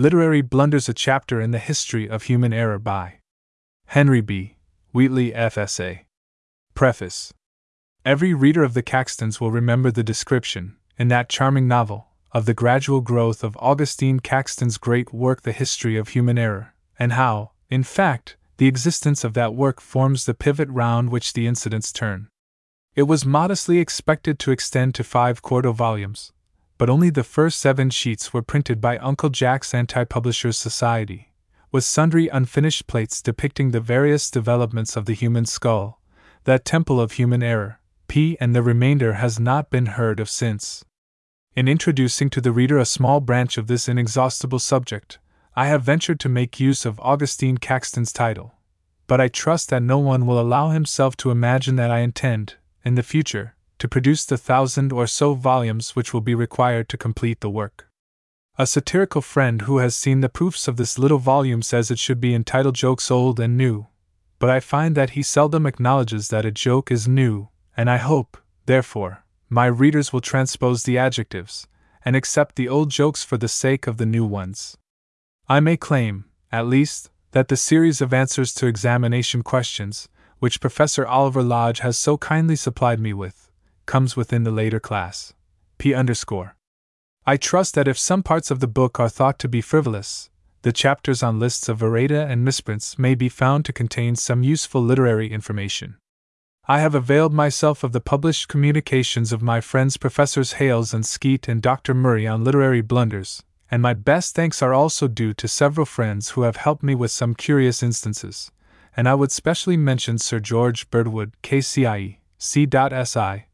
Literary Blunders, a Chapter in the History of Human Error by Henry B. Wheatley, FSA. Preface. Every reader of the Caxtons will remember the description, in that charming novel, of the gradual growth of Augustine Caxton's great work, The History of Human Error, and how, in fact, the existence of that work forms the pivot round which the incidents turn. It was modestly expected to extend to 5 quarto volumes, but only the first 7 sheets were printed by Uncle Jack's Anti-Publishers Society, with sundry unfinished plates depicting the various developments of the human skull, that temple of human error, and the remainder has not been heard of since. In introducing to the reader a small branch of this inexhaustible subject, I have ventured to make use of Augustine Caxton's title, but I trust that no one will allow himself to imagine that I intend, in the future, to produce the 1,000 or so volumes which will be required to complete the work. A satirical friend who has seen the proofs of this little volume says it should be entitled Jokes Old and New, but I find that he seldom acknowledges that a joke is new, and I hope, therefore, my readers will transpose the adjectives, and accept the old jokes for the sake of the new ones. I may claim, at least, that the series of answers to examination questions, which Professor Oliver Lodge has so kindly supplied me with, comes within the later class. I trust that if some parts of the book are thought to be frivolous, the chapters on lists of errata and misprints may be found to contain some useful literary information. I have availed myself of the published communications of my friends Professors Hales and Skeet and Dr. Murray on literary blunders, and my best thanks are also due to several friends who have helped me with some curious instances, and I would specially mention Sir George Birdwood, KCIE, C.Si,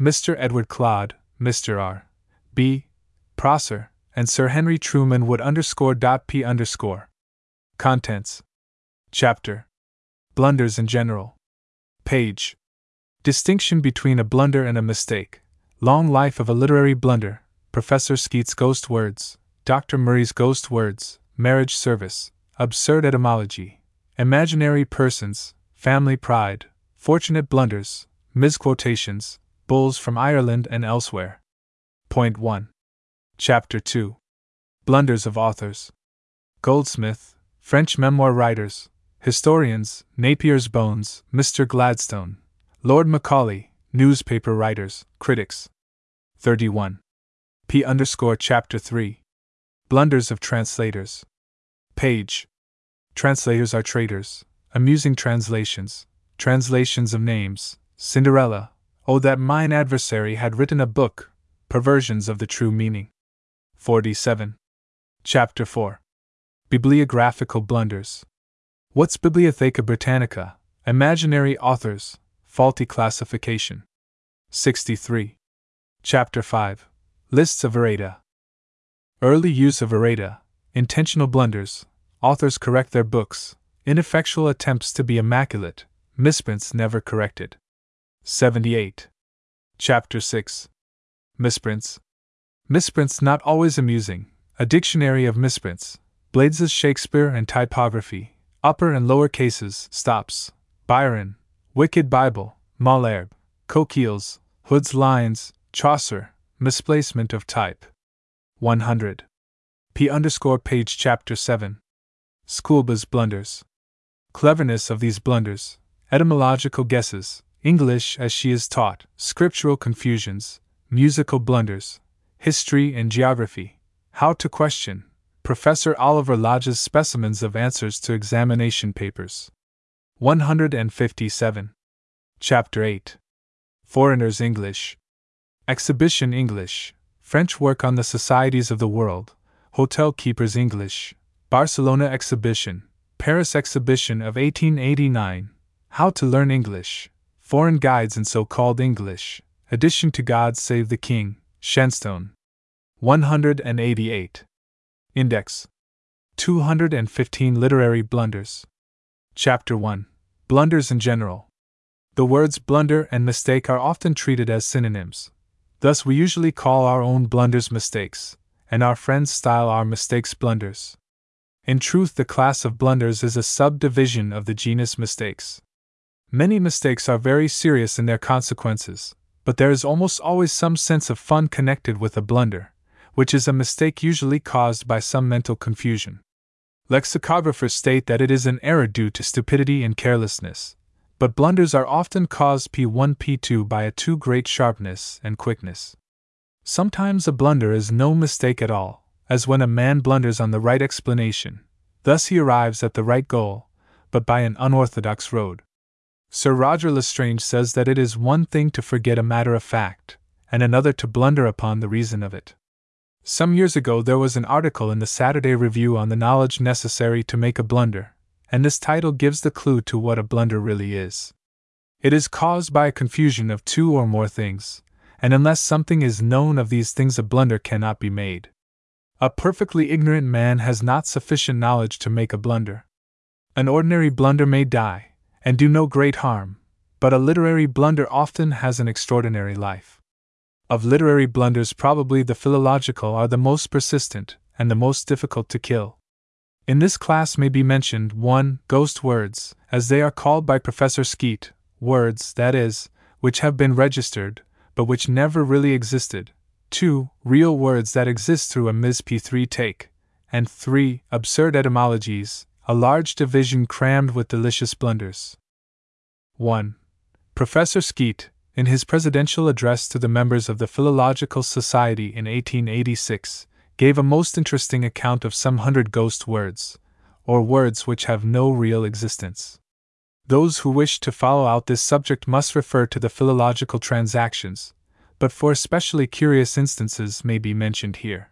Mr. Edward Clodd, Mr. R. B. Prosser, and Sir Henry Truman Wood _.P_. Contents. Chapter. Blunders in general. Page. Distinction between a blunder and a mistake. Long life of a literary blunder. Professor Skeet's ghost words. Dr. Murray's ghost words. Marriage service. Absurd etymology. Imaginary persons. Family pride. Fortunate blunders. Misquotations. Bulls from Ireland and elsewhere. Point 1. Chapter 2. Blunders of authors. Goldsmith. French memoir writers. Historians. Napier's Bones. Mr. Gladstone. Lord Macaulay. Newspaper writers. Critics. 31. Chapter 3. Blunders of translators. Page. Translators are traitors. Amusing translations. Translations of names. Cinderella. Oh, that mine adversary had written a book. Perversions of the true meaning. 47. Chapter 4. Bibliographical blunders. What's Bibliotheca Britannica? Imaginary authors. Faulty classification. 63. Chapter 5. Lists of errata. Early use of errata. Intentional blunders. Authors correct their books. Ineffectual attempts to be immaculate. Misprints never corrected. 78. Chapter 6. Misprints. Misprints not always amusing. A dictionary of misprints. Blades's Shakespeare and typography. Upper and lower cases. Stops. Byron. Wicked Bible. Malherbe. Coquille's. Hood's Lines. Chaucer. Misplacement of type. 100. Chapter 7. Schoolba's blunders. Cleverness of these blunders. Etymological guesses. English as she is taught. Scriptural confusions. Musical blunders. History and geography. How to question. Professor Oliver Lodge's specimens of answers to examination papers. 157. Chapter 8. Foreigners' English. Exhibition English. French work on the societies of the world. Hotel keepers' English. Barcelona Exhibition. Paris Exhibition of 1889. How to learn English. Foreign guides in so-called English. Addition to God Save the King, Shenstone. 188. Index. 215 Literary Blunders. Chapter 1. Blunders in general. The words blunder and mistake are often treated as synonyms. Thus we usually call our own blunders mistakes, and our friends style our mistakes blunders. In truth, the class of blunders is a subdivision of the genus mistakes. Many mistakes are very serious in their consequences, but there is almost always some sense of fun connected with a blunder, which is a mistake usually caused by some mental confusion. Lexicographers state that it is an error due to stupidity and carelessness, but blunders are often caused P1-P2 by a too great sharpness and quickness. Sometimes a blunder is no mistake at all, as when a man blunders on the right explanation, thus he arrives at the right goal, but by an unorthodox road. Sir Roger Lestrange says that it is one thing to forget a matter of fact, and another to blunder upon the reason of it. Some years ago there was an article in the Saturday Review on the knowledge necessary to make a blunder, and this title gives the clue to what a blunder really is. It is caused by a confusion of two or more things, and unless something is known of these things a blunder cannot be made. A perfectly ignorant man has not sufficient knowledge to make a blunder. An ordinary blunder may die, and do no great harm, but a literary blunder often has an extraordinary life. Of literary blunders, probably the philological are the most persistent and the most difficult to kill. In this class may be mentioned 1. Ghost words, as they are called by Professor Skeat, words, that is, which have been registered, but which never really existed. 2. Real words that exist through a Ms. P3 take. And 3. Absurd etymologies, a large division crammed with delicious blunders. 1. Professor Skeat, in his presidential address to the members of the Philological Society in 1886, gave a most interesting account of some 100 ghost words, or words which have no real existence. Those who wish to follow out this subject must refer to the Philological Transactions, but four especially curious instances may be mentioned here.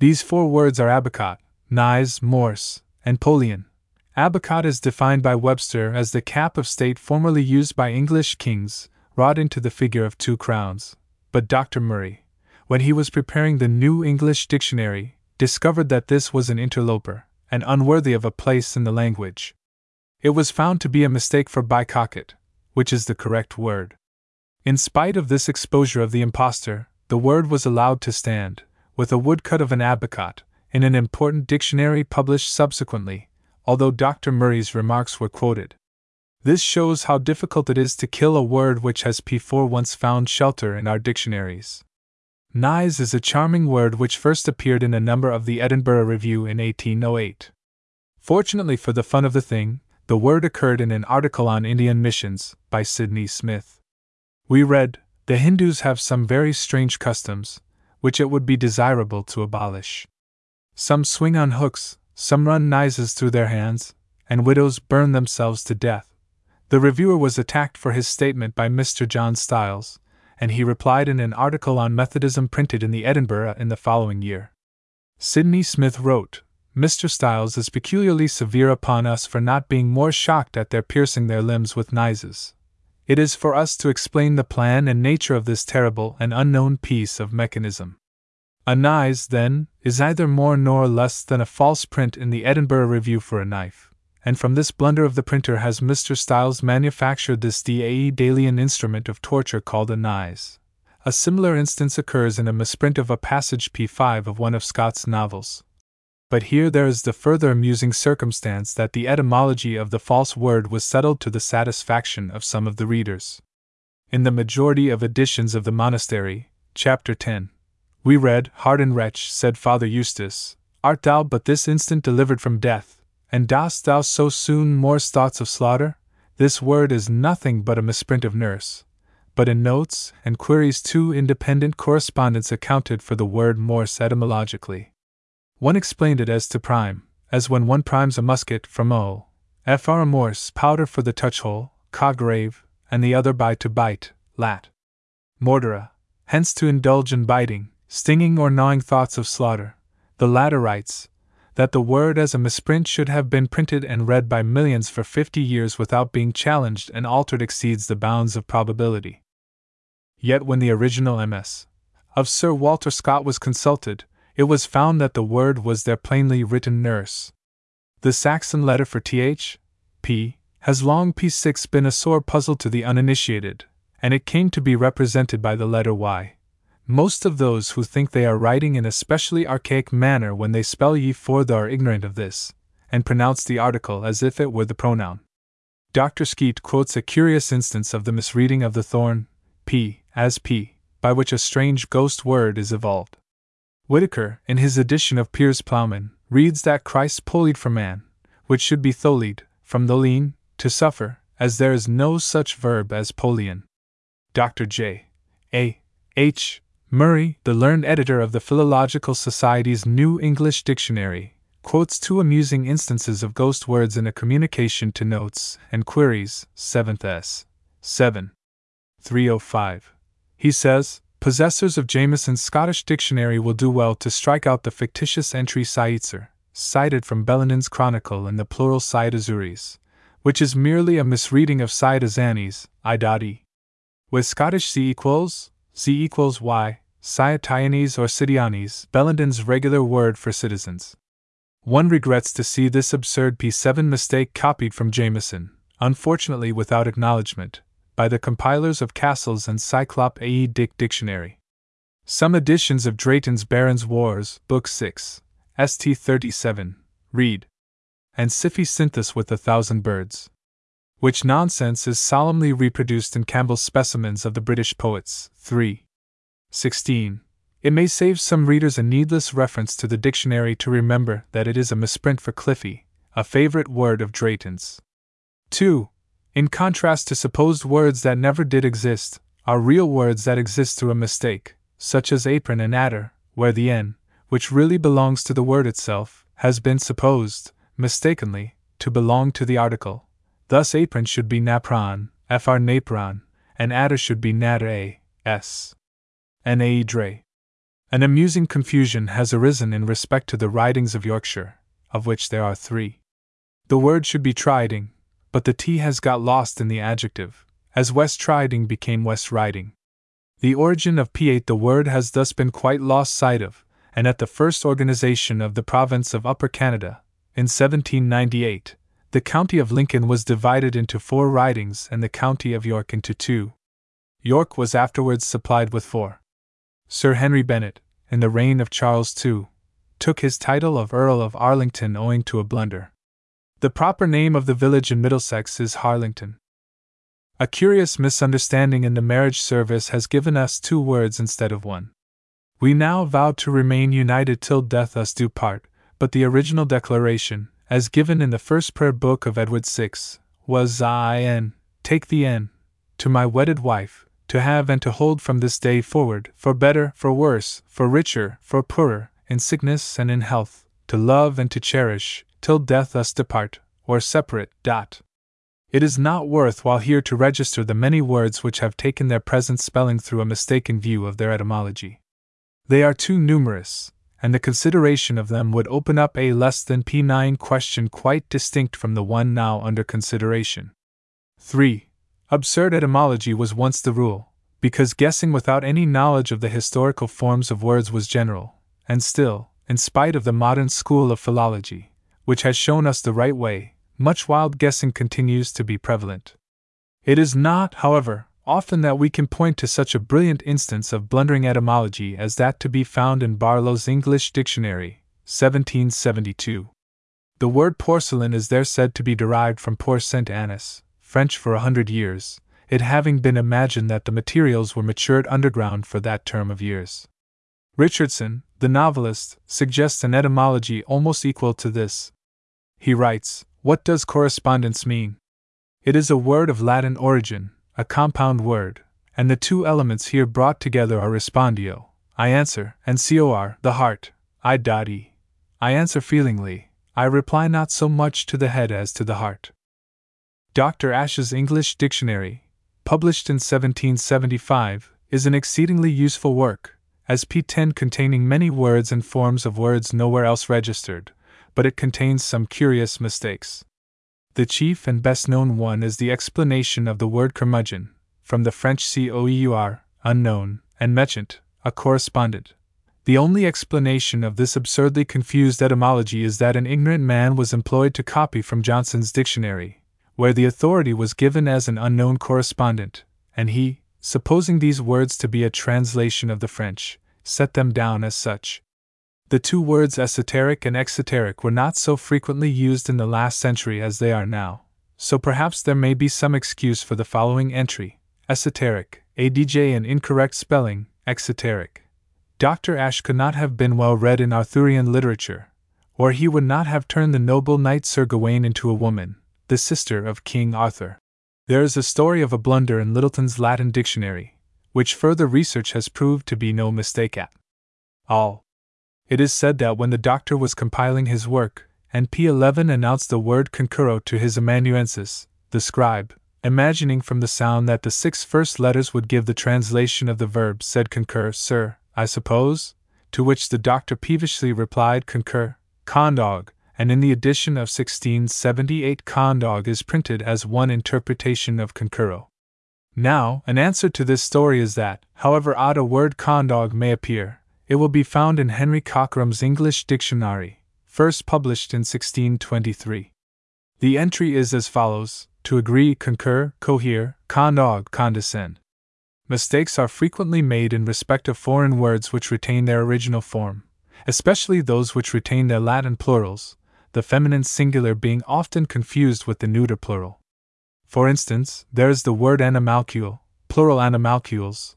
These four words are abacot, Nies, Morse, and Polion. Abacot is defined by Webster as the cap of state formerly used by English kings, wrought into the figure of 2 crowns. But Dr. Murray, when he was preparing the New English Dictionary, discovered that this was an interloper, and unworthy of a place in the language. It was found to be a mistake for bicocket, which is the correct word. In spite of this exposure of the impostor, the word was allowed to stand, with a woodcut of an abacot, in an important dictionary published subsequently, although Dr. Murray's remarks were quoted. This shows how difficult it is to kill a word which has P4 once found shelter in our dictionaries. Nies is a charming word which first appeared in a number of the Edinburgh Review in 1808. Fortunately for the fun of the thing, the word occurred in an article on Indian missions by Sidney Smith. We read, "The Hindus have some very strange customs, which it would be desirable to abolish. Some swing on hooks, some run knives through their hands, and widows burn themselves to death." The reviewer was attacked for his statement by Mr. John Stiles, and he replied in an article on Methodism printed in the Edinburgh in the following year. Sidney Smith wrote, "Mr. Stiles is peculiarly severe upon us for not being more shocked at their piercing their limbs with knives. It is for us to explain the plan and nature of this terrible and unknown piece of mechanism." A knife, then, is either more nor less than a false print in the Edinburgh Review for a knife, and from this blunder of the printer has Mr. Stiles manufactured this Daedalian instrument of torture called a knife. A similar instance occurs in a misprint of a passage P5 of one of Scott's novels. But here there is the further amusing circumstance that the etymology of the false word was settled to the satisfaction of some of the readers. In the majority of editions of the Monastery, Chapter 10, we read, "Hardened wretch," said Father Eustace, "art thou but this instant delivered from death, and dost thou so soon Morse thoughts of slaughter?" This word is nothing but a misprint of nurse, but in notes and queries two independent correspondents accounted for the word Morse etymologically. One explained it as to prime, as when one primes a musket from O.F.R. a Morse powder for the touch-hole, cograve, and the other by to bite, lat. Mordera, hence to indulge in biting, stinging or gnawing thoughts of slaughter. The latter writes that the word as a misprint should have been printed and read by millions for 50 years without being challenged and altered exceeds the bounds of probability. Yet when the original MS. of Sir Walter Scott was consulted, it was found that the word was their plainly written nurse. The Saxon letter for th, p, has long p6 been a sore puzzle to the uninitiated, and it came to be represented by the letter y. Most of those who think they are writing in a specially archaic manner when they spell ye for the are ignorant of this, and pronounce the article as if it were the pronoun. Dr. Skeat quotes a curious instance of the misreading of the thorn, p, as p, by which a strange ghost word is evolved. Whitaker, in his edition of Piers Plowman, reads that Christ polied for man, which should be tholied, from tholene, to suffer, as there is no such verb as polian. Dr. J. A. H. Murray, the learned editor of the Philological Society's New English Dictionary, quotes two amusing instances of ghost words in a communication to Notes and Queries, 7th S. 7. 305. He says, possessors of Jameson's Scottish Dictionary will do well to strike out the fictitious entry Saitzer, cited from Bellinen's Chronicle and the plural Saitazuris, which is merely a misreading of Saitazanis, Idati. With Scottish C equals Y, Saiatayanis or Sidianis, Bellinen's regular word for citizens. One regrets to see this absurd P7 mistake copied from Jameson, unfortunately without acknowledgement, by the compilers of Castle's and Cyclop A.E. Dick Dictionary. Some editions of Drayton's Baron's Wars, Book 6, St. 37, read, and Siffy Synthesis with 1,000 birds, which nonsense is solemnly reproduced in Campbell's Specimens of the British Poets, 3.16. It may save some readers a needless reference to the dictionary to remember that it is a misprint for Cliffy, a favorite word of Drayton's. 2. In contrast to supposed words that never did exist, are real words that exist through a mistake, such as apron and adder, where the N, which really belongs to the word itself, has been supposed, mistakenly, to belong to the article. Thus apron should be napron, fr napron, and adder should be nadre, s. and aedre. An amusing confusion has arisen in respect to the ridings of Yorkshire, of which there are 3. The word should be Triding, but the T has got lost in the adjective, as West Triding became West Riding. The origin of P8 the word has thus been quite lost sight of, and at the first organization of the province of Upper Canada, in 1798, the county of Lincoln was divided into 4 ridings and the county of York into 2. York was afterwards supplied with 4. Sir Henry Bennet, in the reign of Charles II, took his title of Earl of Arlington owing to a blunder. The proper name of the village in Middlesex is Harlington. A curious misunderstanding in the marriage service has given us 2 words instead of 1. We now vow to remain united till death us do part, but the original declaration, as given in the first prayer book of Edward VI, was I take the N, to my wedded wife, to have and to hold from this day forward, for better, for worse, for richer, for poorer, in sickness and in health, to love and to cherish, till death us depart, or separate. It is not worth while here to register the many words which have taken their present spelling through a mistaken view of their etymology. They are too numerous, and the consideration of them would open up a less than P9 question quite distinct from the one now under consideration. 3. Absurd etymology was once the rule, because guessing without any knowledge of the historical forms of words was general, and still, in spite of the modern school of philology, which has shown us the right way, much wild guessing continues to be prevalent. It is not, however, often that we can point to such a brilliant instance of blundering etymology as that to be found in Barlow's English Dictionary, 1772. The word porcelain is there said to be derived from porcent anise, French for 100 years, it having been imagined that the materials were matured underground for that term of years. Richardson, the novelist, suggests an etymology almost equal to this. He writes, what does correspondence mean? It is a word of Latin origin, a compound word, and the 2 elements here brought together are respondio, I answer, and cor, the heart, I. I answer feelingly, I reply not so much to the head as to the heart. Dr. Ashe's English Dictionary, published in 1775, is an exceedingly useful work, as P10 containing many words and forms of words nowhere else registered, but it contains some curious mistakes. The chief and best-known one is the explanation of the word curmudgeon, from the French coeur, unknown, and merchant, a correspondent. The only explanation of this absurdly confused etymology is that an ignorant man was employed to copy from Johnson's Dictionary, where the authority was given as an unknown correspondent, and he, supposing these words to be a translation of the French, set them down as such. The 2 words esoteric and exoteric were not so frequently used in the last century as they are now, so perhaps there may be some excuse for the following entry: esoteric, adj, an incorrect spelling, exoteric, Dr. Ashe could not have been well read in Arthurian literature, or he would not have turned the noble knight Sir Gawain into a woman, the sister of King Arthur. There is a story of a blunder in Littleton's Latin dictionary, which further research has proved to be no mistake at all. It is said that when the doctor was compiling his work, and P11 announced the word concurro to his amanuensis, the scribe, imagining from the sound that the 6 first letters would give the translation of the verb, said, "Concur, sir, I suppose?" To which the doctor peevishly replied, "Concur, condog," and in the edition of 1678 condog is printed as one interpretation of concurro. Now, an answer to this story is that, however odd a word condog may appear, it will be found in Henry Cockram's English Dictionary, first published in 1623. The entry is as follows: to agree, concur, cohere, condog, condescend. Mistakes are frequently made in respect of foreign words which retain their original form, especially those which retain their Latin plurals, the feminine singular being often confused with the neuter plural. For instance, there is the word animalcule, plural animalcules,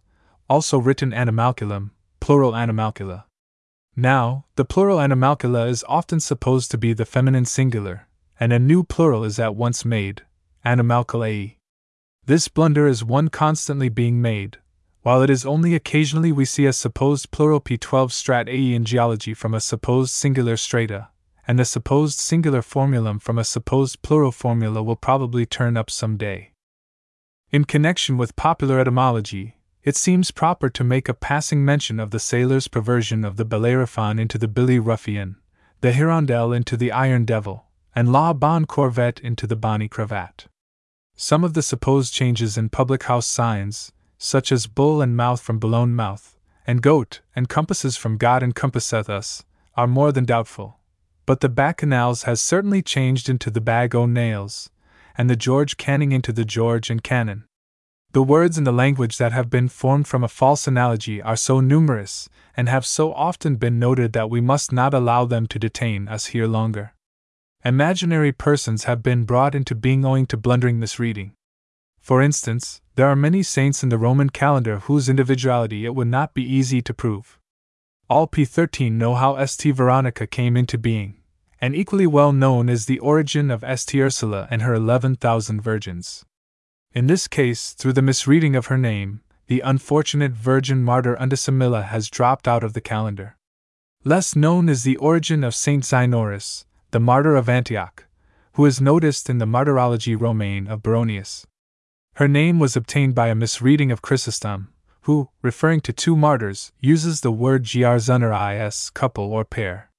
also written animalculum, plural animalcula. Now, the plural animalcula is often supposed to be the feminine singular, and a new plural is at once made, animalculae. This blunder is one constantly being made, while it is only occasionally we see a supposed plural P12 strat ae in geology from a supposed singular strata, and the supposed singular formulum from a supposed plural formula will probably turn up some day. In connection with popular etymology, it seems proper to make a passing mention of the sailor's perversion of the Bellerophon into the Billy Ruffian, the Hirondelle into the Iron Devil, and La Bonne Corvette into the Bonnie Cravat. Some of the supposed changes in public house signs, such as bull and mouth from Boulogne mouth, and goat and compasses from God encompasseth us, are more than doubtful, but the Bacchanals has certainly changed into the Bag o' Nails, and the George Canning into the George and Cannon. The words in the language that have been formed from a false analogy are so numerous, and have so often been noted, that we must not allow them to detain us here longer. Imaginary persons have been brought into being owing to blundering misreading. For instance, there are many saints in the Roman calendar whose individuality it would not be easy to prove. All P13 know how St. Veronica came into being, and equally well known is the origin of St. Ursula and her 11,000 virgins. In this case, through the misreading of her name, the unfortunate virgin martyr Undecimilla has dropped out of the calendar. Less known is the origin of Saint Zynoris, the martyr of Antioch, who is noticed in the Martyrology Romaine of Baronius. Her name was obtained by a misreading of Chrysostom, who, referring to 2 martyrs, uses the word giarzuneris, couple or pair.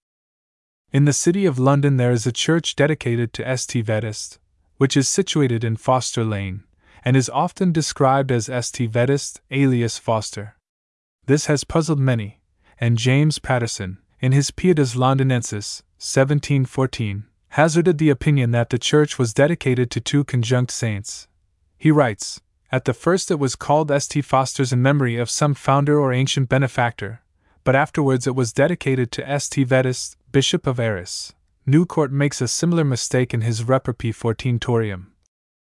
In the city of London there is a church dedicated to St. Vedist, which is situated in Foster Lane, and is often described as St. Vedist, alias Foster. This has puzzled many, and James Patterson, in his Pietas Londinensis, 1714, hazarded the opinion that the church was dedicated to 2 conjunct saints. He writes, "At the first it was called St. Foster's in memory of some founder or ancient benefactor, but afterwards it was dedicated to St. Vedist, Bishop of Arras." Newcourt makes a similar mistake in his Reper P14 Torium.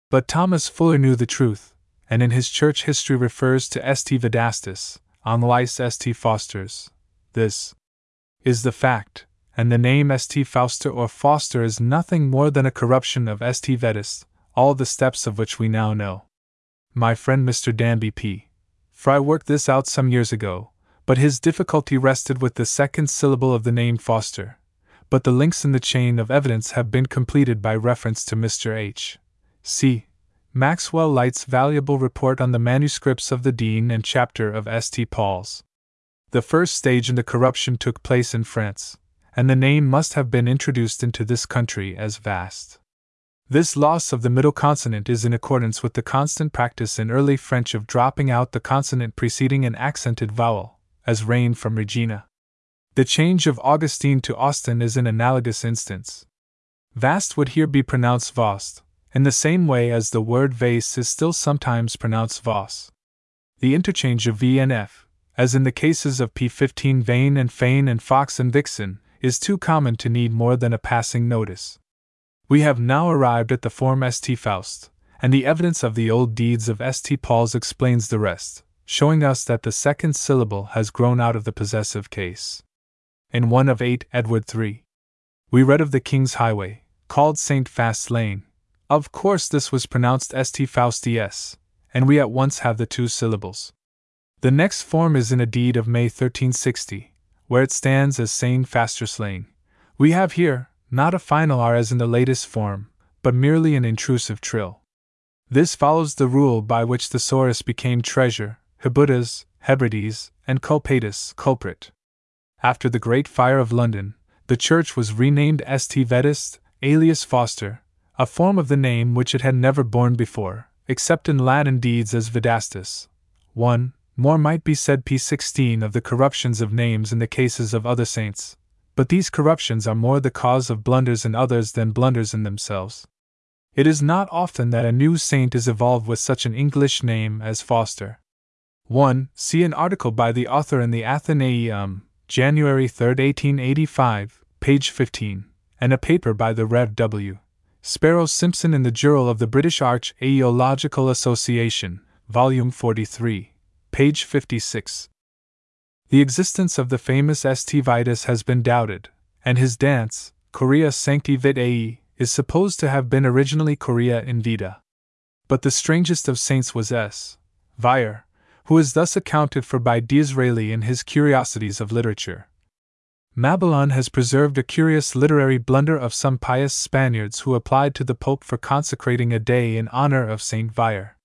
But Thomas Fuller knew the truth, and in his church history refers to St. Vedastus, unlike St. Foster's. This is the fact, and the name St. Foster or Foster is nothing more than a corruption of St. Vedist, all the steps of which we now know. My friend Mr. Danby P. Fry worked this out some years ago, but his difficulty rested with the second syllable of the name Foster, but the links in the chain of evidence have been completed by reference to Mr. H. C. Maxwell Light's valuable report on the manuscripts of the Dean and Chapter of St. Paul's. The first stage in the corruption took place in France, and the name must have been introduced into this country as Vast. This loss of the middle consonant is in accordance with the constant practice in early French of dropping out the consonant preceding an accented vowel, as rain from Regina. The change of Augustine to Austin is an analogous instance. Vast would here be pronounced Vast, in the same way as the word vase is still sometimes pronounced vos. The interchange of V and F, as in the cases of P15 vein and fein and fox and vixen, is too common to need more than a passing notice. We have now arrived at the form St. Faust, and the evidence of the old deeds of St. Paul's explains the rest, showing us that the second syllable has grown out of the possessive case. In 1 of 8 Edward III, we read of the King's Highway, called St. Fast Lane. Of course this was pronounced St. Fausties, and we at once have the two syllables. The next form is in a deed of May 1360, where it stands as St. Faster's Lane. We have here, not a final R as in the latest form, but merely an intrusive trill. This follows the rule by which thesaurus became treasure, Hebutas, Hebrides, and Culpatus, culprit. After the Great Fire of London, the church was renamed St. Vedist, alias Foster, a form of the name which it had never borne before, except in Latin deeds as Vedastus. 1. More might be said p. 16 of the corruptions of names in the cases of other saints, but these corruptions are more the cause of blunders in others than blunders in themselves. It is not often that a new saint is evolved with such an English name as Foster. 1. See an article by the author in the Athenaeum, January 3, 1885, page 15, and a paper by the Rev. W. Sparrow Simpson in the Journal of the British Archaeological Association, Volume 43, page 56. The existence of the famous St. Vitus has been doubted, and his dance, Chorea Sancti Vitae, is supposed to have been originally Chorea Invita. But the strangest of saints was S. Vire, who is thus accounted for by D'Israeli in his Curiosities of Literature. Mabillon has preserved a curious literary blunder of some pious Spaniards who applied to the Pope for consecrating a day in honor of Saint Vire.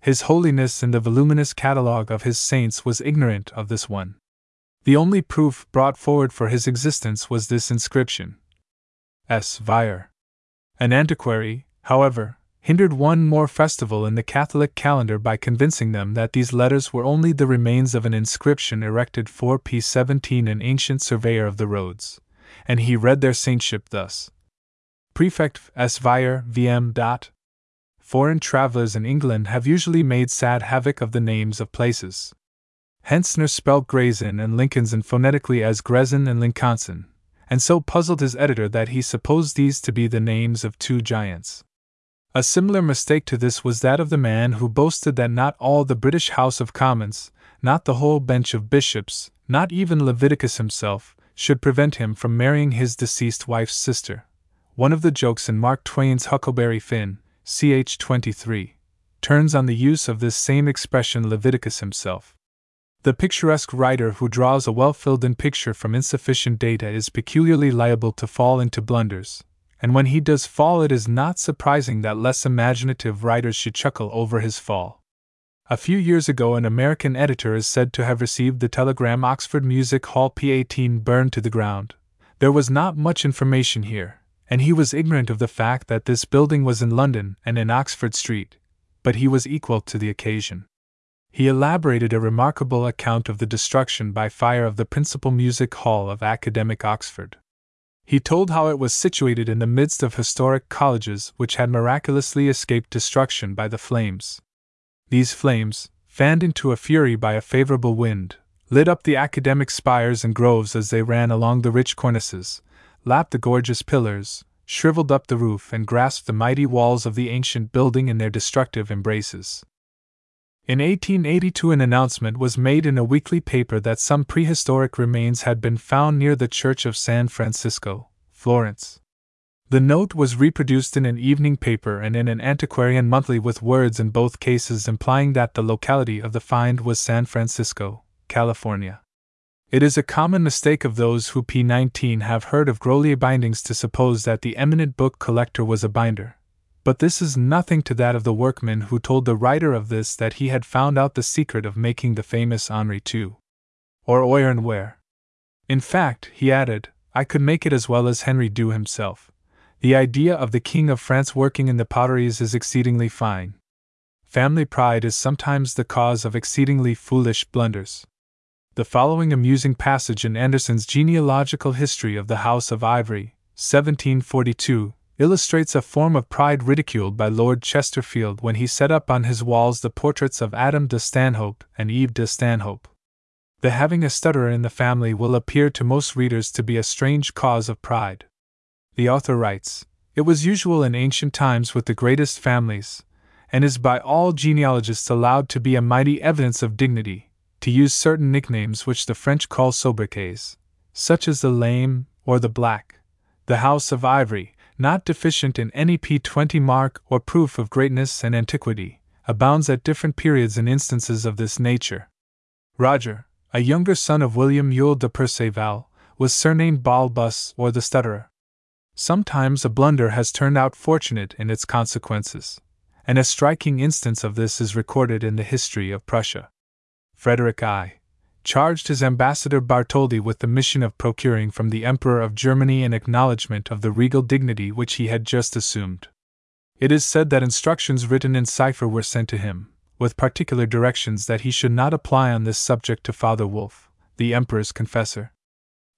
His Holiness in the voluminous catalogue of his saints was ignorant of this one. The only proof brought forward for his existence was this inscription, S. Vire. An antiquary, however, hindered one more festival in the Catholic calendar by convincing them that these letters were only the remains of an inscription erected for P. 17 an ancient surveyor of the roads, and he read their saintship thus. Prefect S. Vire VM. Foreign travellers in England have usually made sad havoc of the names of places. Hentzner spelt Grayson and Lincolnson phonetically as Grezin and Linconson, and so puzzled his editor that he supposed these to be the names of two giants. A similar mistake to this was that of the man who boasted that not all the British House of Commons, not the whole bench of bishops, not even Leviticus himself, should prevent him from marrying his deceased wife's sister. One of the jokes in Mark Twain's Huckleberry Finn, ch. 23, turns on the use of this same expression Leviticus himself. The picturesque writer who draws a well-filled-in picture from insufficient data is peculiarly liable to fall into blunders. And when he does fall, it is not surprising that less imaginative writers should chuckle over his fall. A few years ago, an American editor is said to have received the telegram Oxford Music Hall P18 burned to the ground. There was not much information here, and he was ignorant of the fact that this building was in London and in Oxford Street, but he was equal to the occasion. He elaborated a remarkable account of the destruction by fire of the principal music hall of academic Oxford. He told how it was situated in the midst of historic colleges which had miraculously escaped destruction by the flames. These flames, fanned into a fury by a favorable wind, lit up the academic spires and groves as they ran along the rich cornices, lapped the gorgeous pillars, shriveled up the roof, and grasped the mighty walls of the ancient building in their destructive embraces. In 1882, an announcement was made in a weekly paper that some prehistoric remains had been found near the Church of San Francisco, Florence. The note was reproduced in an evening paper and in an antiquarian monthly, with words in both cases implying that the locality of the find was San Francisco, California. It is a common mistake of those who P19 have heard of Grolier bindings to suppose that the eminent book collector was a binder. But this is nothing to that of the workman who told the writer of this that he had found out the secret of making the famous Henri II, or Oyerne ware. In fact, he added, I could make it as well as Henry II himself. The idea of the King of France working in the potteries is exceedingly fine. Family pride is sometimes the cause of exceedingly foolish blunders. The following amusing passage in Anderson's Genealogical History of the House of Ivory, 1742, illustrates a form of pride ridiculed by Lord Chesterfield when he set up on his walls the portraits of Adam de Stanhope and Eve de Stanhope. The having a stutterer in the family will appear to most readers to be a strange cause of pride. The author writes, It was usual in ancient times with the greatest families, and is by all genealogists allowed to be a mighty evidence of dignity, to use certain nicknames which the French call sobriquets, such as the Lame, or the Black, the House of Ivory, not deficient in any P20 mark or proof of greatness and antiquity, abounds at different periods in instances of this nature. Roger, a younger son of William Ewell de Perceval, was surnamed Balbus or the Stutterer. Sometimes a blunder has turned out fortunate in its consequences, and a striking instance of this is recorded in the history of Prussia. Frederick I. charged his ambassador Bartholdi with the mission of procuring from the Emperor of Germany an acknowledgment of the regal dignity which he had just assumed. It is said that instructions written in cipher were sent to him, with particular directions that he should not apply on this subject to Father Wolf, the Emperor's confessor.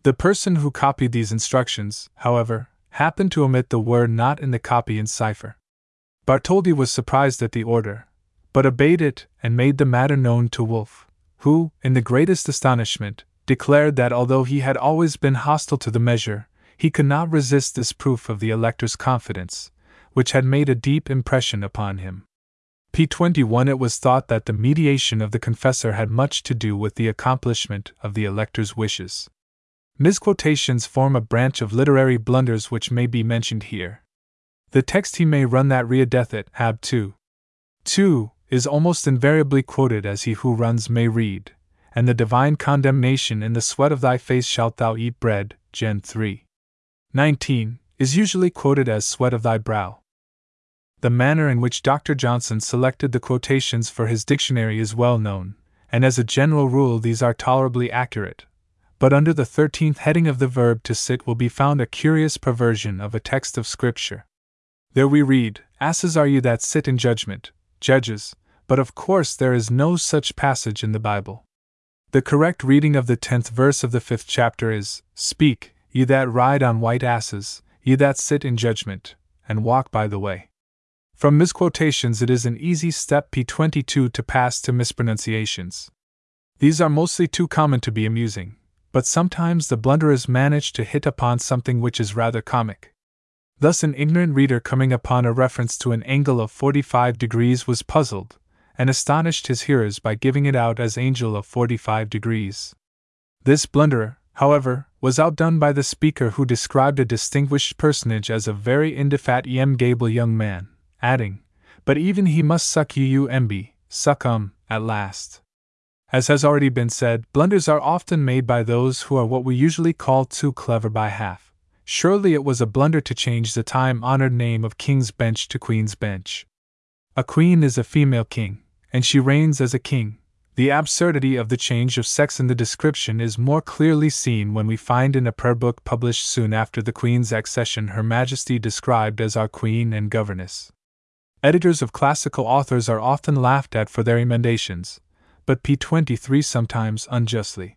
The person who copied these instructions, however, happened to omit the word not in the copy in cipher. Bartholdi was surprised at the order, but obeyed it and made the matter known to Wolf, who, in the greatest astonishment, declared that although he had always been hostile to the measure, he could not resist this proof of the elector's confidence, which had made a deep impression upon him. P21 It was thought that the mediation of the confessor had much to do with the accomplishment of the elector's wishes. Misquotations form a branch of literary blunders which may be mentioned here. The text "He may run that readeth ab 2:2 is almost invariably quoted as "He who runs may read," and the divine condemnation "In the sweat of thy face shalt thou eat bread," Gen 3:19, is usually quoted as "sweat of thy brow." The manner in which Dr. Johnson selected the quotations for his dictionary is well known, and as a general rule these are tolerably accurate, but under the 13th heading of the verb "to sit" will be found a curious perversion of a text of Scripture. There we read, "Asses are ye that sit in judgment," Judges, but of course there is no such passage in the Bible. The correct reading of the 10th verse of the 5th chapter is, "Speak, ye that ride on white asses, ye that sit in judgment, and walk by the way." From misquotations it is an easy step P22 to pass to mispronunciations. These are mostly too common to be amusing, but sometimes the blunderers manage to hit upon something which is rather comic. Thus an ignorant reader coming upon a reference to an angle of 45 degrees was puzzled, and astonished his hearers by giving it out as "angel of 45 degrees. This blunderer, however, was outdone by the speaker, who described a distinguished personage as a very indifat em gable young man, adding, "But even he must suck umb, succumb, at last." As has already been said, blunders are often made by those who are what we usually call too clever by half. Surely it was a blunder to change the time-honored name of King's Bench to Queen's Bench. A queen is a female king, and she reigns as a king. The absurdity of the change of sex in the description is more clearly seen when we find in a prayer book published soon after the Queen's accession Her Majesty described as "our Queen and Governess." Editors of classical authors are often laughed at for their emendations, but P23 sometimes unjustly.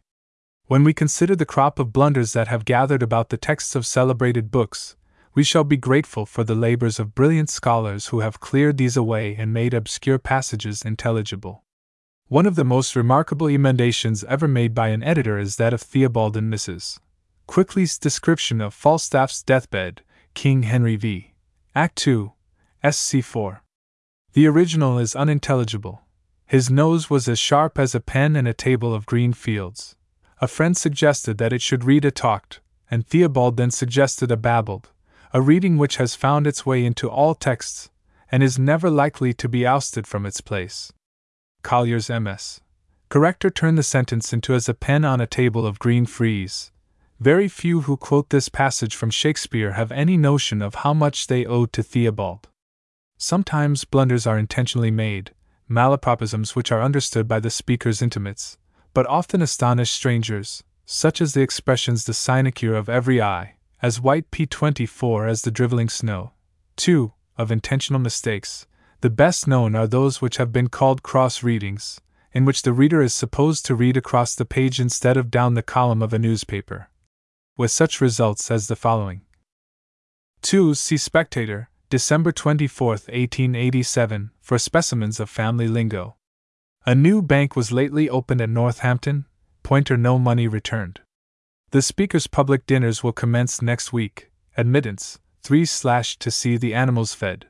When we consider the crop of blunders that have gathered about the texts of celebrated books, we shall be grateful for the labors of brilliant scholars who have cleared these away and made obscure passages intelligible. One of the most remarkable emendations ever made by an editor is that of Theobald and Mrs. Quickly's description of Falstaff's deathbed, King Henry v. Act 2, Sc. 4. The original is unintelligible. "His nose was as sharp as a pen and a table of green fields." A friend suggested that it should read "a talked," and Theobald then suggested "a babbled," a reading which has found its way into all texts, and is never likely to be ousted from its place. Collier's MS. Corrector turned the sentence into "as a pen on a table of green frieze." Very few who quote this passage from Shakespeare have any notion of how much they owe to Theobald. Sometimes blunders are intentionally made, malapropisms which are understood by the speaker's intimates, but often astonish strangers, such as the expressions "the sinecure of every eye," as white P24 as the driveling snow. 2. Of intentional mistakes, the best known are those which have been called cross-readings, in which the reader is supposed to read across the page instead of down the column of a newspaper, with such results as the following. 2. See Spectator, December 24, 1887, for specimens of family lingo. "A new bank was lately opened at Northampton. Pointer no money returned. The speaker's public dinners will commence next week. Admittance, 3/ to see the animals fed."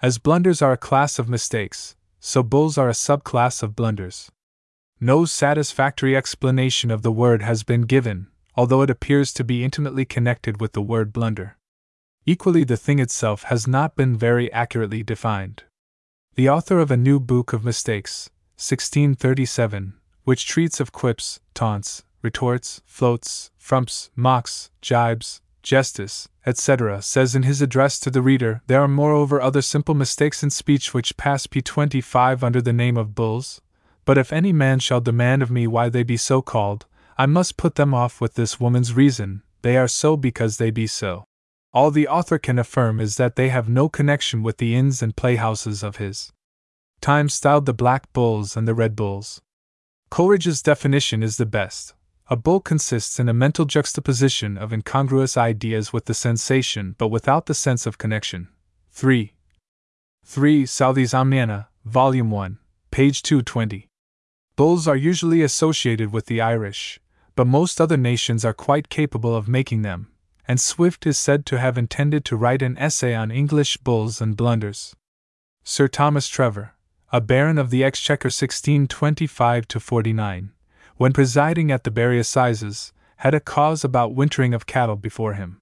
As blunders are a class of mistakes, so bulls are a subclass of blunders. No satisfactory explanation of the word has been given, although it appears to be intimately connected with the word blunder. Equally, the thing itself has not been very accurately defined. The author of A New Book of Mistakes, 1637, which treats of quips, taunts, retorts, floats, frumps, mocks, jibes, jestes, etc., says in his address to the reader, "There are moreover other simple mistakes in speech which pass P25 under the name of bulls, but if any man shall demand of me why they be so called, I must put them off with this woman's reason, they are so because they be so." All the author can affirm is that they have no connection with the inns and playhouses of his time styled the Black Bulls and the Red Bulls. Coleridge's definition is the best. A bull consists in a mental juxtaposition of incongruous ideas with the sensation but without the sense of connection. 3. Southey's Omniana, Volume 1, page 220. Bulls are usually associated with the Irish, but most other nations are quite capable of making them, and Swift is said to have intended to write an essay on English bulls and blunders. Sir Thomas Trevor, a baron of the Exchequer 1625-49, when presiding at the Bury Assizes, had a cause about wintering of cattle before him.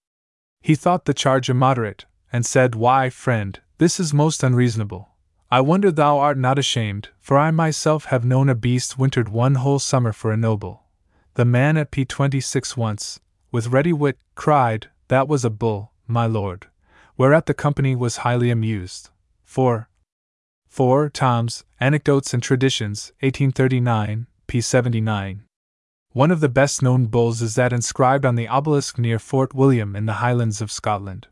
He thought the charge immoderate, and said, "Why, friend, this is most unreasonable. I wonder thou art not ashamed, for I myself have known a beast wintered one whole summer for a noble." The man at P26 once, with ready wit, cried, "That was a bull, my lord," whereat the company was highly amused. 4. Tom's Anecdotes and Traditions, 1839, P79. One of the best known bulls is that inscribed on the obelisk near Fort William in the Highlands of Scotland.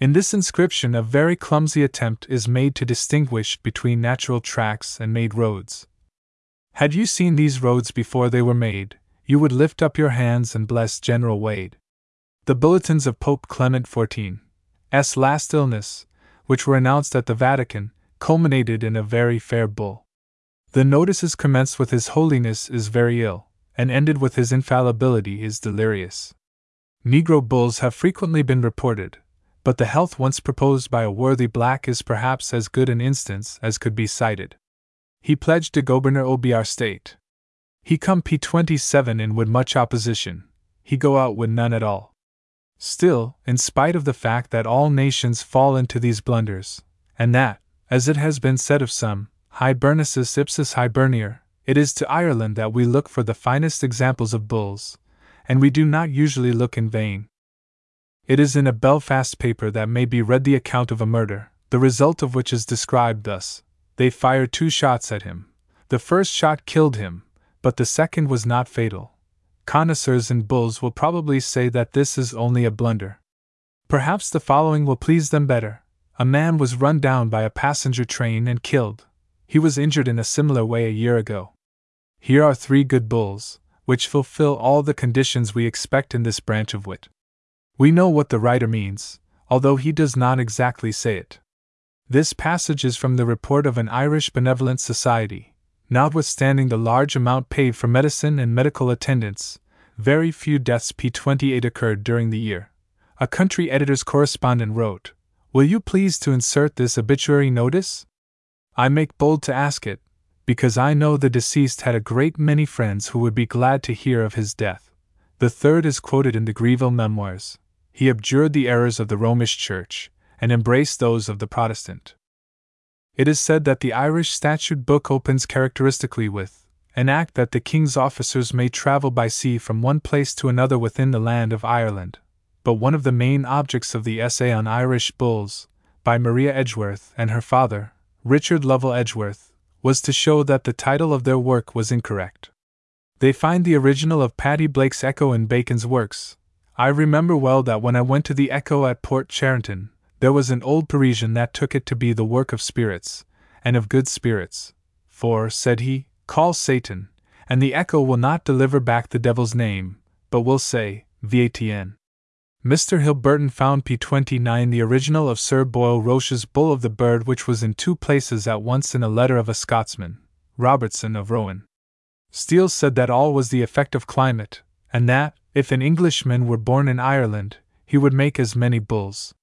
In this inscription, a very clumsy attempt is made to distinguish between natural tracks and made roads. Had you seen these roads before they were made, you would lift up your hands and bless General Wade. The bulletins of Pope Clement XIV's last illness, which were announced at the Vatican, culminated in a very fair bull. The notices commenced with "His Holiness is very ill," and ended with "His infallibility is delirious." Negro bulls have frequently been reported, but the health once proposed by a worthy black is perhaps as good an instance as could be cited. He pledged to Governor Obiar State. He come P27 in with much opposition, he go out with none at all. Still, in spite of the fact that all nations fall into these blunders, and that, as it has been said of some, Hibernicus ipsis Hiberniae, it is to Ireland that we look for the finest examples of bulls, and we do not usually look in vain. It is in a Belfast paper that may be read the account of a murder, the result of which is described thus: "They fired 2 shots at him. The first shot killed him, but the second was not fatal. Connoisseurs in bulls will probably say that this is only a blunder. Perhaps the following will please them better: a man was run down by a passenger train and killed. He was injured in a similar way a year ago. Here are 3 good bulls, which fulfill all the conditions we expect in this branch of wit." We know what the writer means, although he does not exactly say it. This passage is from the report of an Irish benevolent society. Notwithstanding the large amount paid for medicine and medical attendance, very few deaths P28 occurred during the year. A country editor's correspondent wrote, "Will you please to insert this obituary notice? I make bold to ask it, because I know the deceased had a great many friends who would be glad to hear of his death." The third is quoted in the Greville Memoirs. He abjured the errors of the Romish Church, and embraced those of the Protestant. It is said that the Irish statute book opens characteristically with, "An act that the king's officers may travel by sea from one place to another within the land of Ireland." But one of the main objects of the essay on Irish bulls, by Maria Edgeworth and her father, Richard Lovell Edgeworth, was to show that the title of their work was incorrect. They find the original of Paddy Blake's Echo in Bacon's works. I remember well that when I went to the Echo at Port Charenton, there was an old Parisian that took it to be the work of spirits, and of good spirits. "For," said he, "call Satan, and the Echo will not deliver back the devil's name, but will say, Vatn." Mr. Hilberton found P29 the original of Sir Boyle Roche's Bull of the Bird, which was in 2 places at once in a letter of a Scotsman, Robertson of Rowan. Steele said that all was the effect of climate, and that, if an Englishman were born in Ireland, he would make as many bulls.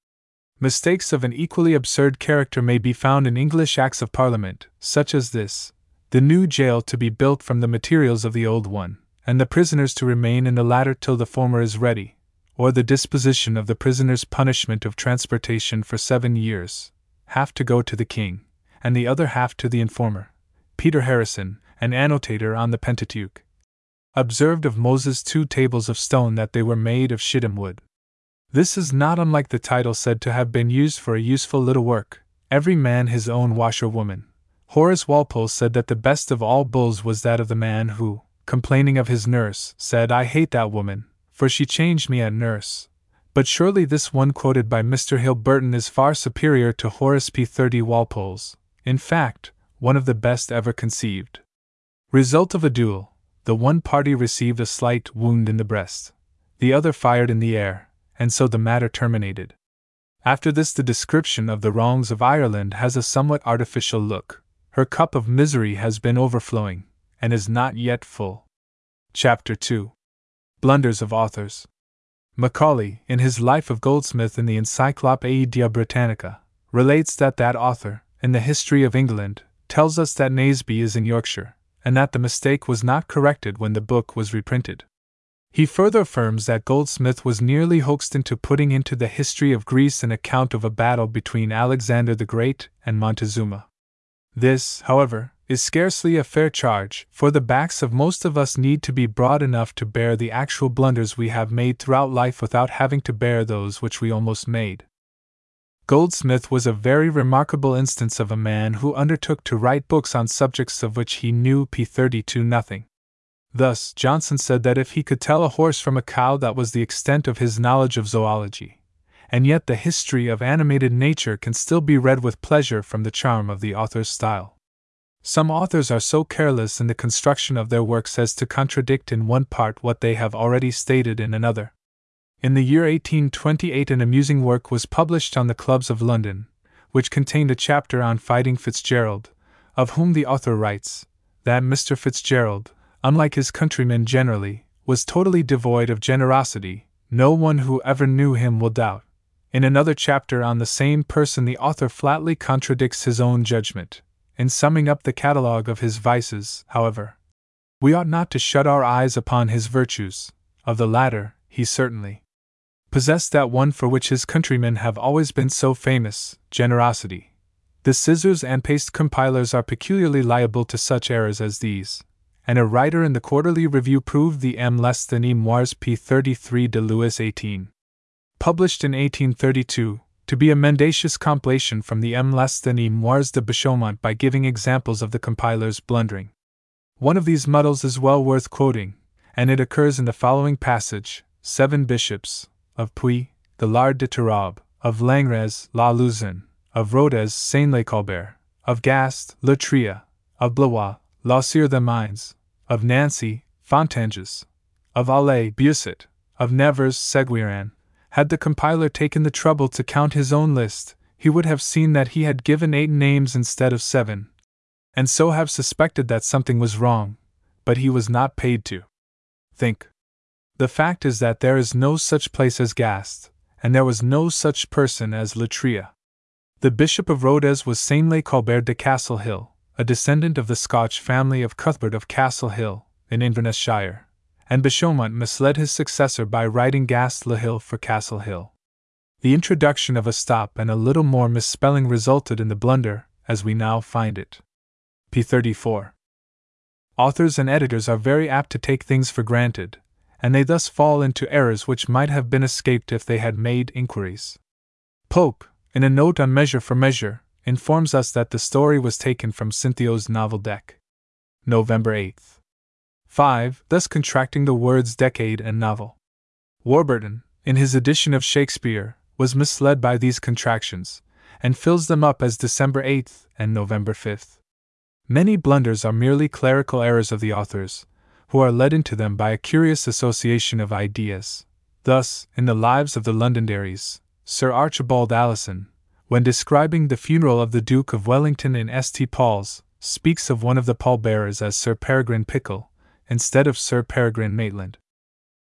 Mistakes of an equally absurd character may be found in English Acts of Parliament, such as this: the new jail to be built from the materials of the old one, and the prisoners to remain in the latter till the former is ready, or the disposition of the prisoner's punishment of transportation for 7 years, half to go to the king, and the other half to the informer. Peter Harrison, an annotator on the Pentateuch, observed of Moses 2 tables of stone that they were made of shittim wood. This is not unlike the title said to have been used for a useful little work, Every Man His Own Washerwoman. Horace Walpole said that the best of all bulls was that of the man who, complaining of his nurse, said, "I hate that woman, for she changed me at nurse." But surely this one quoted by Mr. Hill Burton is far superior to Horace P. 30 Walpole's, in fact, one of the best ever conceived. Result of a duel: the one party received a slight wound in the breast, the other fired in the air, and so the matter terminated. After this, the description of the wrongs of Ireland has a somewhat artificial look. Her cup of misery has been overflowing, and is not yet full. Chapter 2. Blunders of Authors. Macaulay, in his Life of Goldsmith in the Encyclopædia Britannica, relates that that author, in the History of England, tells us that Naseby is in Yorkshire, and that the mistake was not corrected when the book was reprinted. He further affirms that Goldsmith was nearly hoaxed into putting into the History of Greece an account of a battle between Alexander the Great and Montezuma. This, however, is scarcely a fair charge, for the backs of most of us need to be broad enough to bear the actual blunders we have made throughout life without having to bear those which we almost made. Goldsmith was a very remarkable instance of a man who undertook to write books on subjects of which he knew p32 nothing. Thus, Johnson said that if he could tell a horse from a cow, that was the extent of his knowledge of zoology, and yet the history of animated nature can still be read with pleasure from the charm of the author's style. Some authors are so careless in the construction of their works as to contradict in one part what they have already stated in another. In the year 1828 an amusing work was published on the clubs of London, which contained a chapter on Fighting Fitzgerald, of whom the author writes, that Mr. Fitzgerald, unlike his countrymen generally, was totally devoid of generosity. No one who ever knew him will doubt. In another chapter on the same person the author flatly contradicts his own judgment, in summing up the catalogue of his vices. However, we ought not to shut our eyes upon his virtues. Of the latter, he certainly possessed that one for which his countrymen have always been so famous, generosity. The scissors and paste compilers are peculiarly liable to such errors as these, and a writer in the Quarterly Review proved the M less than E moires p33 de Louis 18, published in 1832, to be a mendacious compilation from the M less than E moires de Bachaumont by giving examples of the compiler's blundering. One of these muddles is well worth quoting, and it occurs in the following passage: 7 bishops, of Puy, the Lard de Tiraube, of Langres, La Luzon, of Rodez, Saint-Lé-Colbert, of Gast, Le Tria, of Blois, La Cire the Mines, of Nancy, Fontanges, of Alais, Busset, of Nevers, Seguiran. Had the compiler taken the trouble to count his own list, he would have seen that he had given 8 names instead of 7, and so have suspected that something was wrong, but he was not paid to think. The fact is that there is no such place as Gast, and there was no such person as Le Tria. The Bishop of Rodez was Saint-Lé-Colbert de Castlehill, a descendant of the Scotch family of Cuthbert of Castlehill, in Inverness-shire, and Bachaumont misled his successor by writing Gast le Hill for Castlehill. The introduction of a stop and a little more misspelling resulted in the blunder, as we now find it. p34. Authors and editors are very apt to take things for granted, and they thus fall into errors which might have been escaped if they had made inquiries. Pope, in a note on Measure for Measure, informs us that the story was taken from Cinthio's novel Dec. November 8th. 5, thus contracting the words decade and novel. Warburton, in his edition of Shakespeare, was misled by these contractions, and fills them up as December 8th and November 5th. Many blunders are merely clerical errors of the authors, who are led into them by a curious association of ideas. Thus, in the Lives of the Londonderries, Sir Archibald Alison, when describing the funeral of the Duke of Wellington in St. Paul's, speaks of one of the pallbearers as Sir Peregrine Pickle, instead of Sir Peregrine Maitland.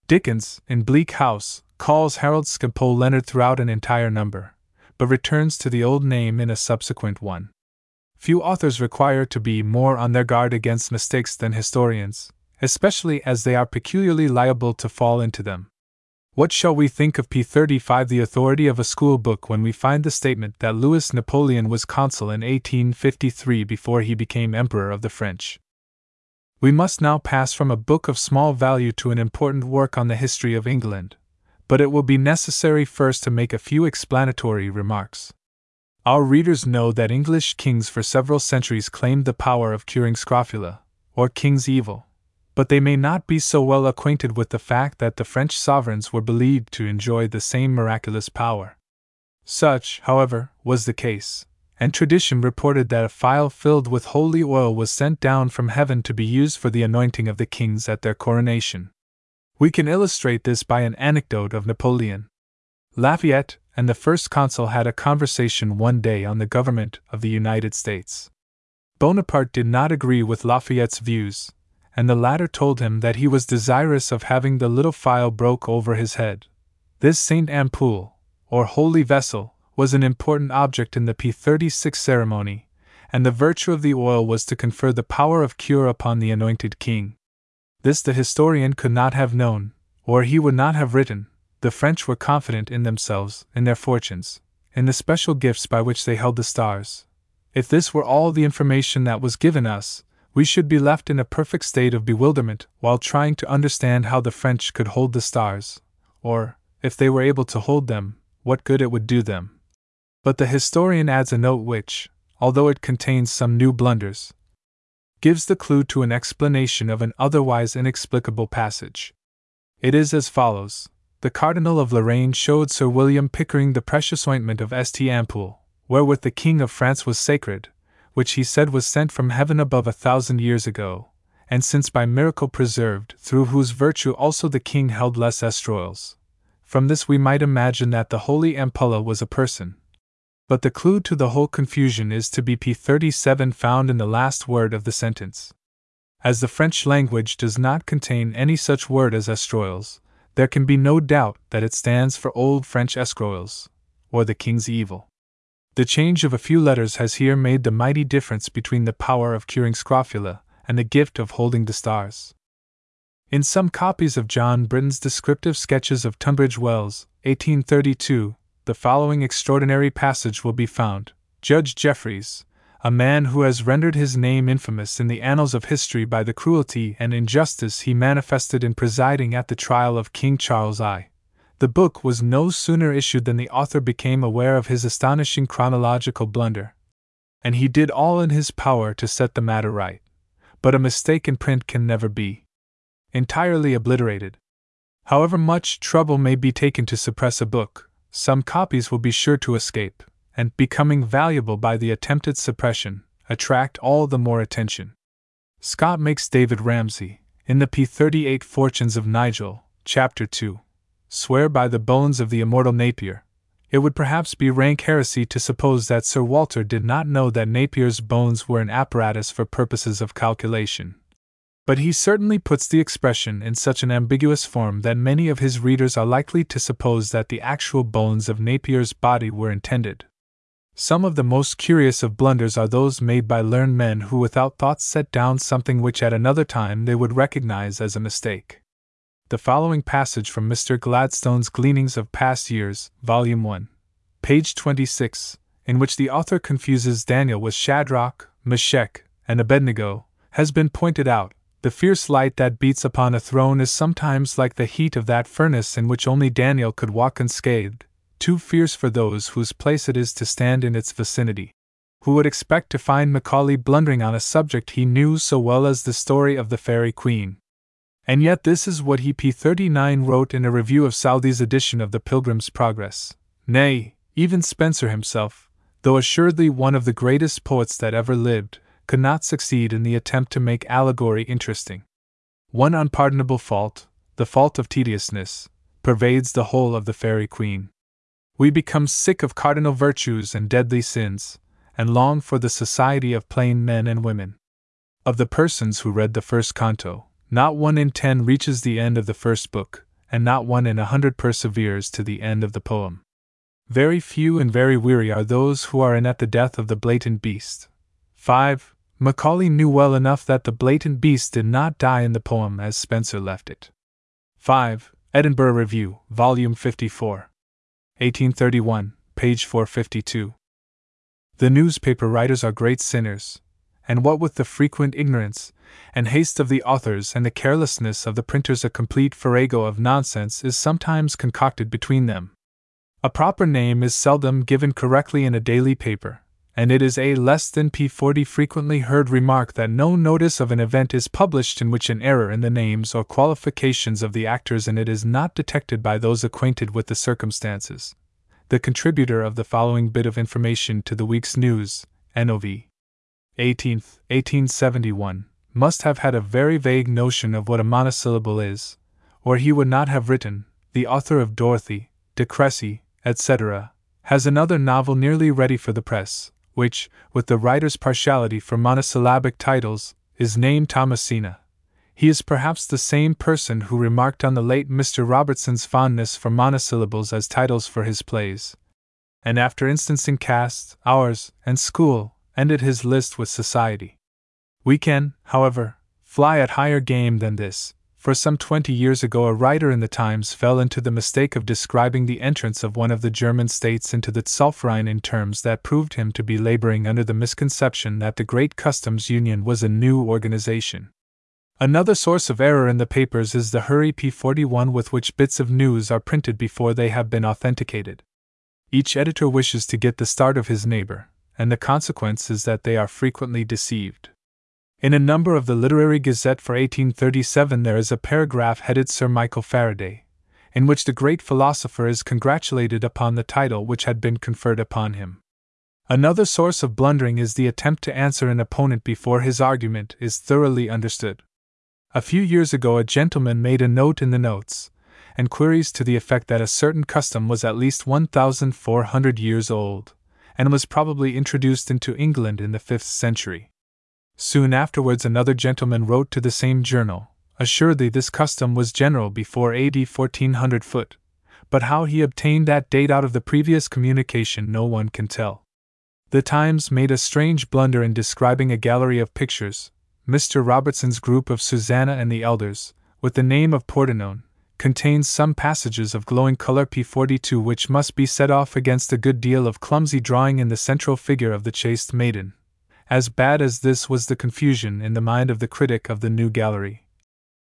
Dickens, in Bleak House, calls Harold Skimpole Leonard throughout an entire number, but returns to the old name in a subsequent one. Few authors require to be more on their guard against mistakes than historians, especially as they are peculiarly liable to fall into them. What shall we think of p. 35, the authority of a school book, when we find the statement that Louis Napoleon was consul in 1853 before he became emperor of the French? We must now pass from a book of small value to an important work on the history of England, but it will be necessary first to make a few explanatory remarks. Our readers know that English kings for several centuries claimed the power of curing scrofula, or king's evil, but they may not be so well acquainted with the fact that the French sovereigns were believed to enjoy the same miraculous power. Such, however, was the case, and tradition reported that a phial filled with holy oil was sent down from heaven to be used for the anointing of the kings at their coronation. We can illustrate this by an anecdote of Napoleon. Lafayette and the first consul had a conversation one day on the government of the United States. Bonaparte did not agree with Lafayette's views, and the latter told him that he was desirous of having the little phial broke over his head. This Saint Ampoule, or holy vessel, was an important object in the P36 ceremony, and the virtue of the oil was to confer the power of cure upon the anointed king. This the historian could not have known, or he would not have written. The French were confident in themselves, in their fortunes, in the special gifts by which they held the stars. If this were all the information that was given us, we should be left in a perfect state of bewilderment while trying to understand how the French could hold the stars, or, if they were able to hold them, what good it would do them. But the historian adds a note which, although it contains some new blunders, gives the clue to an explanation of an otherwise inexplicable passage. It is as follows: the Cardinal of Lorraine showed Sir William Pickering the precious ointment of St. Ampoule, wherewith the King of France was sacred, which he said was sent from heaven above 1,000 years ago, and since by miracle preserved, through whose virtue also the king held less estroils. From this we might imagine that the holy ampulla was a person. But the clue to the whole confusion is to be p. 37, found in the last word of the sentence. As the French language does not contain any such word as estroils, there can be no doubt that it stands for old French escroils, or the king's evil. The change of a few letters has here made the mighty difference between the power of curing scrofula and the gift of holding the stars. In some copies of John Britton's descriptive sketches of Tunbridge Wells, 1832, the following extraordinary passage will be found: Judge Jeffreys, a man who has rendered his name infamous in the annals of history by the cruelty and injustice he manifested in presiding at the trial of King Charles I. The book was no sooner issued than the author became aware of his astonishing chronological blunder, and he did all in his power to set the matter right. But a mistake in print can never be entirely obliterated. However much trouble may be taken to suppress a book, some copies will be sure to escape, and, becoming valuable by the attempted suppression, attract all the more attention. Scott makes David Ramsay, in the P38 Fortunes of Nigel, Chapter 2, swear by the bones of the immortal Napier. It would perhaps be rank heresy to suppose that Sir Walter did not know that Napier's bones were an apparatus for purposes of calculation. But he certainly puts the expression in such an ambiguous form that many of his readers are likely to suppose that the actual bones of Napier's body were intended. Some of the most curious of blunders are those made by learned men who without thought set down something which at another time they would recognize as a mistake. The following passage from Mr. Gladstone's Gleanings of Past Years, Volume 1, page 26, in which the author confuses Daniel with Shadrach, Meshach, and Abednego, has been pointed out. The fierce light that beats upon a throne is sometimes like the heat of that furnace in which only Daniel could walk unscathed, too fierce for those whose place it is to stand in its vicinity. Who would expect to find Macaulay blundering on a subject he knew so well as the story of the Fairy Queen? And yet this is what he p. 39 wrote in a review of Southey's edition of the Pilgrim's Progress. Nay, even Spencer himself, though assuredly one of the greatest poets that ever lived, could not succeed in the attempt to make allegory interesting. One unpardonable fault, the fault of tediousness, pervades the whole of the Fairy Queen. We become sick of cardinal virtues and deadly sins, and long for the society of plain men and women. Of the persons who read the first canto, not 1 in 10 reaches the end of the first book, and not 1 in 100 perseveres to the end of the poem. Very few and very weary are those who are in at the death of the blatant beast. 5. Macaulay knew well enough that the blatant beast did not die in the poem as Spencer left it. 5. Edinburgh Review, Volume 54. 1831, page 452. The newspaper writers are great sinners, and what with the frequent ignorance and haste of the authors and the carelessness of the printers, a complete farrago of nonsense is sometimes concocted between them. A proper name is seldom given correctly in a daily paper, and it is a less than p40 frequently heard remark that no notice of an event is published in which an error in the names or qualifications of the actors in it is not detected by those acquainted with the circumstances. The contributor of the following bit of information to the week's news, Nov. 18, 1871, must have had a very vague notion of what a monosyllable is, or he would not have written, "The author of Dorothy, De Cressy, etc., has another novel nearly ready for the press, which, with the writer's partiality for monosyllabic titles, is named Thomasina." He is perhaps the same person who remarked on the late Mr. Robertson's fondness for monosyllables as titles for his plays, and after instancing caste, hours, and school, ended his list with society. We can, however, fly at higher game than this, for some 20 years ago a writer in the Times fell into the mistake of describing the entrance of one of the German states into the Zollverein in terms that proved him to be laboring under the misconception that the Great Customs Union was a new organization. Another source of error in the papers is the hurry p41 with which bits of news are printed before they have been authenticated. Each editor wishes to get the start of his neighbor, and the consequence is that they are frequently deceived. In a number of the Literary Gazette for 1837 there is a paragraph headed Sir Michael Faraday, in which the great philosopher is congratulated upon the title which had been conferred upon him. Another source of blundering is the attempt to answer an opponent before his argument is thoroughly understood. A few years ago a gentleman made a note in the notes, and queries to the effect that a certain custom was at least 1,400 years old, and was probably introduced into England in the 5th century. Soon afterwards another gentleman wrote to the same journal, "Assuredly this custom was general before AD 1400 foot, but how he obtained that date out of the previous communication no one can tell." The Times made a strange blunder in describing a gallery of pictures, Mr. Robertson's group of Susanna and the Elders, with the name of Pordenone, contains some passages of glowing color p42 which must be set off against a good deal of clumsy drawing in the central figure of the chaste maiden. As bad as this was the confusion in the mind of the critic of the New Gallery,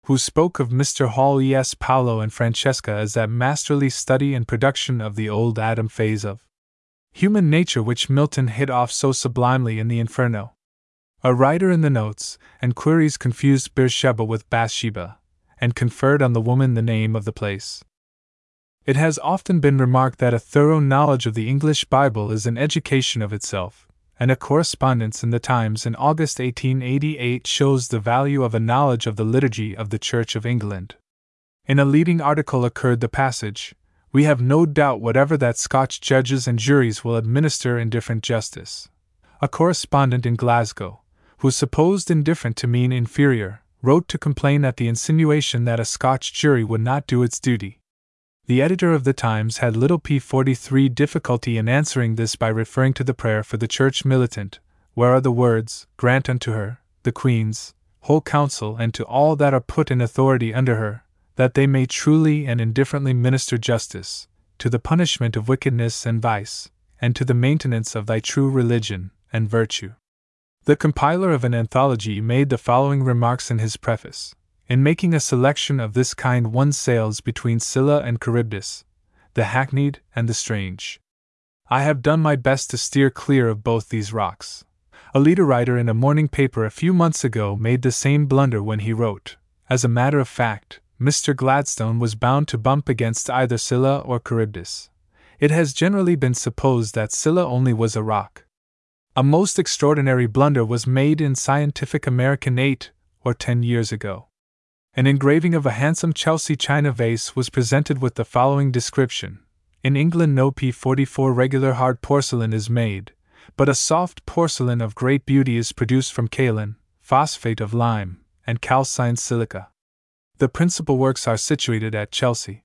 who spoke of Mr. Hall E.S. Paolo and Francesca as that masterly study and production of the old Adam phase of human nature which Milton hit off so sublimely in the Inferno. A writer in the notes and queries confused Beersheba with Bathsheba, and conferred on the woman the name of the place. It has often been remarked that a thorough knowledge of the English Bible is an education of itself, and a correspondence in the Times in August 1888 shows the value of a knowledge of the liturgy of the Church of England. In a leading article occurred the passage, "We have no doubt whatever that Scotch judges and juries will administer indifferent justice." A correspondent in Glasgow, who supposed indifferent to mean inferior, wrote to complain at the insinuation that a Scotch jury would not do its duty. The editor of the Times had little p43 difficulty in answering this by referring to the prayer for the church militant, where are the words, "Grant unto her, the Queen's, whole council and to all that are put in authority under her, that they may truly and indifferently minister justice, to the punishment of wickedness and vice, and to the maintenance of thy true religion and virtue." The compiler of an anthology made the following remarks in his preface. In making a selection of this kind one sails between Scylla and Charybdis, the hackneyed and the strange. I have done my best to steer clear of both these rocks. A leader writer in a morning paper a few months ago made the same blunder when he wrote, "As a matter of fact, Mr. Gladstone was bound to bump against either Scylla or Charybdis. It has generally been supposed that Scylla only was a rock." A most extraordinary blunder was made in Scientific American 8 or 10 years ago. An engraving of a handsome Chelsea china vase was presented with the following description. In England no p44 regular hard porcelain is made, but a soft porcelain of great beauty is produced from kaolin, phosphate of lime, and calcined silica. The principal works are situated at Chelsea.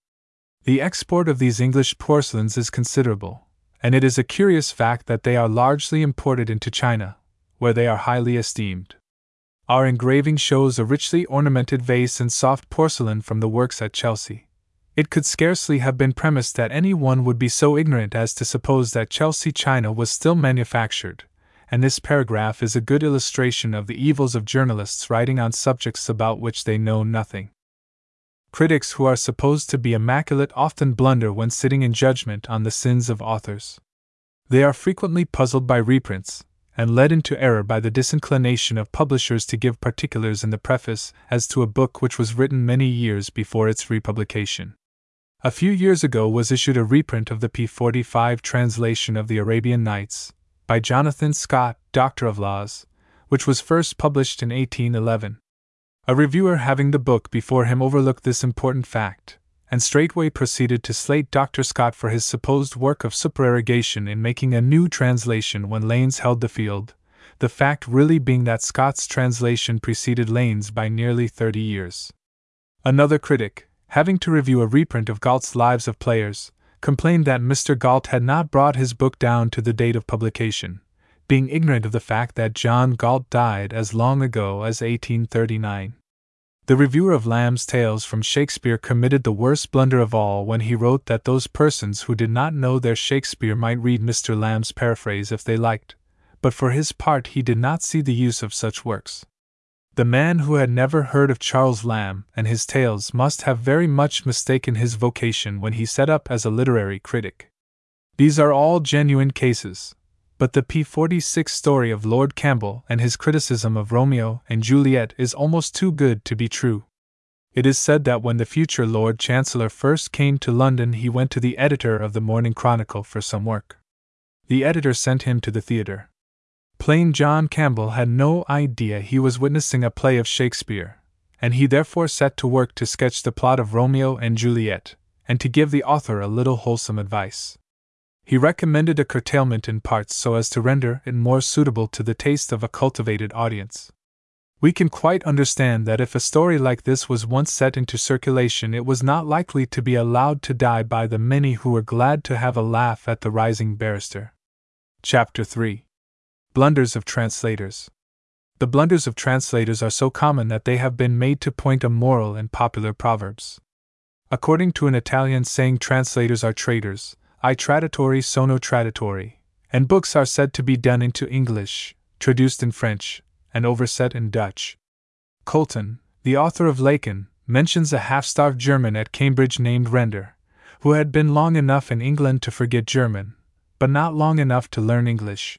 The export of these English porcelains is considerable, and it is a curious fact that they are largely imported into China, where they are highly esteemed. Our engraving shows a richly ornamented vase in soft porcelain from the works at Chelsea. It could scarcely have been premised that anyone would be so ignorant as to suppose that Chelsea china was still manufactured, and this paragraph is a good illustration of the evils of journalists writing on subjects about which they know nothing. Critics who are supposed to be immaculate often blunder when sitting in judgment on the sins of authors. They are frequently puzzled by reprints, and led into error by the disinclination of publishers to give particulars in the preface as to a book which was written many years before its republication. A few years ago was issued a reprint of the P45 translation of the Arabian Nights, by Jonathan Scott, Doctor of Laws, which was first published in 1811. A reviewer having the book before him overlooked this important fact, and straightway proceeded to slate Dr. Scott for his supposed work of supererogation in making a new translation when Lane's held the field, the fact really being that Scott's translation preceded Lane's by nearly 30 years. Another critic, having to review a reprint of Galt's Lives of Players, complained that Mr. Galt had not brought his book down to the date of publication, being ignorant of the fact that John Galt died as long ago as 1839. The reviewer of Lamb's Tales from Shakespeare committed the worst blunder of all when he wrote that those persons who did not know their Shakespeare might read Mr. Lamb's paraphrase if they liked, but for his part he did not see the use of such works. The man who had never heard of Charles Lamb and his tales must have very much mistaken his vocation when he set up as a literary critic. These are all genuine cases, but the P46 story of Lord Campbell and his criticism of Romeo and Juliet is almost too good to be true. It is said that when the future Lord Chancellor first came to London, he went to the editor of the Morning Chronicle for some work. The editor sent him to the theatre. Plain John Campbell had no idea he was witnessing a play of Shakespeare, and he therefore set to work to sketch the plot of Romeo and Juliet, and to give the author a little wholesome advice. He recommended a curtailment in parts so as to render it more suitable to the taste of a cultivated audience. We can quite understand that if a story like this was once set into circulation, it was not likely to be allowed to die by the many who were glad to have a laugh at the rising barrister. Chapter 3. Blunders of Translators. The blunders of translators are so common that they have been made to point a moral in popular proverbs. According to an Italian saying, translators are traitors. I traditori sono traditori, and books are said to be done into English, traduced in French, and overset in Dutch. Colton, the author of Laken, mentions a half-starved German at Cambridge named Render, who had been long enough in England to forget German, but not long enough to learn English.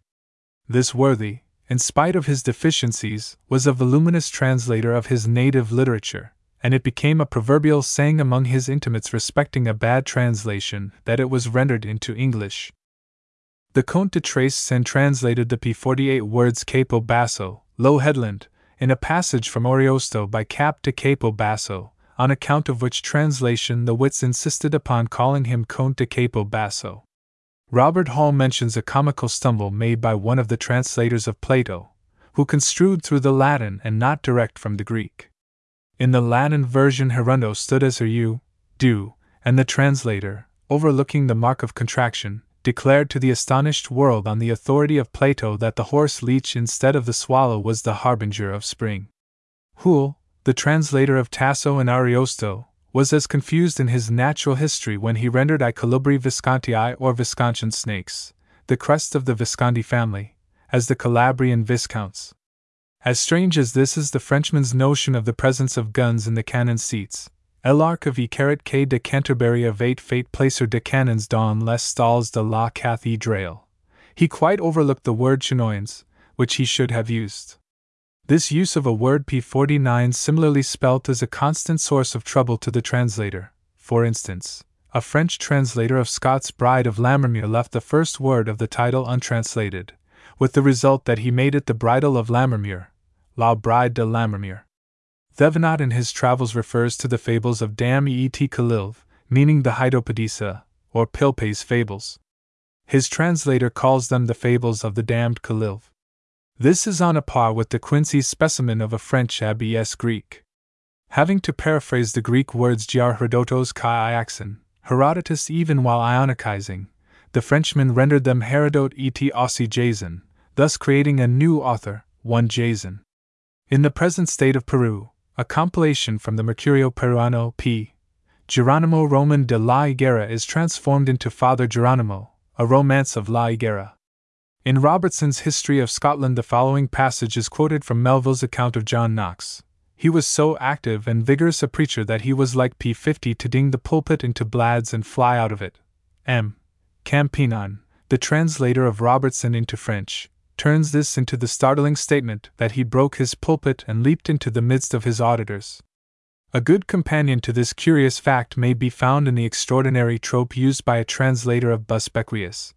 This worthy, in spite of his deficiencies, was a voluminous translator of his native literature, and it became a proverbial saying among his intimates respecting a bad translation that it was rendered into English. The Comte de Tressan translated the P48 words Capo Basso, low headland, in a passage from Ariosto by Cap de Capo Basso, on account of which translation the wits insisted upon calling him Comte de Capo Basso. Robert Hall mentions a comical stumble made by one of the translators of Plato, who construed through the Latin and not direct from the Greek. In the Latin version, Hirundo stood as Heru, do, and the translator, overlooking the mark of contraction, declared to the astonished world on the authority of Plato that the horse leech instead of the swallow was the harbinger of spring. Hoole, the translator of Tasso and Ariosto, was as confused in his natural history when he rendered I colubri Viscontii or Viscontian snakes, the crest of the Visconti family, as the Calabrian Viscounts. As strange as this is the Frenchman's notion of the presence of guns in the cannon seats, L'Arc of E.K. de Canterbury of 8 Fate Placer de Cannons dans les Stalles de la Cathédrale, he quite overlooked the word chinoines, which he should have used. This use of a word P49 similarly spelt is a constant source of trouble to the translator. For instance, a French translator of Scott's Bride of Lammermuir left the first word of the title untranslated, with the result that he made it the Bridal of Lammermuir, La Bride de Lammermuir. Thevenot in his travels refers to the fables of Dame E.T. Khalilv, meaning the Hydropedisa, or Pilpay's fables. His translator calls them the fables of the damned Khalilv. This is on a par with De Quincey's specimen of a French Abyss Greek. Having to paraphrase the Greek words Giarhrodotos kai iaxen, Herodotus. Even while Ionicizing, the Frenchman rendered them Herodot et aussi Jason, thus creating a new author, one Jason. In the present state of Peru, a compilation from the Mercurio Peruano P. Geronimo Roman de la Higuera is transformed into Father Geronimo, a romance of La Higuera. In Robertson's History of Scotland, the following passage is quoted from Melville's account of John Knox. He was so active and vigorous a preacher that he was like P50 to ding the pulpit into blads and fly out of it. M. Campinon, the translator of Robertson into French, turns this into the startling statement that he broke his pulpit and leaped into the midst of his auditors. A good companion to this curious fact may be found in the extraordinary trope used by a translator of Busbequius,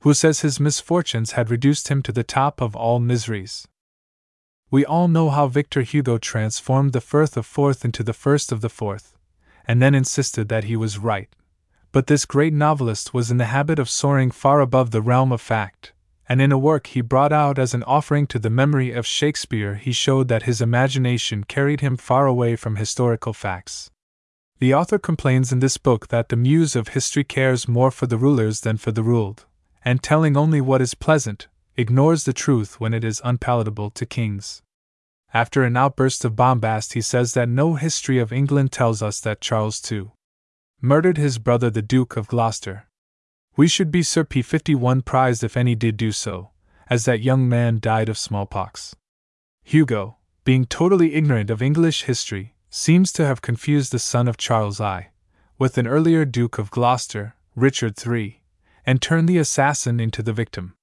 who says his misfortunes had reduced him to the top of all miseries. We all know how Victor Hugo transformed the Firth of Forth into the First of the Forth, and then insisted that he was right. But this great novelist was in the habit of soaring far above the realm of fact, and in a work he brought out as an offering to the memory of Shakespeare he showed that his imagination carried him far away from historical facts. The author complains in this book that the muse of history cares more for the rulers than for the ruled, and telling only what is pleasant, ignores the truth when it is unpalatable to kings. After an outburst of bombast he says that no history of England tells us that Charles II murdered his brother the Duke of Gloucester. We should be Sir P51 prized if any did do so, as that young man died of smallpox. Hugo, being totally ignorant of English history, seems to have confused the son of Charles I with an earlier Duke of Gloucester, Richard III, and turned the assassin into the victim.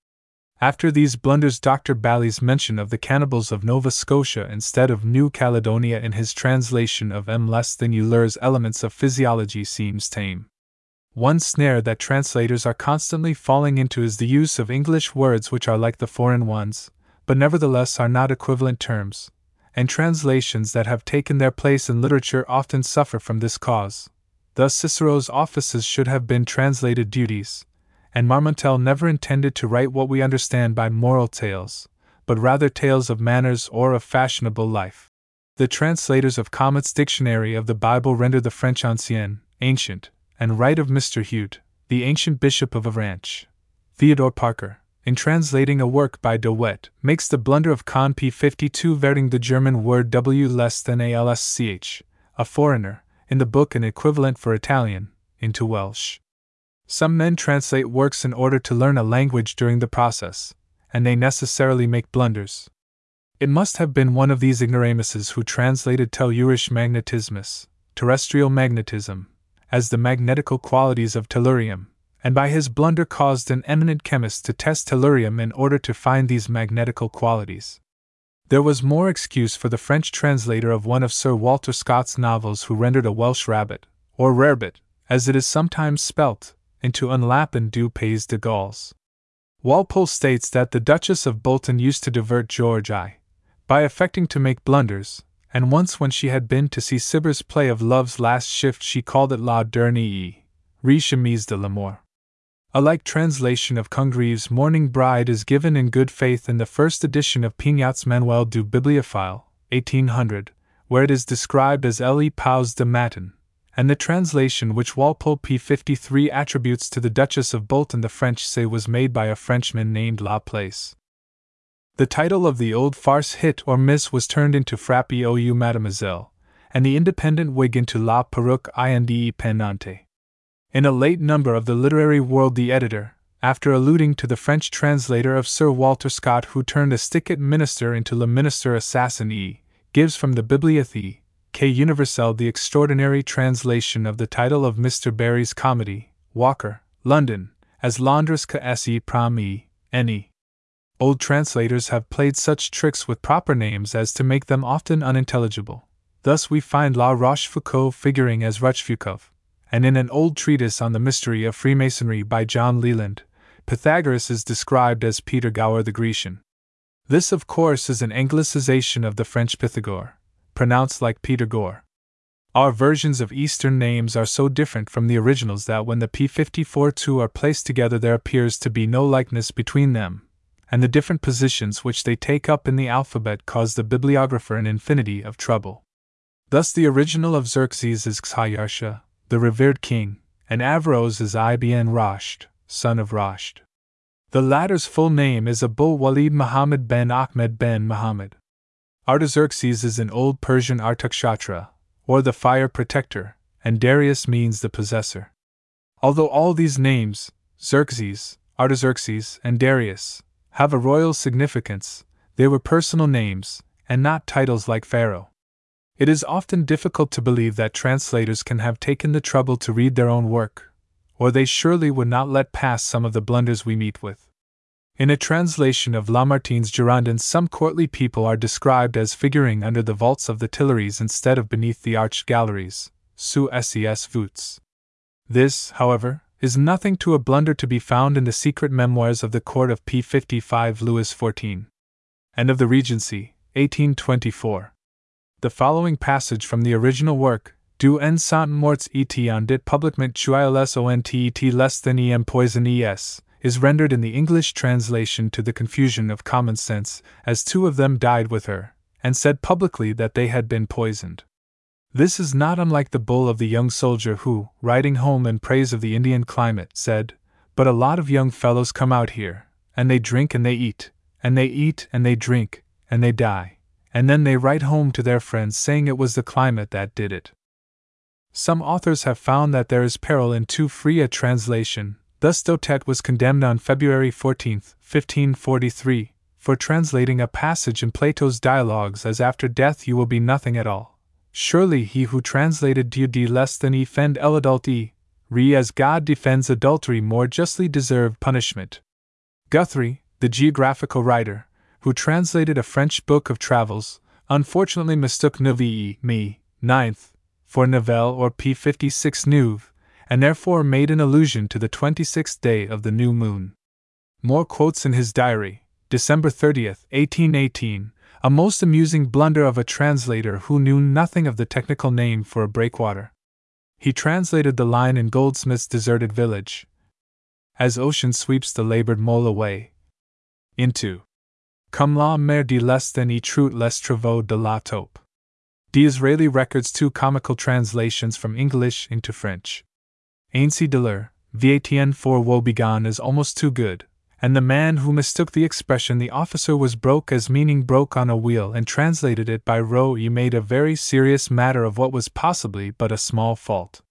After these blunders, Dr. Bally's mention of the cannibals of Nova Scotia instead of New Caledonia in his translation of M. Less-than-Euler's Elements of Physiology seems tame. One snare that translators are constantly falling into is the use of English words which are like the foreign ones, but nevertheless are not equivalent terms, and translations that have taken their place in literature often suffer from this cause. Thus Cicero's offices should have been translated duties, and Marmontel never intended to write what we understand by moral tales, but rather tales of manners or of fashionable life. The translators of Comet's Dictionary of the Bible render the French ancien, ancient, and right of Mr. Hute, the ancient bishop of Avranches. Theodore Parker, in translating a work by De Wet, makes the blunder of con P52 verting the German word W less than ALSCH, a foreigner, in the book an equivalent for Italian, into Welsh. Some men translate works in order to learn a language during the process, and they necessarily make blunders. It must have been one of these ignoramuses who translated Tellurisch Magnetismus, terrestrial magnetism, as the magnetical qualities of tellurium, and by his blunder caused an eminent chemist to test tellurium in order to find these magnetical qualities. There was more excuse for the French translator of one of Sir Walter Scott's novels who rendered a Welsh rabbit, or rarebit, as it is sometimes spelt, into un lapin du pays de Gauls. Walpole states that the Duchess of Bolton used to divert George I by affecting to make blunders, and once when she had been to see Cibber's play of Love's Last Shift she called it La Dernière Chemise de l'Amour. A like translation of Congreve's Mourning Bride is given in good faith in the first edition of Pignat's Manuel du Bibliophile, 1800, where it is described as Le Paus de Matin, and the translation which Walpole P53 attributes to the Duchess of Bolton the French say was made by a Frenchman named La Place. The title of the old farce Hit or Miss was turned into Frappe ou Mademoiselle, and the independent wig into La Perruque Inde Penante. In a late number of the Literary World the editor, after alluding to the French translator of Sir Walter Scott who turned a stick-at minister into Le Ministre Assassin E, gives from the Bibliothèque Universelle the extraordinary translation of the title of Mr. Barry's comedy, Walker, London, as Londres que se promis, ne. Old translators have played such tricks with proper names as to make them often unintelligible. Thus we find La Rochefoucauld figuring as Rochefoucauld, and in an old treatise on the mystery of Freemasonry by John Leland, Pythagoras is described as Peter Gower the Grecian. This, of course, is an anglicization of the French Pythagore, pronounced like Peter Gore. Our versions of Eastern names are so different from the originals that when the P54-2 are placed together there appears to be no likeness between them, and the different positions which they take up in the alphabet cause the bibliographer an infinity of trouble. Thus the original of Xerxes is Xayyarsha, the revered king, and Averroes is Ibn Rushd, son of Rushd. The latter's full name is Abul Walid Muhammad ben Ahmed ben Muhammad. Artaxerxes is an old Persian Artakshatra, or the fire protector, and Darius means the possessor. Although all these names, Xerxes, Artaxerxes, and Darius, have a royal significance, they were personal names, and not titles like Pharaoh. It is often difficult to believe that translators can have taken the trouble to read their own work, or they surely would not let pass some of the blunders we meet with. In a translation of Lamartine's Girondins, some courtly people are described as figuring under the vaults of the Tuileries instead of beneath the arched galleries, sous ses voûtes. This, however, is nothing to a blunder to be found in the secret memoirs of the court of P55 Louis XIV. and of the Regency, 1824. The following passage from the original work, Du en saint morts et en dit publiquement tuiles ont et less than em poison es, is rendered in the English translation to the confusion of common sense as two of them died with her, and said publicly that they had been poisoned. This is not unlike the bull of the young soldier who, riding home in praise of the Indian climate, said, "But a lot of young fellows come out here, and they drink and they eat, and they eat and they drink, and they die, and then they write home to their friends saying it was the climate that did it." Some authors have found that there is peril in too free a translation. Thus Dautet was condemned on February 14, 1543, for translating a passage in Plato's Dialogues as "After death you will be nothing at all. Surely he who translated Dieu less than defend l'adulterie, as God defends adultery more justly deserved punishment." Guthrie, the geographical writer, who translated a French book of travels, unfortunately mistook Novie me, 9th, for Novelle or P56 Nouve, and therefore made an allusion to the 26th day of the new moon. Moore quotes in his diary, December 30, 1818, a most amusing blunder of a translator who knew nothing of the technical name for a breakwater. He translated the line in Goldsmith's Deserted Village, "As ocean sweeps the labored mole away," into "Comme la mer de l'est en étroit les travaux de la taupe." The Israeli records two comical translations from English into French. Ainsi de l'heure, VATN for woebegone is almost too good, and the man who mistook the expression "the officer was broke" as meaning broke on a wheel and translated it by row, he made a very serious matter of what was possibly but a small fault.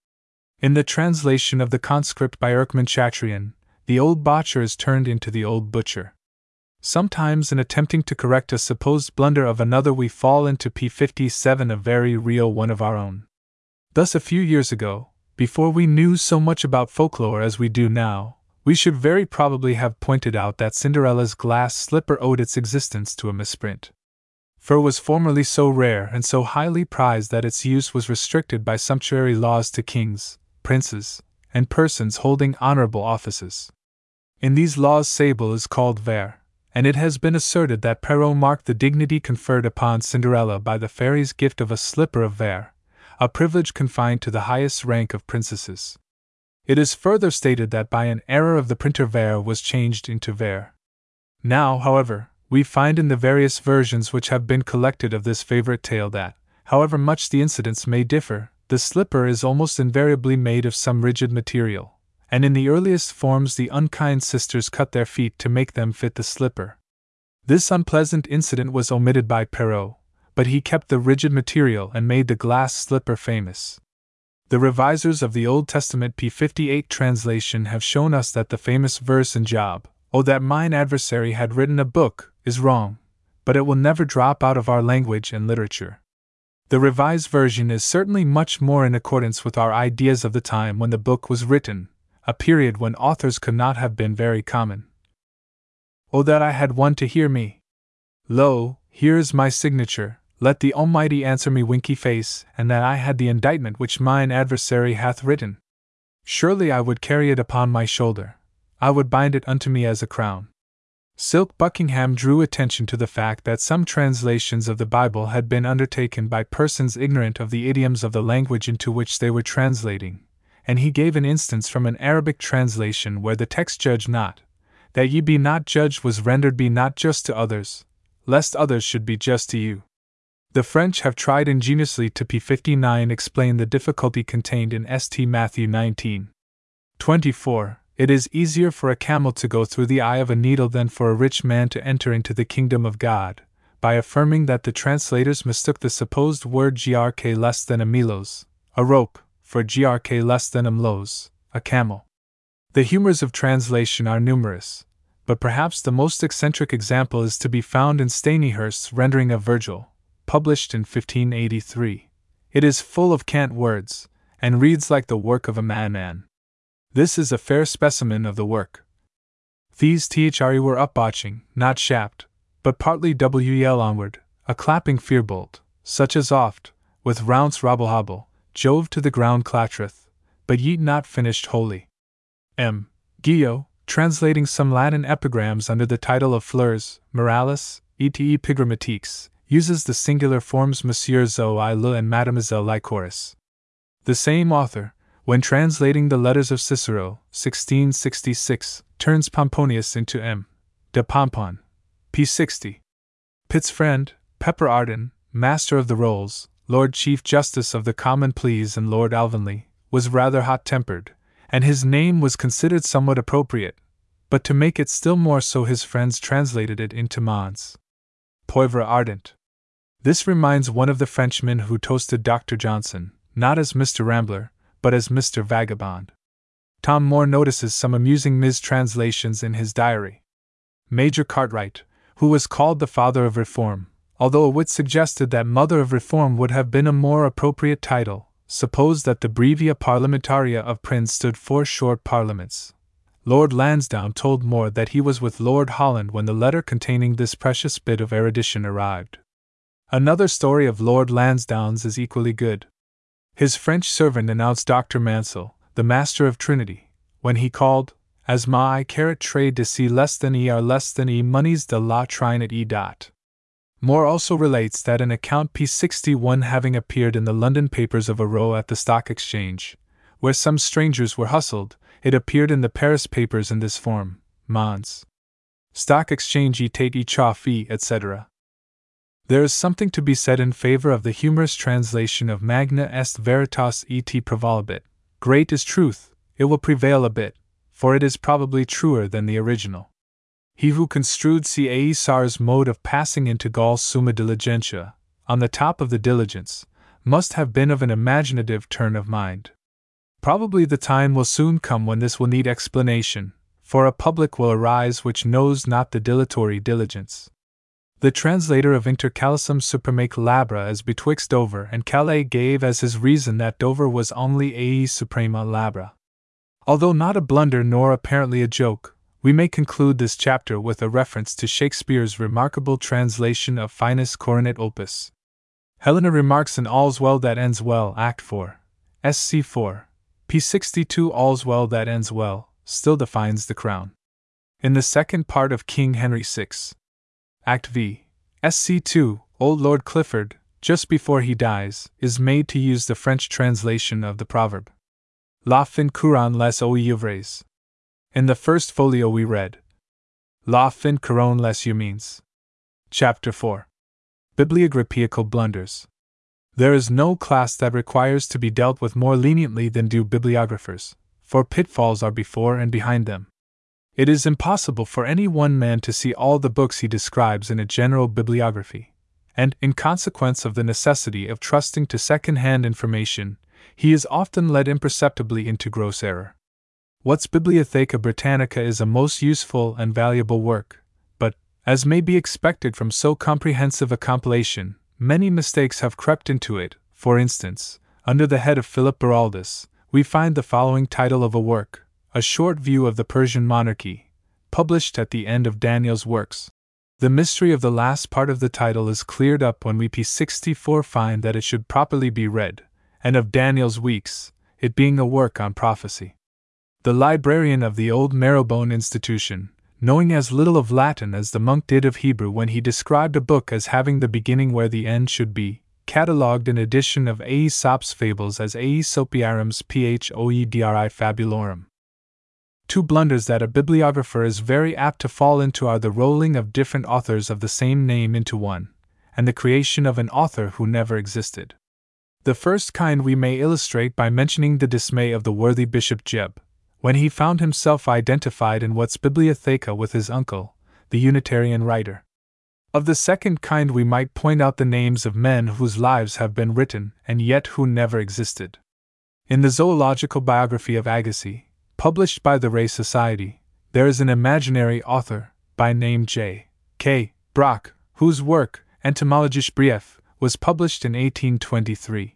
In the translation of The Conscript by Erckmann Chatrian, the old botcher is turned into the old butcher. Sometimes in attempting to correct a supposed blunder of another we fall into P57, a very real one of our own. Thus a few years ago, before we knew so much about folklore as we do now, we should very probably have pointed out that Cinderella's glass slipper owed its existence to a misprint. Fur was formerly so rare and so highly prized that its use was restricted by sumptuary laws to kings, princes, and persons holding honorable offices. In these laws sable is called vair, and it has been asserted that Perrault marked the dignity conferred upon Cinderella by the fairy's gift of a slipper of vair, a privilege confined to the highest rank of princesses. It is further stated that by an error of the printer vair was changed into vair. Now, however, we find in the various versions which have been collected of this favorite tale that, however much the incidents may differ, the slipper is almost invariably made of some rigid material, and in the earliest forms the unkind sisters cut their feet to make them fit the slipper. This unpleasant incident was omitted by Perrault, but he kept the rigid material and made the glass slipper famous. The revisers of the Old Testament P58 translation have shown us that the famous verse in Job, "Oh that mine adversary had written a book," is wrong, but it will never drop out of our language and literature. The revised version is certainly much more in accordance with our ideas of the time when the book was written, a period when authors could not have been very common. "Oh that I had one to hear me. Lo, here is my signature. Let the Almighty answer me winky face, and that I had the indictment which mine adversary hath written. Surely I would carry it upon my shoulder. I would bind it unto me as a crown." Silk Buckingham drew attention to the fact that some translations of the Bible had been undertaken by persons ignorant of the idioms of the language into which they were translating, and he gave an instance from an Arabic translation where the text "judge not, that ye be not judged" was rendered "be not just to others, lest others should be just to you." The French have tried ingeniously to P59 explain the difficulty contained in St. Matthew 19. 24. It is easier for a camel to go through the eye of a needle than for a rich man to enter into the kingdom of God, by affirming that the translators mistook the supposed word grk less than amilos, a rope, for grk less than amlos, a camel. The humors of translation are numerous, but perhaps the most eccentric example is to be found in Stanyhurst's rendering of Virgil, published in 1583. It is full of cant words, and reads like the work of a madman. This is a fair specimen of the work. These thre were upbotching, not shaft, but partly wel onward, a clapping fearbolt, such as oft, with rounds robble-hobble, Jove to the ground clattereth, but ye not finished wholly. M. Guillot, translating some Latin epigrams under the title of Fleurs, Moralis, ete Pigrammatiques, uses the singular forms Monsieur Zoi Le and Mademoiselle Lycoris. The same author, when translating the letters of Cicero, 1666, turns Pomponius into M. de Pompon, p. 60. Pitt's friend, Pepper Arden, Master of the Rolls, Lord Chief Justice of the Common Pleas and Lord Alvanley, was rather hot-tempered, and his name was considered somewhat appropriate, but to make it still more so his friends translated it into Mons. Poivre Ardent. This reminds one of the Frenchmen who toasted Dr. Johnson, not as Mr. Rambler, but as Mr. Vagabond. Tom Moore notices some amusing mistranslations in his diary. Major Cartwright, who was called the Father of Reform, although a wit suggested that Mother of Reform would have been a more appropriate title, supposed that the Brevia Parliamentaria of Prynne stood for short parliaments. Lord Lansdowne told Moore that he was with Lord Holland when the letter containing this precious bit of erudition arrived. Another story of Lord Lansdowne's is equally good. His French servant announced Dr. Mansell, the Master of Trinity, when he called, as ma I carat trade de c less than e are less than e monies de la trinit e dot. Moore also relates that an account P61 having appeared in the London papers of a row at the Stock Exchange, where some strangers were hustled, it appeared in the Paris papers in this form, Mons. Stock Exchange e tate e chaff e, etc. There is something to be said in favor of the humorous translation of Magna est veritas et prevalebit. Great is truth, it will prevail a bit, for it is probably truer than the original. He who construed C.A.E. Sars' mode of passing into Gaul's Summa Diligentia, on the top of the diligence, must have been of an imaginative turn of mind. Probably the time will soon come when this will need explanation, for a public will arise which knows not the dilatory diligence. The translator of Intercalisum Supremaque Labra as betwixt Dover and Calais gave as his reason that Dover was only ae suprema labra. Although not a blunder nor apparently a joke, we may conclude this chapter with a reference to Shakespeare's remarkable translation of Finis Coronet Opus. Helena remarks in All's Well That Ends Well, Act 4, Sc 4, p. 62, All's Well That Ends Well still defines the crown. In the second part of King Henry VI, Act v. Sc 2, old Lord Clifford, just before he dies, is made to use the French translation of the proverb, La fin couronne les oeuvres. In the first folio we read, La fin couronne les humines. Chapter 4. Bibliographical blunders. There is no class that requires to be dealt with more leniently than do bibliographers, for pitfalls are before and behind them. It is impossible for any one man to see all the books he describes in a general bibliography, and, in consequence of the necessity of trusting to second-hand information, he is often led imperceptibly into gross error. Watts' Bibliotheca Britannica is a most useful and valuable work, but, as may be expected from so comprehensive a compilation, many mistakes have crept into it. For instance, under the head of Philip Baraldus, we find the following title of a work, A Short View of the Persian Monarchy, published at the end of Daniel's works. The mystery of the last part of the title is cleared up when we P64 find that it should properly be read, and of Daniel's weeks, it being a work on prophecy. The librarian of the old Marrowbone institution, knowing as little of Latin as the monk did of Hebrew when he described a book as having the beginning where the end should be, catalogued an edition of Aesop's fables as Aesopiarum's Phoedri Fabulorum. Two blunders that a bibliographer is very apt to fall into are the rolling of different authors of the same name into one, and the creation of an author who never existed. The first kind we may illustrate by mentioning the dismay of the worthy Bishop Jebb, when he found himself identified in What's Bibliotheca with his uncle, the Unitarian writer. Of the second kind we might point out the names of men whose lives have been written and yet who never existed. In the zoological biography of Agassiz, published by the Ray Society, there is an imaginary author, by name J. K. Brock, whose work, Entomologische Briefe, was published in 1823.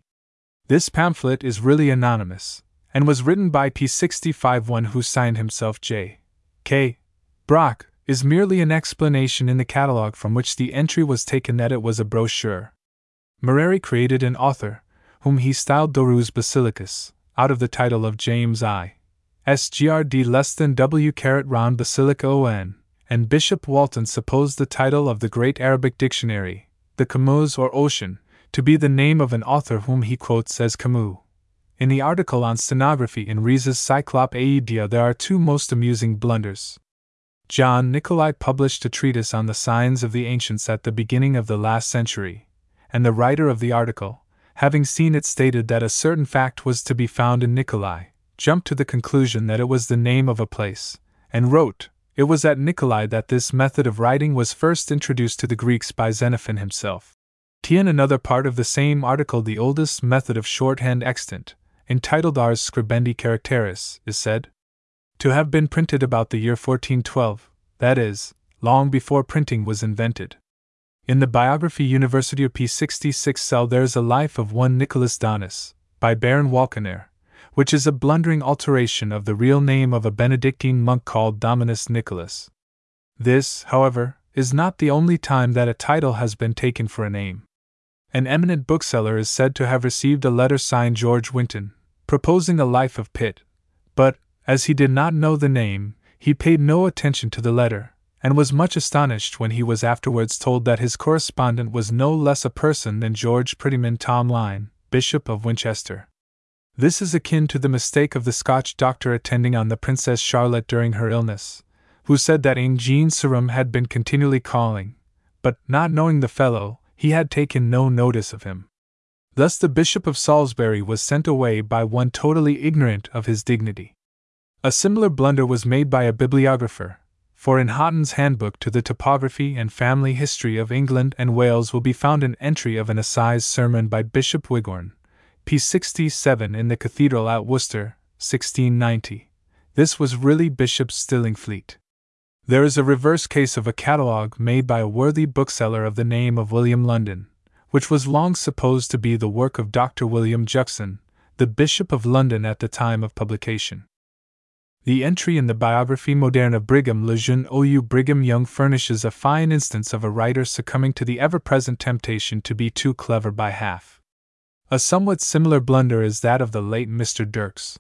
This pamphlet is really anonymous, and was written by P651 who signed himself J. K. Brock, is merely an explanation in the catalogue from which the entry was taken that it was a brochure. Mereri created an author, whom he styled Dorus Basilicus, out of the title of James I. Sgrd less than W. Ron Basilica on, and Bishop Walton supposed the title of the Great Arabic Dictionary, the Camus or Ocean, to be the name of an author whom he quotes as Camus. In the article on stenography in Ries's Cyclopaedia there are two most amusing blunders. John Nicolai published a treatise on the signs of the ancients at the beginning of the last century, and the writer of the article, having seen it stated that a certain fact was to be found in Nicolai, jumped to the conclusion that it was the name of a place, and wrote, "It was at Nicolai that this method of writing was first introduced to the Greeks by Xenophon himself." In another part of the same article the oldest method of shorthand extant, entitled Ars Scribendi Caracteris, is said to have been printed about the year 1412, that is, long before printing was invented. In the biography Universitaria P66 cell there is a life of one Nicholas Donus, by Baron Walkenaer, which is a blundering alteration of the real name of a Benedictine monk called Dominus Nicholas. This, however, is not the only time that a title has been taken for a name. An eminent bookseller is said to have received a letter signed George Winton, proposing a life of Pitt, but, as he did not know the name, he paid no attention to the letter, and was much astonished when he was afterwards told that his correspondent was no less a person than George Prettyman Tomline, Bishop of Winchester. This is akin to the mistake of the Scotch doctor attending on the Princess Charlotte during her illness, who said that Ing Jean Serum had been continually calling, but, not knowing the fellow, he had taken no notice of him. Thus the Bishop of Salisbury was sent away by one totally ignorant of his dignity. A similar blunder was made by a bibliographer, for in Houghton's Handbook to the Topography and Family History of England and Wales will be found an entry of an assize sermon by Bishop Wigorn, P67 in the Cathedral at Worcester, 1690. This was really Bishop Stillingfleet. There is a reverse case of a catalogue made by a worthy bookseller of the name of William London, which was long supposed to be the work of Dr. William Juxon, the Bishop of London at the time of publication. The entry in the biography moderne of Brigham le Jeune ou Brigham Young furnishes a fine instance of a writer succumbing to the ever-present temptation to be too clever by half. A somewhat similar blunder is that of the late Mr. Dirks.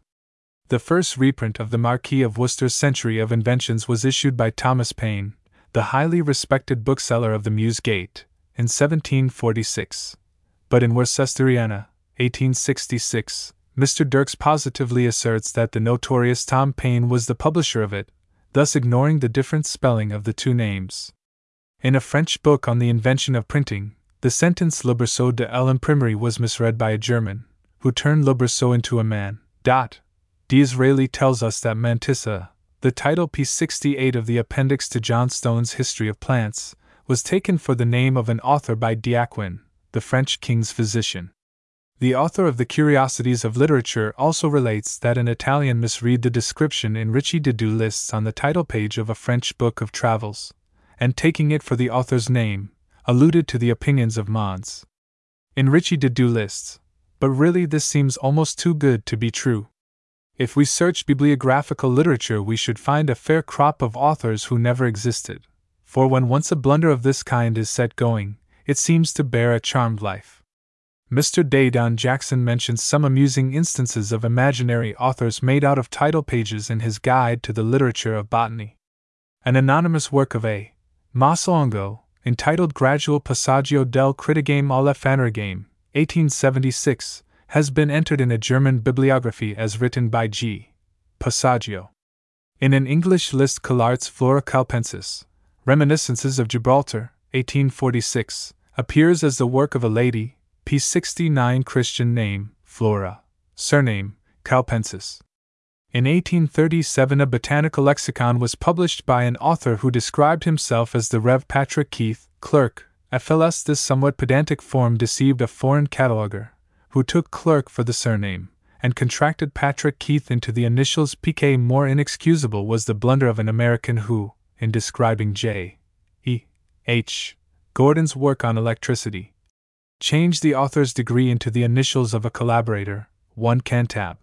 The first reprint of the Marquis of Worcester's Century of Inventions was issued by Thomas Paine, the highly respected bookseller of the Mews Gate, in 1746. But in Worcesteriana, 1866, Mr. Dirks positively asserts that the notorious Tom Paine was the publisher of it, thus ignoring the different spelling of the two names. In a French book on the invention of printing, the sentence Le Berceau de l'Imprimerie was misread by a German, who turned Le Berceau into a man. D'Israeli tells us that Mantissa, the title p68 of the appendix to Johnstone's History of Plants, was taken for the name of an author by Diaquin, the French king's physician. The author of the Curiosities of Literature also relates that an Italian misread the description in Ricci de Deux lists on the title page of a French book of travels, and taking it for the author's name, alluded to the opinions of Mons. In Ricci de Deux lists, but really this seems almost too good to be true. If we search bibliographical literature we should find a fair crop of authors who never existed, for when once a blunder of this kind is set going, it seems to bear a charmed life. Mr. Dayton Jackson mentions some amusing instances of imaginary authors made out of title pages in his Guide to the Literature of Botany. An anonymous work of A. Masolongo, entitled Gradual Passaggio del Critigame alla Fanerigame, 1876, has been entered in a German bibliography as written by G. Passaggio. In an English list Collard's Flora Calpensis, Reminiscences of Gibraltar, 1846, appears as the work of a lady, P69 Christian name, Flora, surname, Calpensis. In 1837 a botanical lexicon was published by an author who described himself as the Rev. Patrick Keith, clerk, FLS. This somewhat pedantic form deceived a foreign cataloguer, who took clerk for the surname, and contracted Patrick Keith into the initials P.K. More inexcusable was the blunder of an American who, in describing J. E. H. Gordon's work on electricity, changed the author's degree into the initials of a collaborator, 1 Cantab.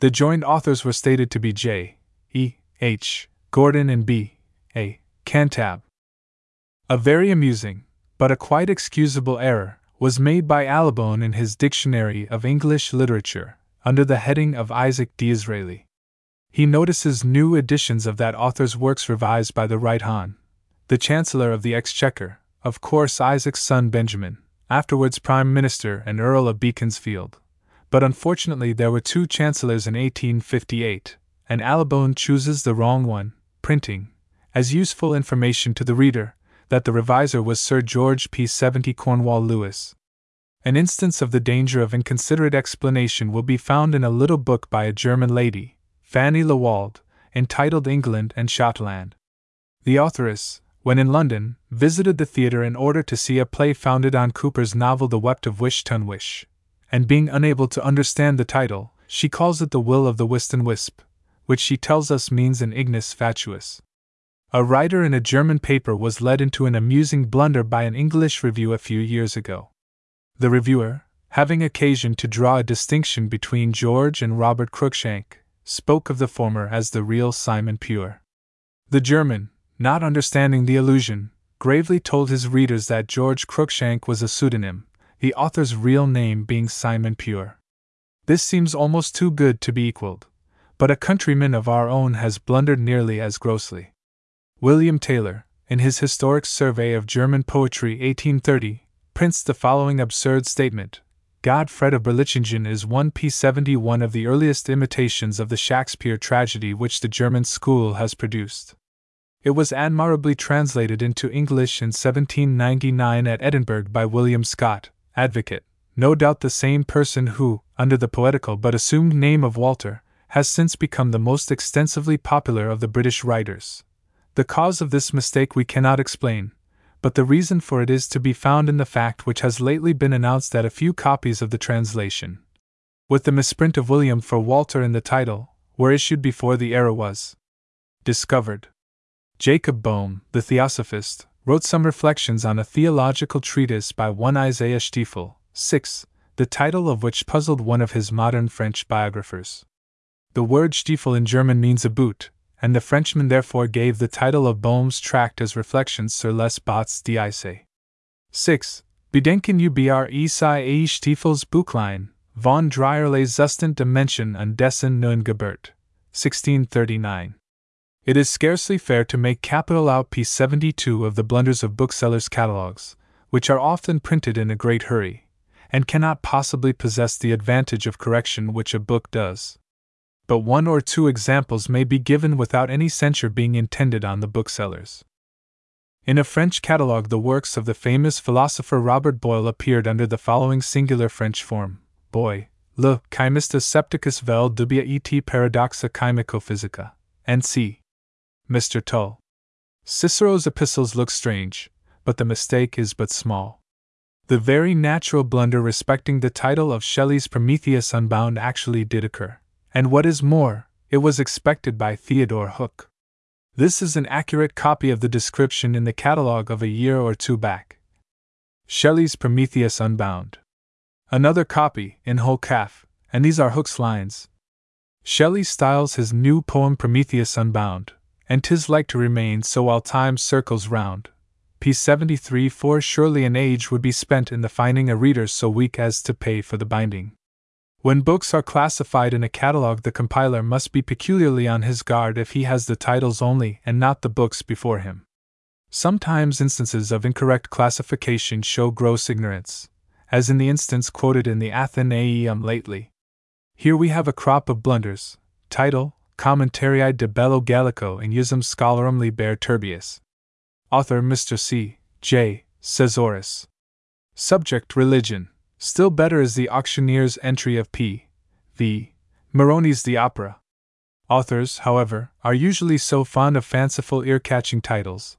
The joined authors were stated to be J. E. H. Gordon and B. A. Cantab. A very amusing, but a quite excusable error, was made by Allibone in his Dictionary of English Literature, under the heading of Isaac D'Israeli. He notices new editions of that author's works revised by the Right Hon, the Chancellor of the Exchequer, of course Isaac's son Benjamin, afterwards Prime Minister and Earl of Beaconsfield. But unfortunately there were two Chancellors in 1858, and Allibone chooses the wrong one, printing, as useful information to the reader, that the reviser was Sir George P. 70 Cornewall Lewis. An instance of the danger of inconsiderate explanation will be found in a little book by a German lady, Fanny Lewald, entitled England and Schottland. The authoress, when in London, visited the theatre in order to see a play founded on Cooper's novel The Wept of Wish ton Wish, and being unable to understand the title, she calls it The Will of the Wist and Wisp, which she tells us means an ignis fatuus. A writer in a German paper was led into an amusing blunder by an English review a few years ago. The reviewer, having occasion to draw a distinction between George and Robert Cruikshank, spoke of the former as the real Simon Pure. The German, not understanding the allusion, gravely told his readers that George Cruikshank was a pseudonym, the author's real name being Simon Pure. This seems almost too good to be equaled, but a countryman of our own has blundered nearly as grossly. William Taylor, in his Historic Survey of German Poetry 1830, prints the following absurd statement: Godfred of Berlichingen is 1p71 of the earliest imitations of the Shakespeare tragedy which the German school has produced. It was admirably translated into English in 1799 at Edinburgh by William Scott, advocate, no doubt the same person who, under the poetical but assumed name of Walter, has since become the most extensively popular of the British writers. The cause of this mistake we cannot explain, but the reason for it is to be found in the fact which has lately been announced that a few copies of the translation, with the misprint of William for Walter in the title, were issued before the error was discovered. Jacob Boehm, the theosophist, wrote some reflections on a theological treatise by one Isaiah Stiefel, 6, the title of which puzzled one of his modern French biographers. The word Stiefel in German means a boot, and the Frenchman therefore gave the title of Boehm's tract as Reflections sur les bottes d'Isaiah. 6. Bedenken über Isaiah Stiefel's Buchlein, von Dreyer les Zustand der Menschen und dessen neuen Geburt. 1639. It is scarcely fair to make capital out P72 of the blunders of booksellers' catalogues, which are often printed in a great hurry, and cannot possibly possess the advantage of correction which a book does. But one or two examples may be given without any censure being intended on the booksellers. In a French catalogue, the works of the famous philosopher Robert Boyle appeared under the following singular French form: Boy, le chimiste scepticus vel dubia et paradoxa chimico-physica, N.C. Mr. Tull. Cicero's epistles look strange, but the mistake is but small. The very natural blunder respecting the title of Shelley's Prometheus Unbound actually did occur. And what is more, it was expected by Theodore Hook. This is an accurate copy of the description in the catalogue of a year or two back: Shelley's Prometheus Unbound. Another copy, in whole calf, and these are Hook's lines. Shelley styles his new poem Prometheus Unbound, and 'tis like to remain so while time circles round. P73 4. Surely an age would be spent in the finding a reader so weak as to pay for the binding. When books are classified in a catalogue, the compiler must be peculiarly on his guard if he has the titles only and not the books before him. Sometimes instances of incorrect classification show gross ignorance, as in the instance quoted in the Athenaeum lately. Here we have a crop of blunders: title, Commentarii de Bello Gallico in Usum Scholarum Liber Terbius. Author Mr. C. J. Caesaris. Subject Religion. Still better is the auctioneer's entry of P. V. Moroni's The Opera. Authors, however, are usually so fond of fanciful ear-catching titles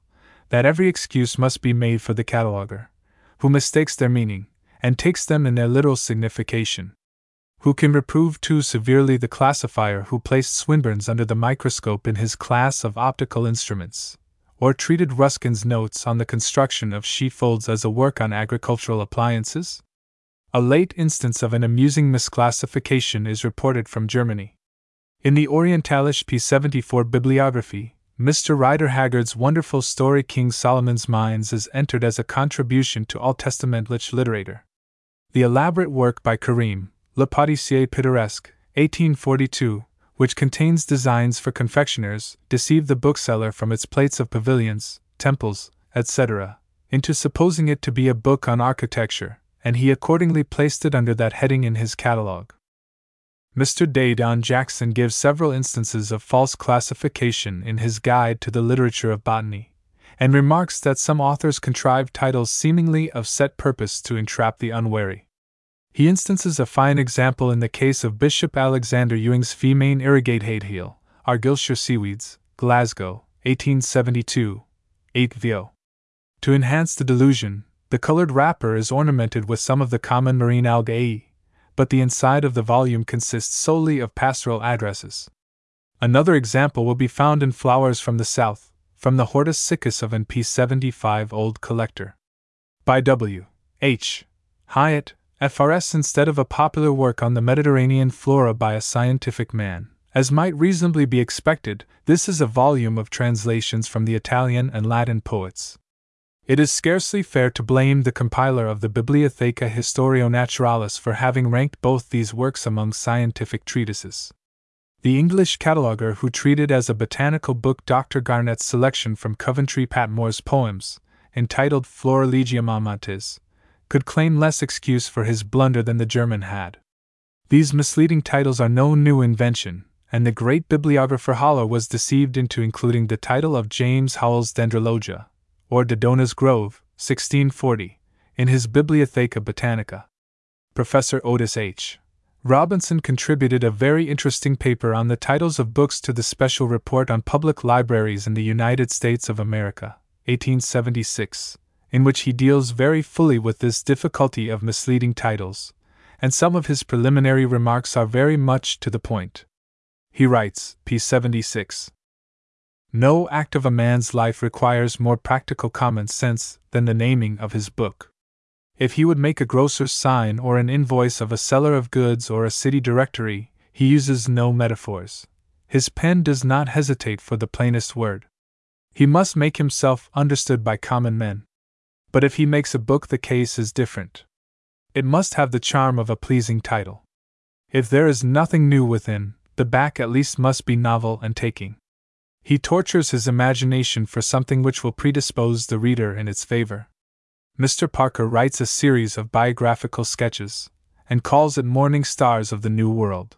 that every excuse must be made for the cataloger, who mistakes their meaning, and takes them in their literal signification. Who can reprove too severely the classifier who placed Swinburne's under the microscope in his class of optical instruments, or treated Ruskin's notes on the construction of sheepfolds as a work on agricultural appliances? A late instance of an amusing misclassification is reported from Germany. In the Orientalisch P74 bibliography, Mr. Rider Haggard's wonderful story King Solomon's Mines is entered as a contribution to all Testamentlich literature. The elaborate work by Karim, Le Pâtissier Pittoresque, 1842, which contains designs for confectioners, deceived the bookseller from its plates of pavilions, temples, etc., into supposing it to be a book on architecture, and he accordingly placed it under that heading in his catalogue. Mr. Deydon Jackson gives several instances of false classification in his Guide to the Literature of Botany, and remarks that some authors contrive titles seemingly of set purpose to entrap the unwary. He instances a fine example in the case of Bishop Alexander Ewing's Feemain Irrigate Hadeheel, Argyllshire Seaweeds, Glasgow, 1872, 8vo. To enhance the delusion, the coloured wrapper is ornamented with some of the common marine algae, but the inside of the volume consists solely of pastoral addresses. Another example will be found in Flowers from the South, from the Hortus Siccus of an P75 Old Collector. By W. H. Hyatt, FRS instead of a popular work on the Mediterranean flora by a scientific man. As might reasonably be expected, this is a volume of translations from the Italian and Latin poets. It is scarcely fair to blame the compiler of the Bibliotheca Historio-Naturalis for having ranked both these works among scientific treatises. The English cataloguer who treated as a botanical book Dr. Garnett's selection from Coventry Patmore's poems, entitled Flora Legium Amantis, could claim less excuse for his blunder than the German had. These misleading titles are no new invention, and the great bibliographer Haller was deceived into including the title of James Howell's Dendrologia, or Dodona's Grove, 1640, in his Bibliotheca Botanica. Professor Otis H. Robinson contributed a very interesting paper on the titles of books to the Special Report on Public Libraries in the United States of America, 1876. In which he deals very fully with this difficulty of misleading titles, and some of his preliminary remarks are very much to the point. He writes, p. 76. No act of a man's life requires more practical common sense than the naming of his book. If he would make a grocer's sign or an invoice of a seller of goods or a city directory, he uses no metaphors. His pen does not hesitate for the plainest word. He must make himself understood by common men. But if he makes a book, the case is different. It must have the charm of a pleasing title. If there is nothing new within, the back at least must be novel and taking. He tortures his imagination for something which will predispose the reader in its favor. Mr. Parker writes a series of biographical sketches, and calls it Morning Stars of the New World.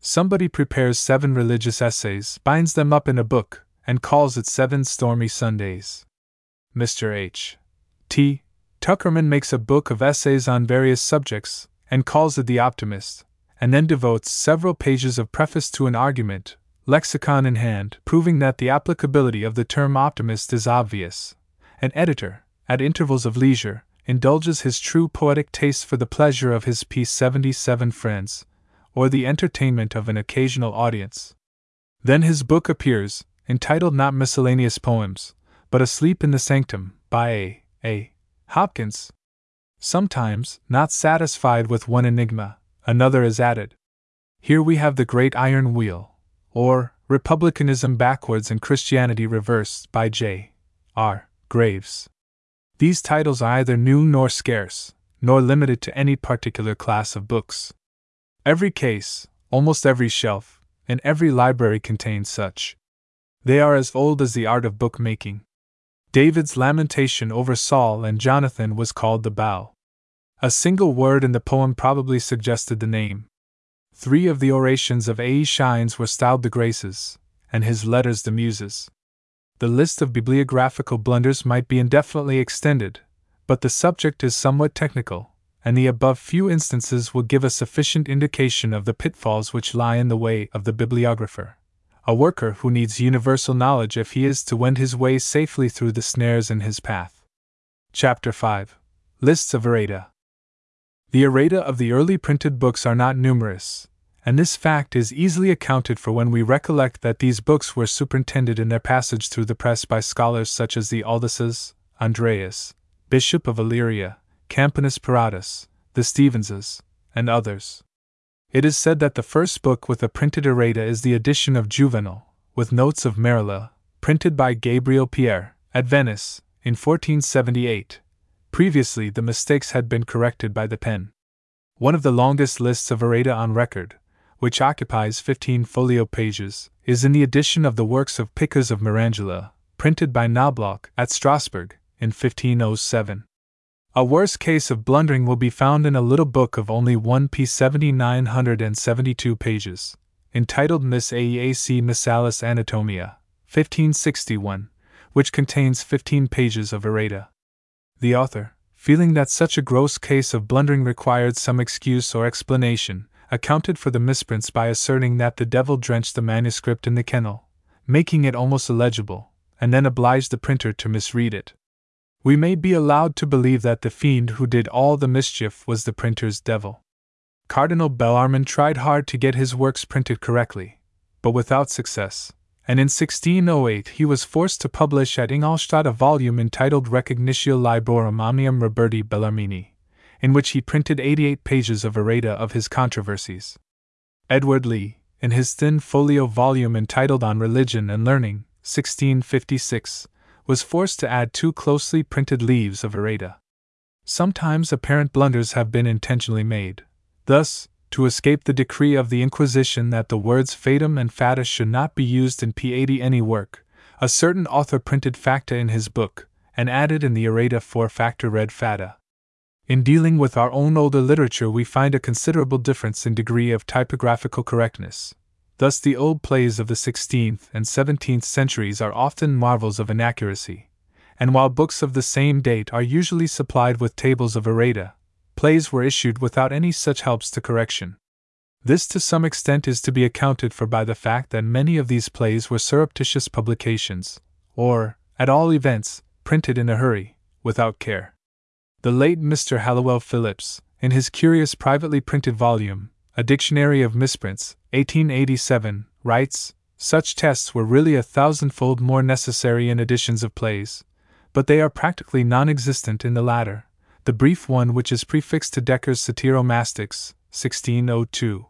Somebody prepares 7 religious essays, binds them up in a book, and calls it 7 Stormy Sundays. Mr. H. T. Tuckerman makes a book of essays on various subjects, and calls it The Optimist, and then devotes several pages of preface to an argument, lexicon in hand, proving that the applicability of the term optimist is obvious. An editor, at intervals of leisure, indulges his true poetic taste for the pleasure of his P77 friends, or the entertainment of an occasional audience. Then his book appears, entitled not Miscellaneous Poems, but Asleep in the Sanctum, by A. Hopkins. Sometimes, not satisfied with one enigma, another is added. Here we have the Great Iron Wheel, or Republicanism Backwards and Christianity Reversed by J. R. Graves. These titles are either new nor scarce, nor limited to any particular class of books. Every case, almost every shelf, and every library contains such. They are as old as the art of bookmaking. David's lamentation over Saul and Jonathan was called the bough. A single word in the poem probably suggested the name. 3 of the orations of A. E. Shines were styled the Graces, and his letters the Muses. The list of bibliographical blunders might be indefinitely extended, but the subject is somewhat technical, and the above few instances will give a sufficient indication of the pitfalls which lie in the way of the bibliographer, a worker who needs universal knowledge if he is to wend his way safely through the snares in his path. Chapter 5. Lists of errata. The errata of the early printed books are not numerous, and this fact is easily accounted for when we recollect that these books were superintended in their passage through the press by scholars such as the Alduses, Andreas, Bishop of Illyria, Campanus Paratus, the Stevenses, and others. It is said that the first book with a printed errata is the edition of Juvenal, with notes of Merilla, printed by Gabriel Pierre, at Venice, in 1478. Previously the mistakes had been corrected by the pen. One of the longest lists of errata on record, which occupies 15 folio pages, is in the edition of the works of Picus of Mirandola, printed by Knobloch at Strasbourg, in 1507. A worse case of blundering will be found in a little book of only 1p 7972 pages, entitled Missaeac Missalis Anatomia, 1561, which contains 15 pages of errata. The author, feeling that such a gross case of blundering required some excuse or explanation, accounted for the misprints by asserting that the devil drenched the manuscript in the kennel, making it almost illegible, and then obliged the printer to misread it. We may be allowed to believe that the fiend who did all the mischief was the printer's devil. Cardinal Bellarmine tried hard to get his works printed correctly, but without success, and in 1608 he was forced to publish at Ingolstadt a volume entitled Recogitio Librorum Omnium Roberti Bellarmini, in which he printed 88 pages of errata of his controversies. Edward Lee, in his thin folio volume entitled On Religion and Learning, 1656, was forced to add 2 closely printed leaves of errata. Sometimes apparent blunders have been intentionally made. Thus, to escape the decree of the Inquisition that the words fatum and fata should not be used in P80 any work, a certain author printed facta in his book, and added in the errata for facta red fata. In dealing with our own older literature we find a considerable difference in degree of typographical correctness. Thus the old plays of the 16th and 17th centuries are often marvels of inaccuracy, and while books of the same date are usually supplied with tables of errata, plays were issued without any such helps to correction. This to some extent is to be accounted for by the fact that many of these plays were surreptitious publications, or, at all events, printed in a hurry, without care. The late Mr. Halliwell Phillips, in his curious privately printed volume, A Dictionary of Misprints, 1887, writes, "Such tests were really 1,000-fold more necessary in editions of plays, but they are practically non-existent in the latter, the brief one which is prefixed to Decker's Satyromastix, 1602,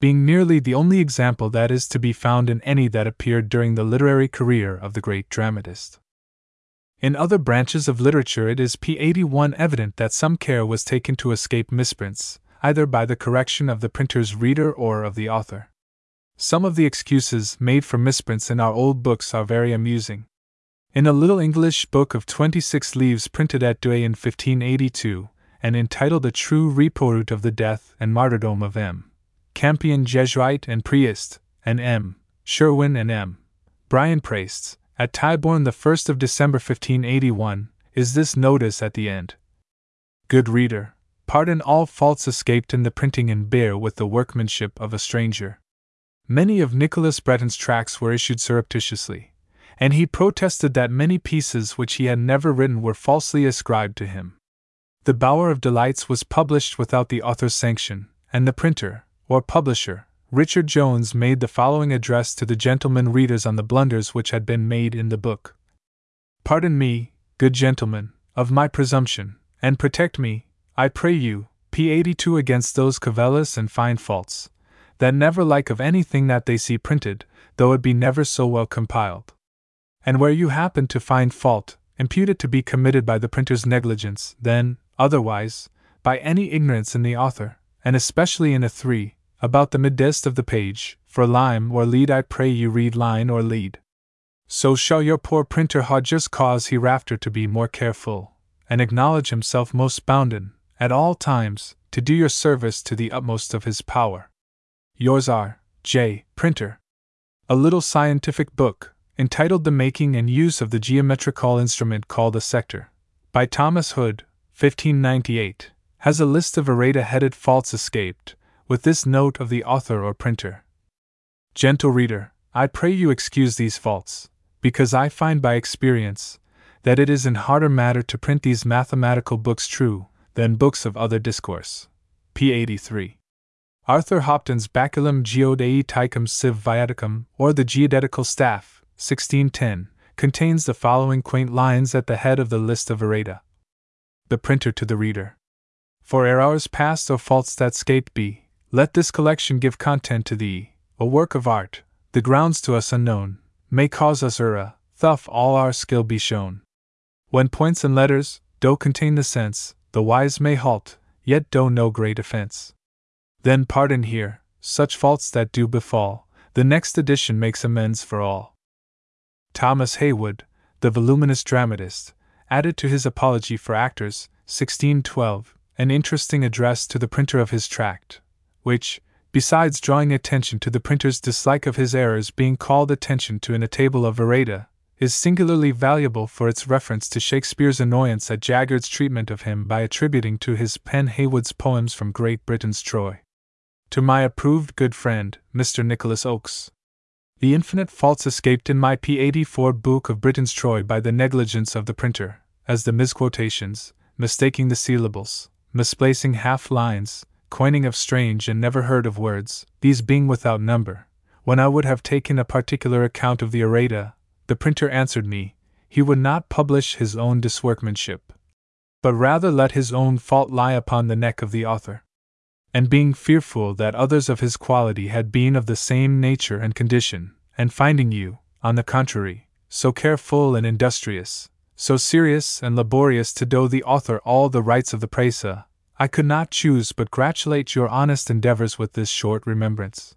being nearly the only example that is to be found in any that appeared during the literary career of the great dramatist." In other branches of literature it is P81 evident that some care was taken to escape misprints, either by the correction of the printer's reader or of the author. Some of the excuses made for misprints in our old books are very amusing. In a little English book of 26 leaves printed at Douai in 1582, and entitled A True Report of the Death and Martyrdom of M. Campion Jesuit and Priest, and M. Sherwin and M. Brian Priests, at Tyburn the 1st of December 1581, is this notice at the end: "Good reader, pardon all faults escaped in the printing and bear with the workmanship of a stranger." Many of Nicholas Breton's tracts were issued surreptitiously, and he protested that many pieces which he had never written were falsely ascribed to him. The Bower of Delights was published without the author's sanction, and the printer, or publisher, Richard Jones made the following address to the gentlemen readers on the blunders which had been made in the book: "Pardon me, good gentlemen, of my presumption, and protect me, I pray you, P82 against those cavillers and fine faults, that never like of anything that they see printed, though it be never so well compiled. And where you happen to find fault, impute it to be committed by the printer's negligence, then, otherwise, by any ignorance in the author, and especially in a 3, about the midst of the page, for lime or lead I pray you read line or lead. So shall your poor printer ha just cause hereafter to be more careful, and acknowledge himself most bounden, at all times, to do your service to the utmost of his power. Yours are, J. Printer." A little scientific book, entitled The Making and Use of the Geometrical Instrument Called a Sector, by Thomas Hood, 1598, has a list of errata-headed faults escaped, with this note of the author or printer: "Gentle reader, I pray you excuse these faults, because I find by experience that it is an harder matter to print these mathematical books true than books of other discourse. P. 83. Arthur Hopton's Baculum Geodei Ticum Civ Viaticum, or the Geodetical Staff, 1610, contains the following quaint lines at the head of the list of errata. The printer to the reader. For errors past or faults that scaped be, let this collection give content to thee, a work of art, the grounds to us unknown, may cause us error, thof all our skill be shown. When points and letters, do contain the sense, the wise may halt, yet do no great offense. Then pardon here, such faults that do befall, the next edition makes amends for all. Thomas Haywood, the voluminous dramatist, added to his Apology for Actors, 1612, an interesting address to the printer of his tract, which, besides drawing attention to the printer's dislike of his errors being called attention to in a table of errata, is singularly valuable for its reference to Shakespeare's annoyance at Jaggard's treatment of him by attributing to his pen Haywood's poems from Great Britain's Troy. To my approved good friend, Mr. Nicholas Oakes. The infinite faults escaped in my P84 book of Britain's Troy by the negligence of the printer, as the misquotations, mistaking the syllables, misplacing half lines, coining of strange and never heard of words, these being without number. When I would have taken a particular account of the errata, the printer answered me, he would not publish his own disworkmanship, but rather let his own fault lie upon the neck of the author. And being fearful that others of his quality had been of the same nature and condition, and finding you, on the contrary, so careful and industrious, so serious and laborious to do the author all the rights of the presa, I could not choose but gratulate your honest endeavors with this short remembrance.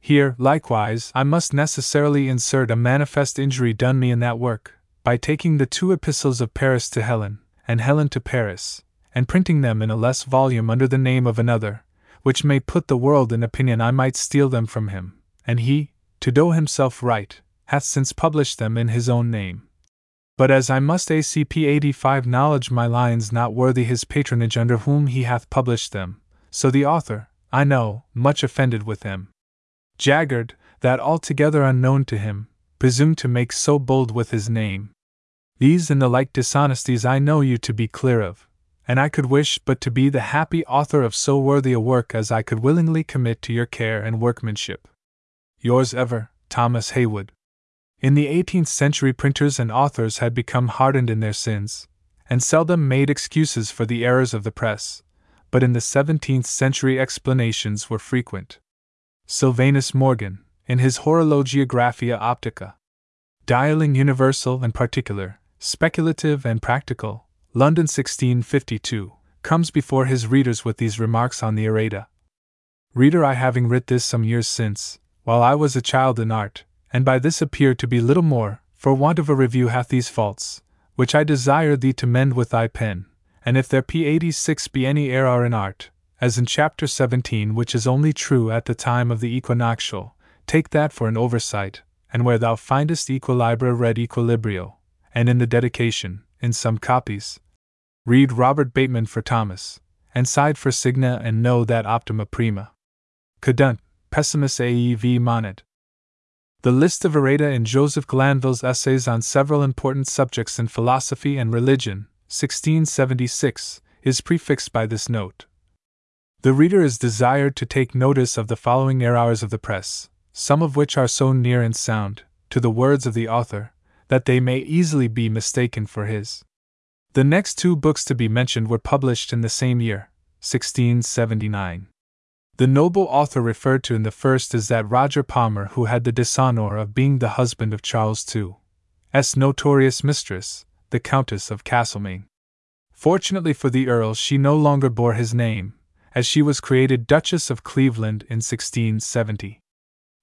Here, likewise, I must necessarily insert a manifest injury done me in that work, by taking the two epistles of Paris to Helen, and Helen to Paris, and printing them in a less volume under the name of another, which may put the world in opinion I might steal them from him, and he, to do himself right, hath since published them in his own name. But as I must ACP 85 knowledge my lines not worthy his patronage under whom he hath published them, so the author, I know, much offended with him. Jaggard, that altogether unknown to him, presumed to make so bold with his name. These and the like dishonesties I know you to be clear of, and I could wish but to be the happy author of so worthy a work as I could willingly commit to your care and workmanship. Yours ever, Thomas Haywood. In the 18th century printers and authors had become hardened in their sins, and seldom made excuses for the errors of the press, but in the 17th century explanations were frequent. Sylvanus Morgan, in his Horologiagraphia Optica. Dialing Universal and Particular, Speculative and Practical, London 1652, comes before his readers with these remarks on the errata. Reader, I having writ this some years since, while I was a child in art, and by this appear to be little more, for want of a review hath these faults, which I desire thee to mend with thy pen, and if there P86 be any error in art, as in chapter 17 which is only true at the time of the equinoctial, take that for an oversight, and where thou findest equilibra read equilibrio, and in the dedication, in some copies, read Robert Bateman for Thomas, and Side for Signa and know that Optima Prima. Cadunt, Pessimus AEV Monet. The list of errata in Joseph Glanville's Essays on Several Important Subjects in Philosophy and Religion, 1676, is prefixed by this note. The reader is desired to take notice of the following errors of the press, some of which are so near and sound, to the words of the author, that they may easily be mistaken for his. The next two books to be mentioned were published in the same year, 1679. The noble author referred to in the first is that Roger Palmer who had the dishonour of being the husband of Charles II's notorious mistress, the Countess of Castlemaine. Fortunately for the Earl, she no longer bore his name, as she was created Duchess of Cleveland in 1670.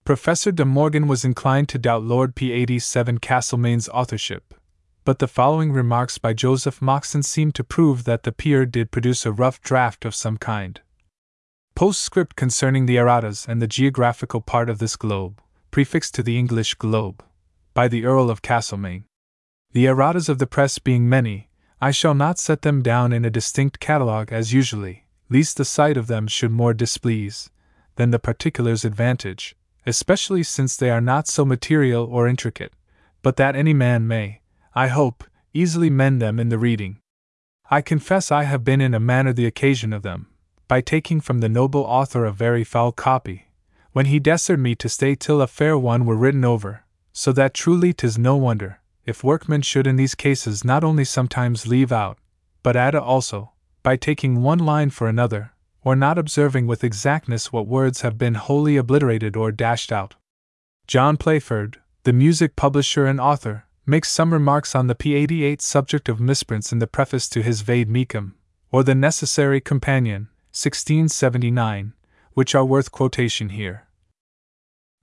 Professor de Morgan was inclined to doubt Lord P87 Castlemaine's authorship, but the following remarks by Joseph Moxon seem to prove that the peer did produce a rough draft of some kind. Postscript concerning the erratas and the geographical part of this globe, prefixed to the English globe, by the Earl of Castlemaine. The erratas of the press being many, I shall not set them down in a distinct catalogue as usually, lest the sight of them should more displease than the particulars advantage, especially since they are not so material or intricate, but that any man may, I hope, easily mend them in the reading. I confess I have been in a manner the occasion of them, by taking from the noble author a very foul copy, when he desired me to stay till a fair one were written over, so that truly 'tis no wonder, if workmen should in these cases not only sometimes leave out, but add also, by taking one line for another, or not observing with exactness what words have been wholly obliterated or dashed out. John Playford, the music publisher and author, makes some remarks on the p. 88 subject of misprints in the preface to his Vade Mecum, or the Necessary Companion, 1679, which are worth quotation here.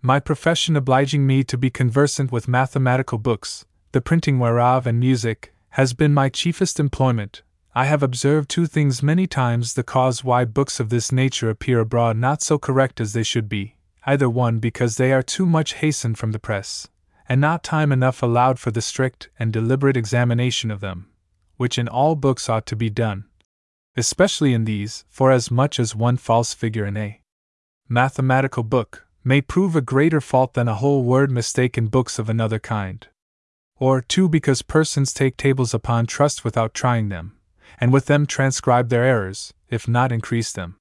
My profession obliging me to be conversant with mathematical books, the printing whereof and music, has been my chiefest employment. I have observed two things many times the cause why books of this nature appear abroad not so correct as they should be, either one because they are too much hastened from the press, and not time enough allowed for the strict and deliberate examination of them, which in all books ought to be done, especially in these, forasmuch as one false figure in a mathematical book may prove a greater fault than a whole word mistake in books of another kind. Or two, because persons take tables upon trust without trying them, and with them transcribe their errors, if not increase them.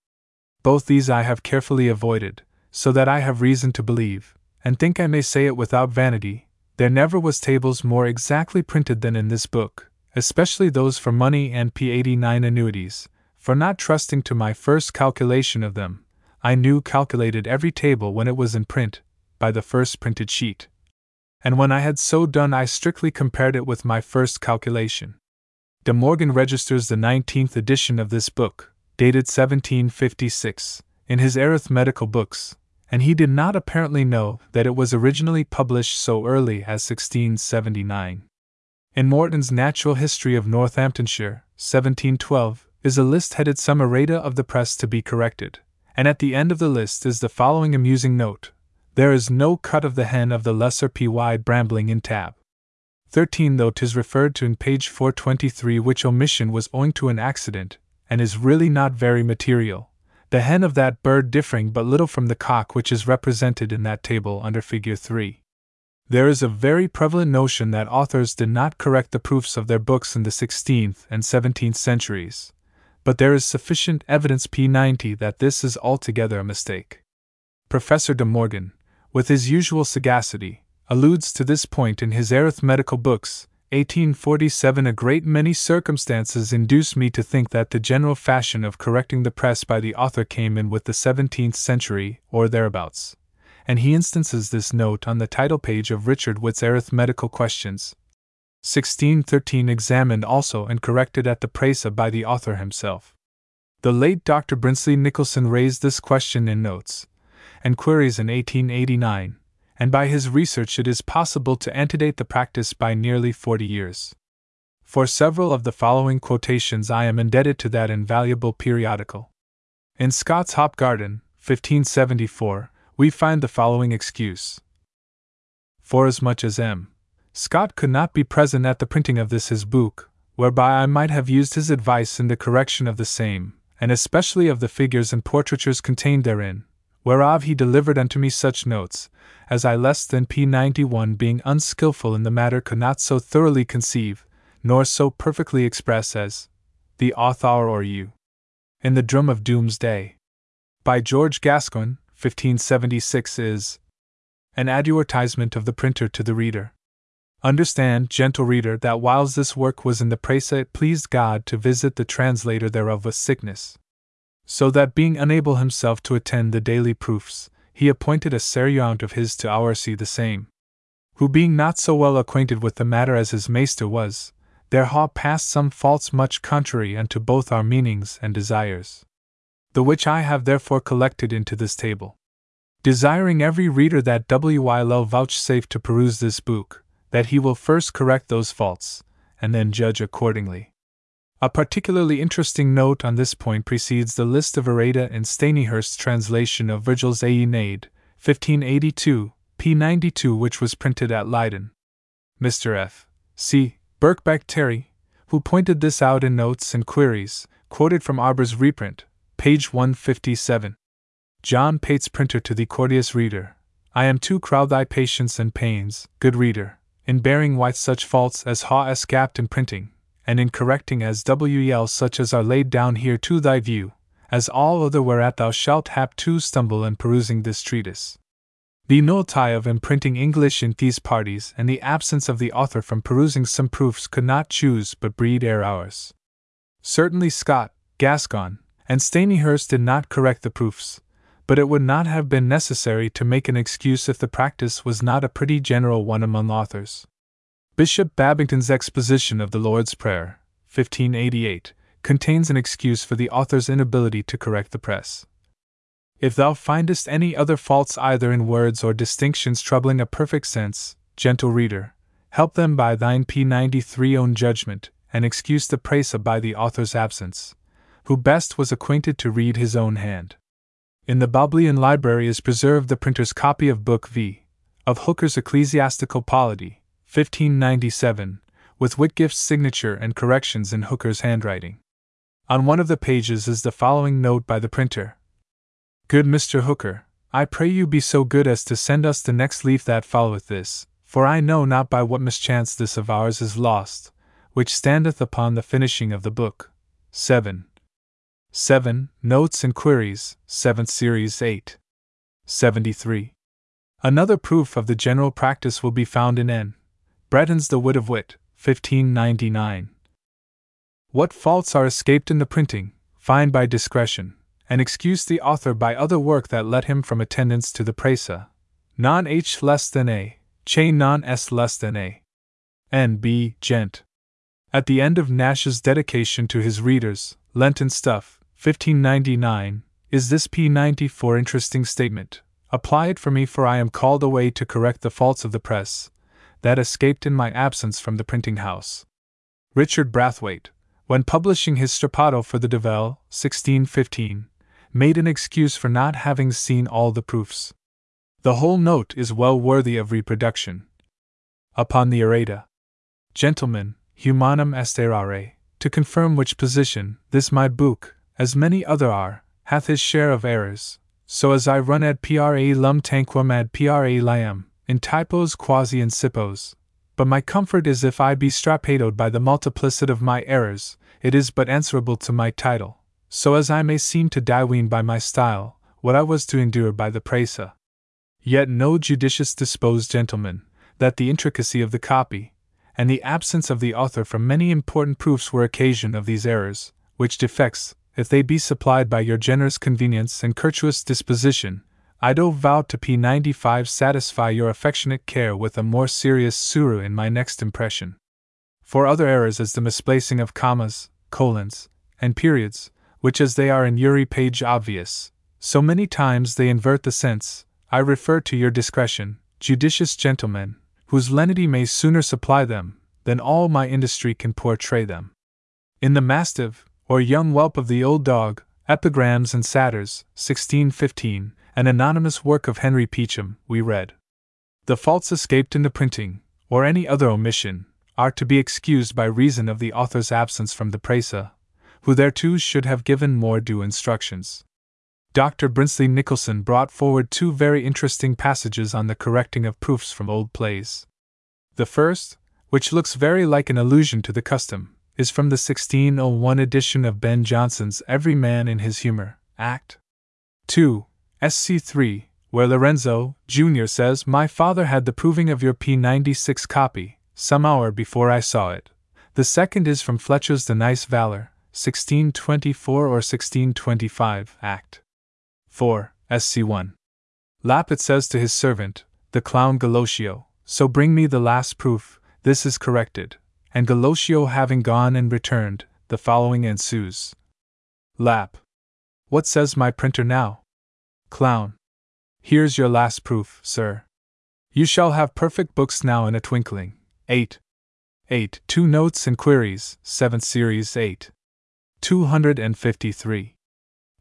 Both these I have carefully avoided, so that I have reason to believe, and think I may say it without vanity, there never was tables more exactly printed than in this book, especially those for money and p. 89 annuities, for not trusting to my first calculation of them, I knew calculated every table when it was in print, by the first printed sheet. And when I had so done I strictly compared it with my first calculation. De Morgan registers the 19th edition of this book, dated 1756, in his arithmetical books, and he did not apparently know that it was originally published so early as 1679. In Morton's Natural History of Northamptonshire, 1712, is a list headed Some Errata of the Press to be Corrected, and at the end of the list is the following amusing note: There is no cut of the hen of the lesser P.Y. Brambling in tab 13, though 'tis referred to in page 423, which omission was owing to an accident, and is really not very material, the hen of that bird differing but little from the cock which is represented in that table under figure 3. There is a very prevalent notion that authors did not correct the proofs of their books in the 16th and 17th centuries, but there is sufficient evidence p. 90 that this is altogether a mistake. Professor De Morgan, with his usual sagacity, alludes to this point in his arithmetical books, 1847. A great many circumstances induce me to think that the general fashion of correcting the press by the author came in with the 17th century, or thereabouts, and he instances this note on the title page of Richard White's Arithmetical Questions, 1613, examined also and corrected at the Presa by the author himself. The late Dr. Brinsley Nicholson raised this question in Notes and Queries in 1889. And by his research it is possible to antedate the practice by nearly 40 years. For several of the following quotations I am indebted to that invaluable periodical. In Scott's Hop Garden, 1574, we find the following excuse: Forasmuch as M. Scott could not be present at the printing of this his book, whereby I might have used his advice in the correction of the same, and especially of the figures and portraitures contained therein, whereof he delivered unto me such notes, as I less than p. 91, being unskilful in the matter, could not so thoroughly conceive, nor so perfectly express as the author or you. In the Drum of Doomsday, by George Gascoigne, 1576, is an advertisement of the printer to the reader. Understand, gentle reader, that whiles this work was in the press it pleased God to visit the translator thereof with sickness, so that being unable himself to attend the daily proofs, he appointed a seruant of his to oversee the same, who being not so well acquainted with the matter as his maester was, therehaw passed some faults much contrary unto both our meanings and desires, the which I have therefore collected into this table, desiring every reader that will vouchsafe to peruse this book, that he will first correct those faults, and then judge accordingly. A particularly interesting note on this point precedes the list of errata in Stanyhurst's translation of Virgil's Aeneid, 1582, p. 92, which was printed at Leyden. Mr. F. C. Birkbeck Terry, who pointed this out in Notes and Queries, quoted from Arbor's reprint, page 157. John Pate's printer to the courteous reader, I am too proud thy patience and pains, good reader, in bearing with such faults as ha escaped in printing, and in correcting as wel such as are laid down here to thy view, as all other whereat thou shalt hap to stumble in perusing this treatise. The nullity of imprinting English in these parties and the absence of the author from perusing some proofs could not choose but breed errors. Certainly Scott, Gascon, and Stanyhurst did not correct the proofs, but it would not have been necessary to make an excuse if the practice was not a pretty general one among authors. Bishop Babington's exposition of the Lord's Prayer, 1588, contains an excuse for the author's inability to correct the press. If thou findest any other faults either in words or distinctions troubling a perfect sense, gentle reader, help them by thine P93 own judgment, and excuse the presa by the author's absence, who best was acquainted to read his own hand. In the Bodleian Library is preserved the printer's copy of Book V, of Hooker's Ecclesiastical Polity, 1597, with Whitgift's signature and corrections in Hooker's handwriting. On one of the pages is the following note by the printer: "Good Mr. Hooker, I pray you be so good as to send us the next leaf that followeth this, for I know not by what mischance this of ours is lost, which standeth upon the finishing of the book." 7. Notes and Queries, 7th Series 8. 73. Another proof of the general practice will be found in N. Breton's The Wit of Wit, 1599. What faults are escaped in the printing, find by discretion, and excuse the author by other work that led him from attendance to the presa. Non H less than A, Che non S less than A. N. B. Gent. At the end of Nash's dedication to his readers, Lenten Stuff, 1599, is this P94 interesting statement: "Apply it for me, for I am called away to correct the faults of the press that escaped in my absence from the printing house." Richard Brathwaite, when publishing his Strappato for the Devel, 1615, made an excuse for not having seen all the proofs. The whole note is well worthy of reproduction. Upon the Errata: "Gentlemen, humanum est errare, to confirm which position, this my book, as many other are, hath his share of errors, so as I run ad pra lum tanquam ad pra liam, in typos quasi in sippos, but my comfort is if I be strapatoed by the multiplicity of my errors, it is but answerable to my title, so as I may seem to diween by my style, what I was to endure by the presa." Yet no judicious disposed gentleman, that the intricacy of the copy, and the absence of the author from many important proofs were occasion of these errors, which defects, if they be supplied by your generous convenience and courteous disposition, I do vow to P95 satisfy your affectionate care with a more serious suru in my next impression. For other errors, as the misplacing of commas, colons, and periods, which as they are in every page obvious, so many times they invert the sense, I refer to your discretion, judicious gentlemen, whose lenity may sooner supply them than all my industry can portray them. In the Mastiff, or Young Whelp of the Old Dog, Epigrams and Satyrs, 1615, an anonymous work of Henry Peacham, we read: "The faults escaped in the printing, or any other omission, are to be excused by reason of the author's absence from the presa, who thereto should have given more due instructions." Dr. Brinsley Nicholson brought forward two very interesting passages on the correcting of proofs from old plays. The first, which looks very like an allusion to the custom, is from the 1601 edition of Ben Jonson's Every Man in His Humor, Act 2, Sc. 3, where Lorenzo, Jr. says, "My father had the proving of your P96 copy, some hour before I saw it." The second is from Fletcher's The Nice Valor, 1624 or 1625, Act 4, Sc. 1. Lappet says to his servant, the clown Gallocio, "So bring me the last proof, this is corrected," and Gallocio having gone and returned, the following ensues: Lap: "What says my printer now?" Clown: "Here's your last proof, sir. You shall have perfect books now in a twinkling." 8. Two Notes and Queries, 7th Series 8. 253.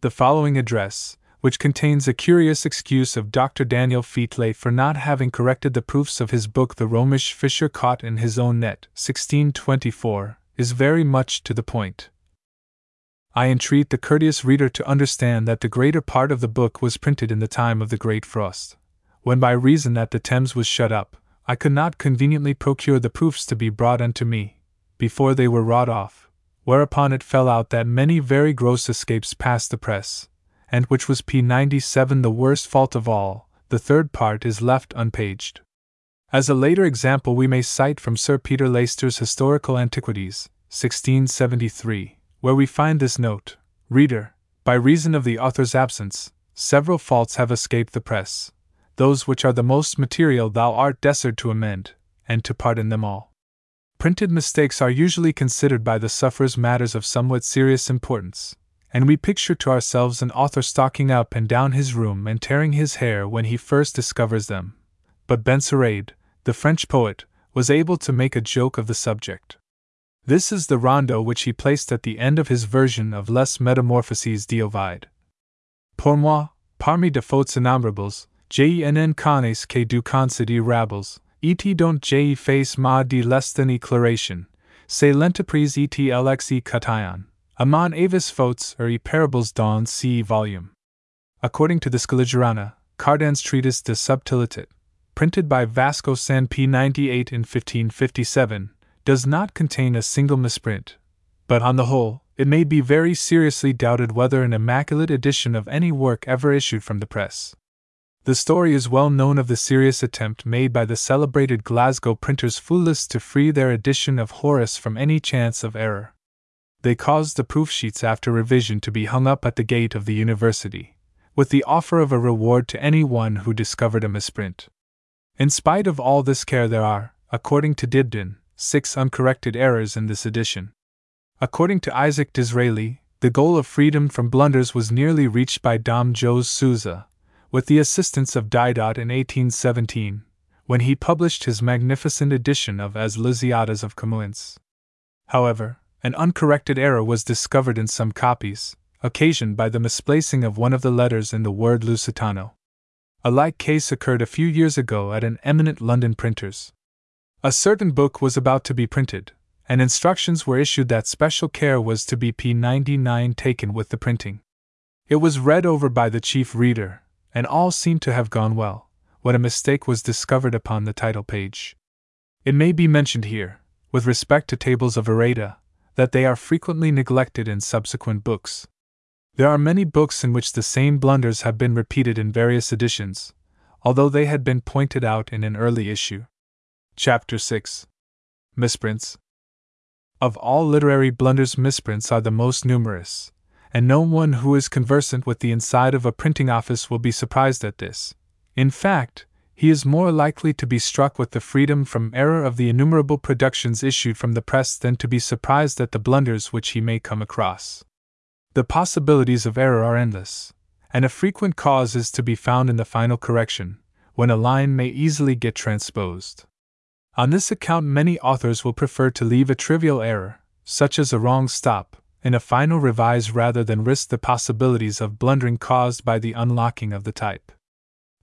The following address, which contains a curious excuse of Dr. Daniel Featley for not having corrected the proofs of his book The Romish Fisher Caught in His Own Net, 1624, is very much to the point. I entreat the courteous reader to understand that the greater part of the book was printed in the time of the Great Frost, when by reason that the Thames was shut up, I could not conveniently procure the proofs to be brought unto me, before they were wrought off, whereupon it fell out that many very gross escapes passed the press, and which was p. 97 the worst fault of all, the third part is left unpaged. As a later example we may cite from Sir Peter Leicester's Historical Antiquities, 1673, where we find this note, Reader, by reason of the author's absence, several faults have escaped the press, those which are the most material thou art desired to amend, and to pardon them all. Printed mistakes are usually considered by the sufferers matters of somewhat serious importance, and we picture to ourselves an author stalking up and down his room and tearing his hair when he first discovers them. But Benserade, the French poet, was able to make a joke of the subject. This is the rondo which he placed at the end of his version of Les Métamorphoses d'Ovide. Pour moi, parmi des fautes innombrables, j'en connais que du considérables, et donc je fais ma de lestin éclairation, c'est l'entreprise et lxe catayon, amon avis fautes or e parables dans ce volume. According to the Scaligerana, Cardan's treatise De Subtilitate, printed by Vasco San p. 98 in 1557, does not contain a single misprint, but on the whole, it may be very seriously doubted whether an immaculate edition of any work ever issued from the press. The story is well known of the serious attempt made by the celebrated Glasgow printers Foulis to free their edition of Horace from any chance of error. They caused the proof sheets after revision to be hung up at the gate of the university, with the offer of a reward to anyone who discovered a misprint. In spite of all this care there are, according to Dibdin, 6 uncorrected errors in this edition. According to Isaac Disraeli, the goal of freedom from blunders was nearly reached by Dom Jose Souza, with the assistance of Didot in 1817, when he published his magnificent edition of As Lusíadas of Camoens. However, an uncorrected error was discovered in some copies, occasioned by the misplacing of one of the letters in the word Lusitano. A like case occurred a few years ago at an eminent London printer's. A certain book was about to be printed, and instructions were issued that special care was to be p. 99 taken with the printing. It was read over by the chief reader, and all seemed to have gone well, when a mistake was discovered upon the title page. It may be mentioned here, with respect to tables of errata, that they are frequently neglected in subsequent books. There are many books in which the same blunders have been repeated in various editions, although they had been pointed out in an early issue. Chapter 6. Misprints. Of all literary blunders, misprints are the most numerous, and no one who is conversant with the inside of a printing office will be surprised at this. In fact, he is more likely to be struck with the freedom from error of the innumerable productions issued from the press than to be surprised at the blunders which he may come across. The possibilities of error are endless, and a frequent cause is to be found in the final correction, when a line may easily get transposed. On this account, many authors will prefer to leave a trivial error, such as a wrong stop, in a final revise rather than risk the possibilities of blundering caused by the unlocking of the type.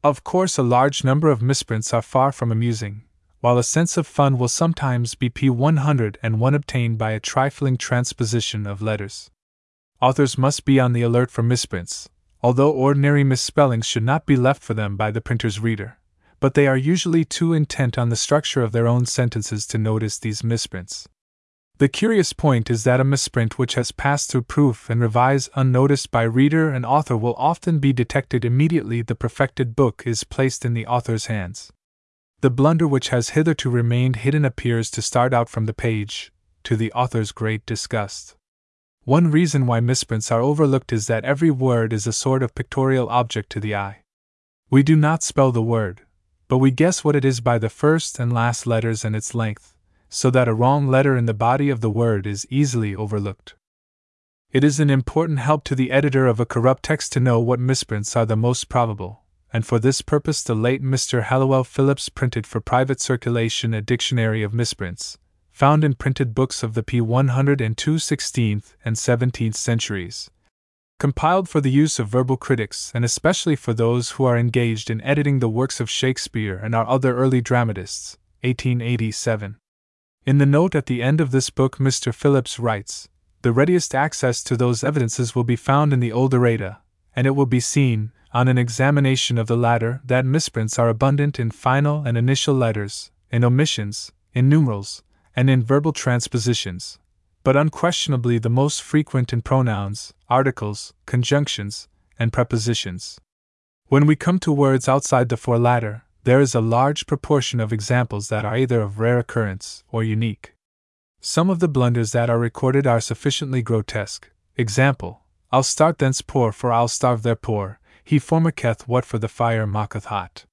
Of course, a large number of misprints are far from amusing, while a sense of fun will sometimes be p. 101 obtained by a trifling transposition of letters. Authors must be on the alert for misprints, although ordinary misspellings should not be left for them by the printer's reader, but they are usually too intent on the structure of their own sentences to notice these misprints. The curious point is that a misprint which has passed through proof and revise unnoticed by reader and author will often be detected immediately the perfected book is placed in the author's hands. The blunder which has hitherto remained hidden appears to start out from the page, to the author's great disgust. One reason why misprints are overlooked is that every word is a sort of pictorial object to the eye. We do not spell the word, but we guess what it is by the first and last letters and its length, so that a wrong letter in the body of the word is easily overlooked. It is an important help to the editor of a corrupt text to know what misprints are the most probable, and for this purpose the late Mr. Hallowell Phillips printed for private circulation a dictionary of misprints, found in printed books of the p. 102 16th and 17th centuries, compiled for the use of verbal critics and especially for those who are engaged in editing the works of Shakespeare and our other early dramatists, 1887. In the note at the end of this book Mr. Phillips writes, "The readiest access to those evidences will be found in the old errata, and it will be seen, on an examination of the latter, that misprints are abundant in final and initial letters, in omissions, in numerals, and in verbal transpositions, but unquestionably the most frequent in pronouns, articles, conjunctions, and prepositions. When we come to words outside the four latter, there is a large proportion of examples that are either of rare occurrence or unique. Some of the blunders that are recorded are sufficiently grotesque. Example: I'll start thence poor, for I'll starve there poor, he formaketh what for the fire mocketh hot.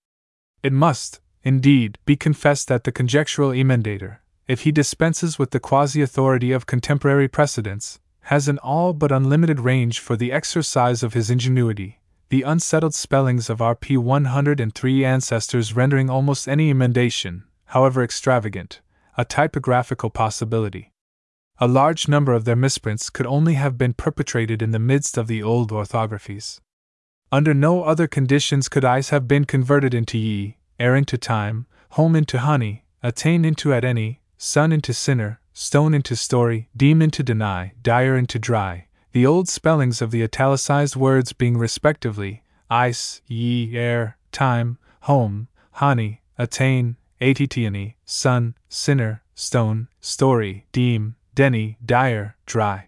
It must, indeed, be confessed that the conjectural emendator, if he dispenses with the quasi-authority of contemporary precedents, has an all but unlimited range for the exercise of his ingenuity, the unsettled spellings of our P103 ancestors rendering almost any emendation, however extravagant, a typographical possibility. A large number of their misprints could only have been perpetrated in the midst of the old orthographies. Under no other conditions could I's have been converted into ye, air into time, home into honey, attain into at any, sun into sinner, stone into story, deem into deny, dire into dry, the old spellings of the italicized words being respectively ice, ye, air, time, home, honey, attain, atitiany, sun, sinner, stone, story, deem, denny, dire, dry.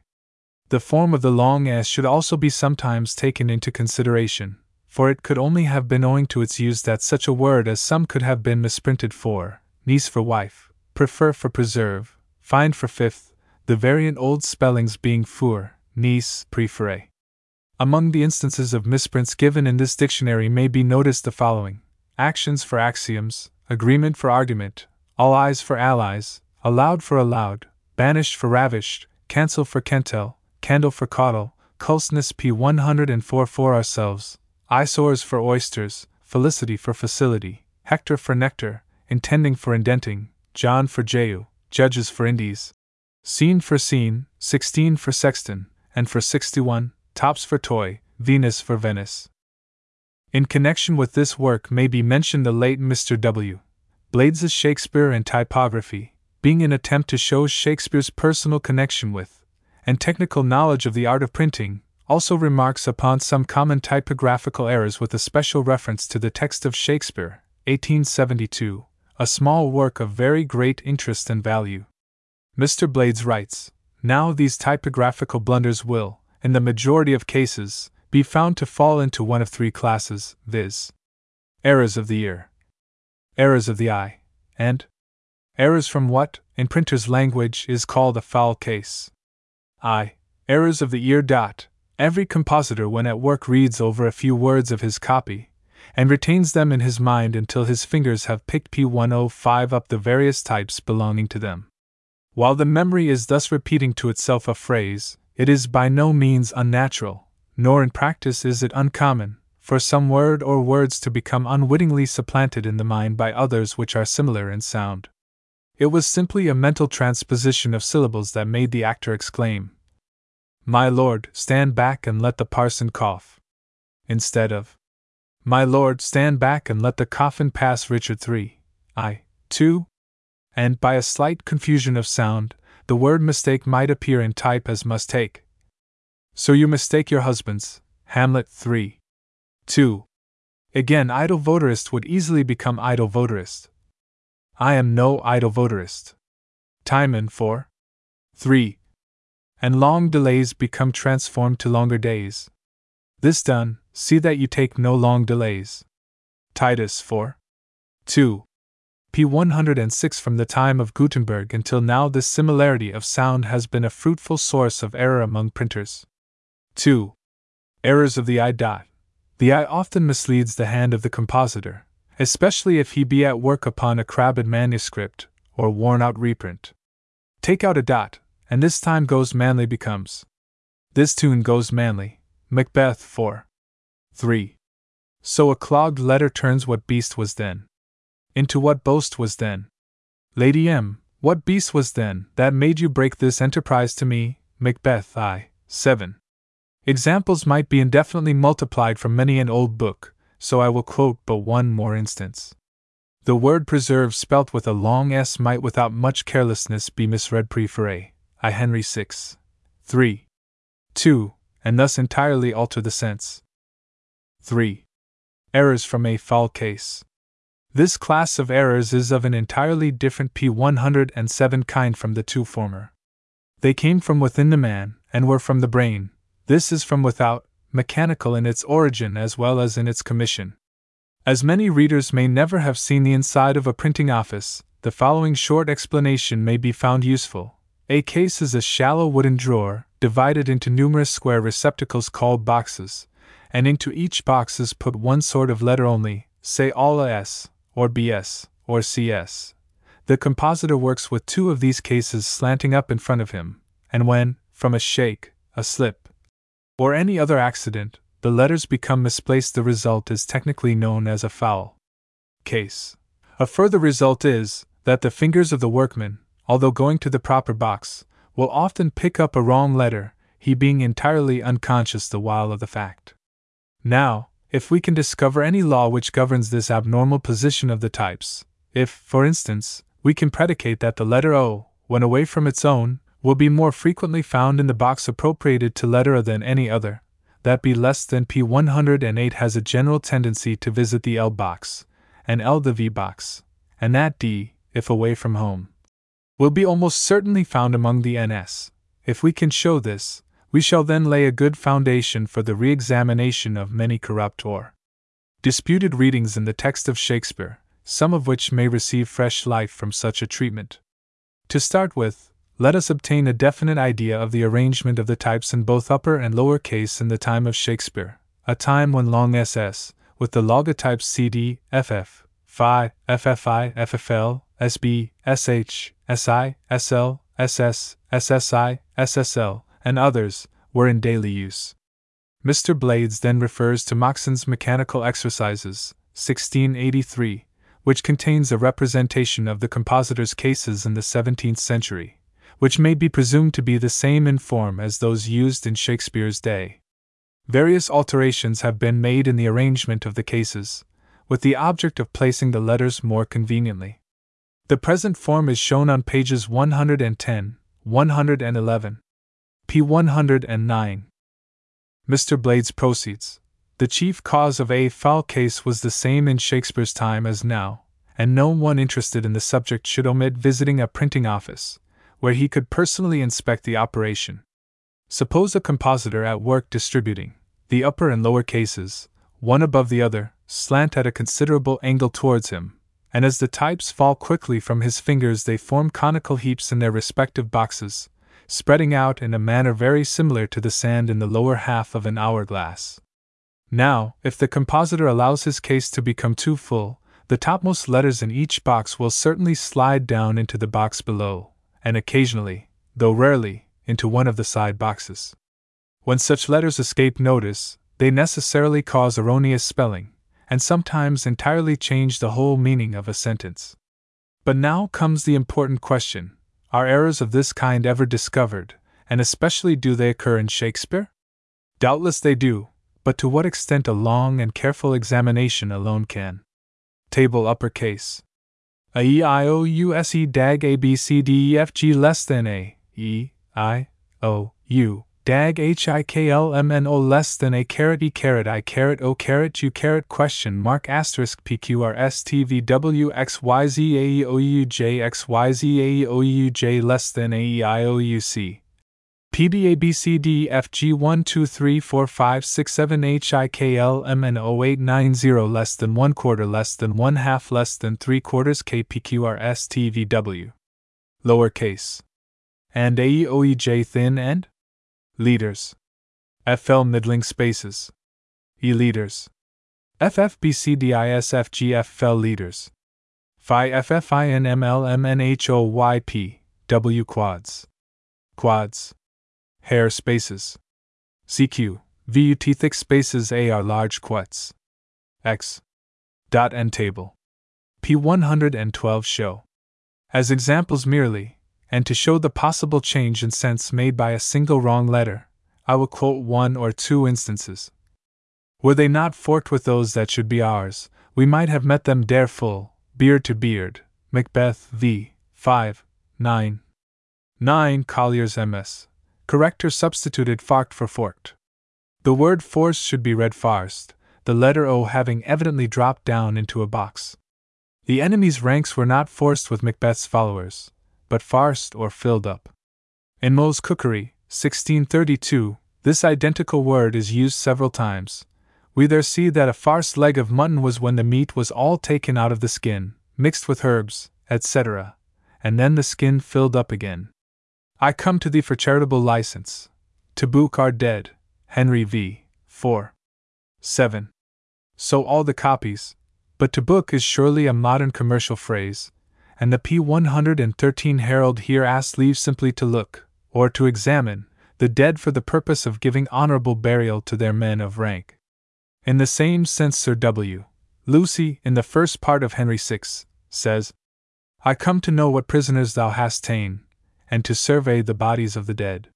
The form of the long s should also be sometimes taken into consideration, for it could only have been owing to its use that such a word as some could have been misprinted for, niece for wife, prefer for preserve, find for fifth, the variant old spellings being four, niece, prefere. Among the instances of misprints given in this dictionary may be noticed the following: actions for axioms, agreement for argument, all eyes for allies, allowed for allowed, banished for ravished, cancel for kentel, candle for caudle, culseness P104 for ourselves, eyesores for oysters, felicity for facility, Hector for nectar, intending for indenting, John for Jehu, judges for indies, scene for scene, 16 for sexton, and for 61, tops for toy, Venus for Venice. In connection with this work may be mentioned the late Mr. W. Blades's Shakespeare and Typography, being an attempt to show Shakespeare's personal connection with, and technical knowledge of the art of printing, also remarks upon some common typographical errors with a special reference to the text of Shakespeare, 1872, a small work of very great interest and value. Mr. Blades writes, "Now these typographical blunders will, in the majority of cases, be found to fall into one of three classes, viz. Errors of the ear, errors of the eye, and errors from what, in printer's language, is called a foul case. I. Errors of the ear. Every compositor when at work reads over a few words of his copy, and retains them in his mind until his fingers have picked P105 up the various types belonging to them. While the memory is thus repeating to itself a phrase, it is by no means unnatural, nor in practice is it uncommon, for some word or words to become unwittingly supplanted in the mind by others which are similar in sound. It was simply a mental transposition of syllables that made the actor exclaim, 'My lord, stand back and let the parson cough,' instead of 'My lord, stand back and let the coffin pass Richard III, I, too,' and by a slight confusion of sound, the word mistake might appear in type as must take. So you mistake your husbands, Hamlet 3:2. Again, idle votarist would easily become idle votarist. I am no idle votarist. Timon 4:3. And long delays become transformed to longer days. This done, see that you take no long delays. Titus 4:2. P106. From the time of Gutenberg until now, this similarity of sound has been a fruitful source of error among printers. 2. Errors of the eye. The eye often misleads the hand of the compositor, especially if he be at work upon a crabbed manuscript or worn-out reprint. Take out a dot, and this time goes manly becomes this tune goes manly, Macbeth 4:3. So a clogged letter turns what beast was then into what boast was then. Lady M., what beast was then that made you break this enterprise to me, Macbeth I, 7. Examples might be indefinitely multiplied from many an old book, so I will quote but one more instance. The word preserve spelt with a long s might without much carelessness be misread prefere, I Henry 6:3:2, and thus entirely alter the sense. 3. Errors from a foul case. This class of errors is of an entirely different P107 kind from the two former. They came from within the man, and were from the brain. This is from without, mechanical in its origin as well as in its commission. As many readers may never have seen the inside of a printing office, the following short explanation may be found useful. A case is a shallow wooden drawer, divided into numerous square receptacles called boxes, and into each box is put one sort of letter only, say all S, or BS, or CS. The compositor works with two of these cases slanting up in front of him, and when, from a shake, a slip, or any other accident, the letters become misplaced, the result is technically known as a foul case. A further result is that the fingers of the workman, although going to the proper box, will often pick up a wrong letter, he being entirely unconscious the while of the fact. Now, if we can discover any law which governs this abnormal position of the types, if, for instance, we can predicate that the letter O, when away from its own, will be more frequently found in the box appropriated to letter A than any other, that B less than P108 has a general tendency to visit the L box, and L the V box, and that D, if away from home, will be almost certainly found among the NS. If we can show this, we shall then lay a good foundation for the re-examination of many corrupt or disputed readings in the text of Shakespeare, some of which may receive fresh life from such a treatment. To start with, let us obtain a definite idea of the arrangement of the types in both upper and lower case in the time of Shakespeare, a time when long SS, with the logotypes CD, FF, Phi, FFI, FFL, SB, SH, SI, SL, SS, SSI, SSL, and others, were in daily use. Mr. Blades then refers to Moxon's Mechanical Exercises, 1683, which contains a representation of the compositor's cases in the 17th century, which may be presumed to be the same in form as those used in Shakespeare's day. Various alterations have been made in the arrangement of the cases, with the object of placing the letters more conveniently. The present form is shown on pages 110, 111. P109. Mr. Blades proceeds. The chief cause of a foul case was the same in Shakespeare's time as now, and no one interested in the subject should omit visiting a printing office, where he could personally inspect the operation. Suppose a compositor at work distributing the upper and lower cases, one above the other, slant at a considerable angle towards him, and as the types fall quickly from his fingers they form conical heaps in their respective boxes, spreading out in a manner very similar to the sand in the lower half of an hourglass. Now, if the compositor allows his case to become too full, the topmost letters in each box will certainly slide down into the box below, and occasionally, though rarely, into one of the side boxes. When such letters escape notice, they necessarily cause erroneous spelling, and sometimes entirely change the whole meaning of a sentence. But now comes the important question. Are errors of this kind ever discovered, and especially do they occur in Shakespeare? Doubtless they do, but to what extent a long and careful examination alone can. Table uppercase. A E I O U S E DAG A B C D E F G less than A E I O U DAG H I K L M N O less than A carat E carat I carat O carat U carat question mark asterisk P Q R S T V W X Y Z A E O U J X Y Z A E O U J less than A E I O U C P D A B C D E F G 1 2 3 4 5 6 7 H I K L M N O 8 9 0 less than 1/4 less than 1/2 less than 3/4 K P Q R S T V W lowercase and A E O E J thin end leaders, FL middling spaces, E leaders, FFBCDISFGF FL leaders, Phi FFINMLMNHOYP, W quads, quads, hair spaces, CQ, VUT thick spaces AR large quets, X. Dot end table. P112 show. As examples merely, and to show the possible change in sense made by a single wrong letter, I will quote one or two instances. Were they not forked with those that should be ours, we might have met them dare full, beard to beard, Macbeth v. 5, 9. 9 Collier's MS. Corrector substituted farked for forked. The word forced should be read farced, the letter O having evidently dropped down into a box. The enemy's ranks were not forced with Macbeth's followers, but farced or filled up. In Moe's Cookery, 1632, this identical word is used several times. We there see that a farced leg of mutton was when the meat was all taken out of the skin, mixed with herbs, etc., and then the skin filled up again. I come to thee for charitable license, to book our dead, Henry v. 4. 7. So all the copies, but to book is surely a modern commercial phrase, and the P113 Herald here asks leave simply to look, or to examine, the dead for the purpose of giving honorable burial to their men of rank. In the same sense Sir W. Lucy, in the first part of Henry VI, says, I come to know what prisoners thou hast ta'en, and to survey the bodies of the dead.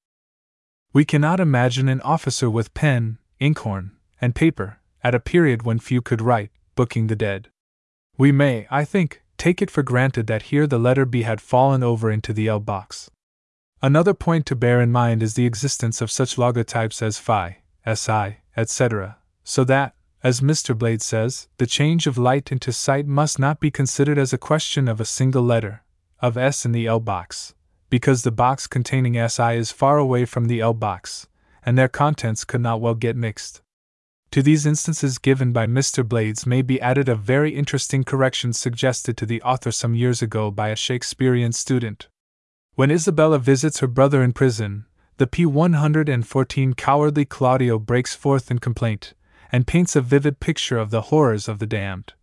We cannot imagine an officer with pen, inkhorn, and paper, at a period when few could write, booking the dead. We may, I think, take it for granted that here the letter B had fallen over into the L box. Another point to bear in mind is the existence of such logotypes as phi, si, etc., so that, as Mr. Blade says, the change of light into sight must not be considered as a question of a single letter, of S in the L box, because the box containing SI is far away from the L box, and their contents could not well get mixed. To these instances given by Mr. Blades may be added a very interesting correction suggested to the author some years ago by a Shakespearean student. When Isabella visits her brother in prison, the P114 cowardly Claudio breaks forth in complaint, and paints a vivid picture of the horrors of the damned.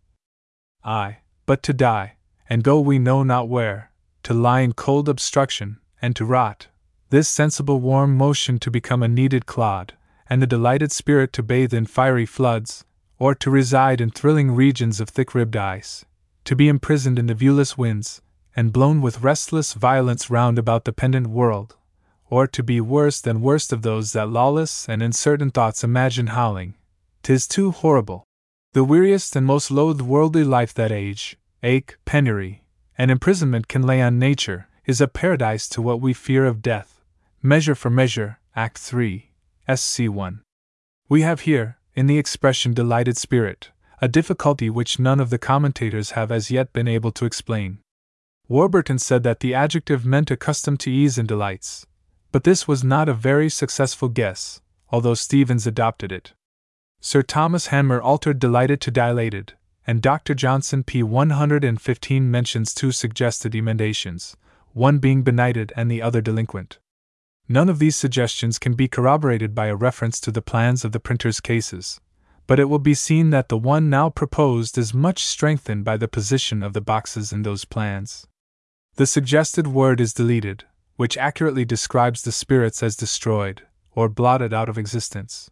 Ay, but to die, and go we know not where, to lie in cold obstruction, and to rot, this sensible warm motion to become a kneaded clod, and the delighted spirit to bathe in fiery floods, or to reside in thrilling regions of thick-ribbed ice, to be imprisoned in the viewless winds, and blown with restless violence round about the pendant world, or to be worse than worst of those that lawless and uncertain thoughts imagine howling. 'Tis too horrible. The weariest and most loathed worldly life that age, ache, penury, and imprisonment can lay on nature, is a paradise to what we fear of death. Measure for Measure, Act 3. SC1. We have here, in the expression delighted spirit, a difficulty which none of the commentators have as yet been able to explain. Warburton said that the adjective meant accustomed to ease and delights, but this was not a very successful guess, although Stevens adopted it. Sir Thomas Hanmer altered delighted to dilated, and Dr. Johnson P115 mentions two suggested emendations, one being benighted and the other delinquent. None of these suggestions can be corroborated by a reference to the plans of the printer's cases, but it will be seen that the one now proposed is much strengthened by the position of the boxes in those plans. The suggested word is deleted, which accurately describes the spirits as destroyed, or blotted out of existence.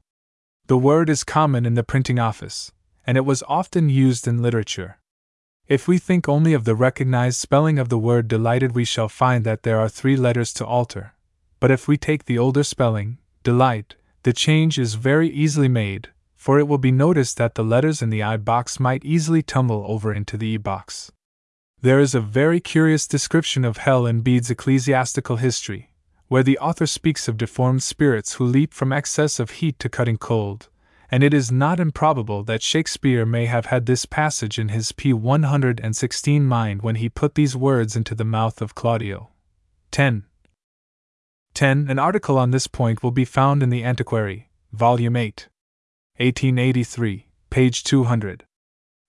The word is common in the printing office, and it was often used in literature. If we think only of the recognized spelling of the word delighted, we shall find that there are three letters to alter. But if we take the older spelling, delight, the change is very easily made, for it will be noticed that the letters in the I box might easily tumble over into the E box. There is a very curious description of hell in Bede's Ecclesiastical History, where the author speaks of deformed spirits who leap from excess of heat to cutting cold, and it is not improbable that Shakespeare may have had this passage in his P116 mind when he put these words into the mouth of Claudio. 10. An article on this point will be found in the Antiquary, Volume 8, 1883, page 200.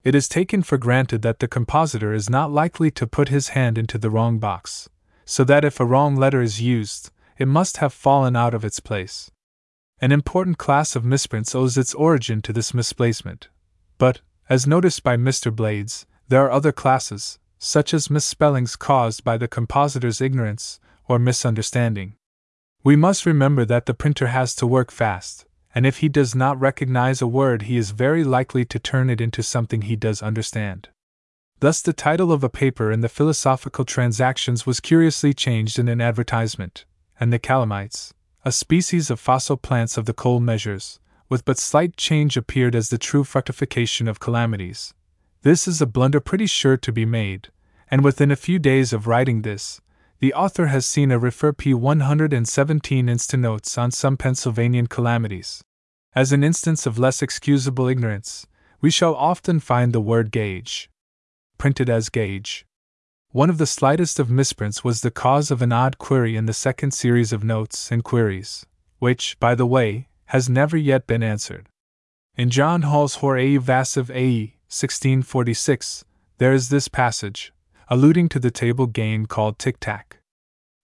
It is taken for granted that the compositor is not likely to put his hand into the wrong box, so that if a wrong letter is used, it must have fallen out of its place. An important class of misprints owes its origin to this misplacement, but, as noticed by Mr. Blades, there are other classes, such as misspellings caused by the compositor's ignorance or misunderstanding. We must remember that the printer has to work fast, and if he does not recognize a word he is very likely to turn it into something he does understand. Thus the title of a paper in the Philosophical Transactions was curiously changed in an advertisement, and the calamites, a species of fossil plants of the coal measures, with but slight change appeared as the true fructification of calamities. This is a blunder pretty sure to be made, and within a few days of writing this, the author has seen a refer P117 insta notes on some Pennsylvanian calamities. As an instance of less excusable ignorance, we shall often find the word gauge, printed as gauge. One of the slightest of misprints was the cause of an odd query in the second series of Notes and Queries, which, by the way, has never yet been answered. In John Hall's Horae Vassive A.E., 1646, there is this passage, alluding to the table game called tic-tac.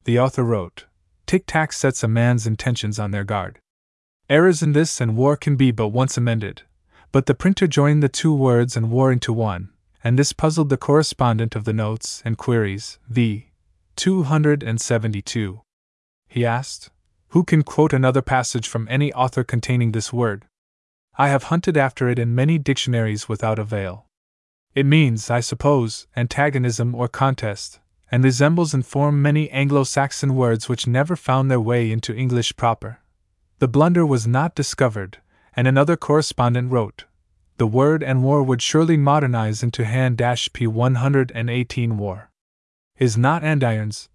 The author wrote, "Tic-tac sets a man's intentions on their guard. Errors in this and war can be but once amended, but the printer joined the two words and war into one, and this puzzled the correspondent of the Notes and Queries, v. 272. He asked, "Who can quote another passage from any author containing this word? I have hunted after it in many dictionaries without avail. It means, I suppose, antagonism or contest, and resembles in form many Anglo-Saxon words which never found their way into English proper." The blunder was not discovered, and another correspondent wrote, "The word and war would surely modernize into hand-p118 war. Is not hand-irons,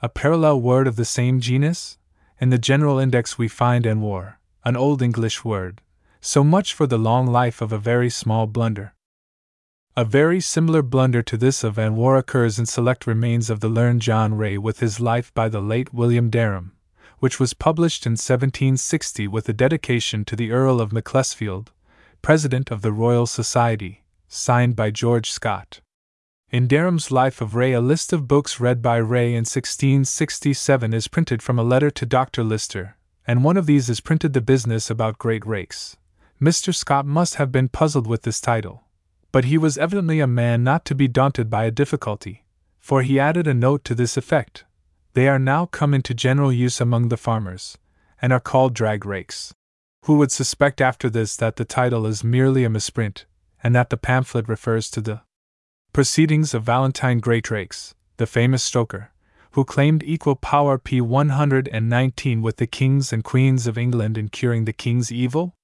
a parallel word of the same genus? In the general index we find and war, an old English word." So much for the long life of a very small blunder. A very similar blunder to this of and war occurs in select remains of the learned John Ray with his life by the late William Derham, which was published in 1760 with a dedication to the Earl of Macclesfield, President of the Royal Society, signed by George Scott. In Derham's Life of Ray, a list of books read by Ray in 1667 is printed from a letter to Dr. Lister, and one of these is printed The Business About Great Rakes. Mr. Scott must have been puzzled with this title, but he was evidently a man not to be daunted by a difficulty, for he added a note to this effect: "They are now come into general use among the farmers, and are called drag rakes." Who would suspect after this that the title is merely a misprint, and that the pamphlet refers to the proceedings of Valentine Greatrakes, the famous stoker, who claimed equal power p119 with the kings and queens of England in curing the king's evil?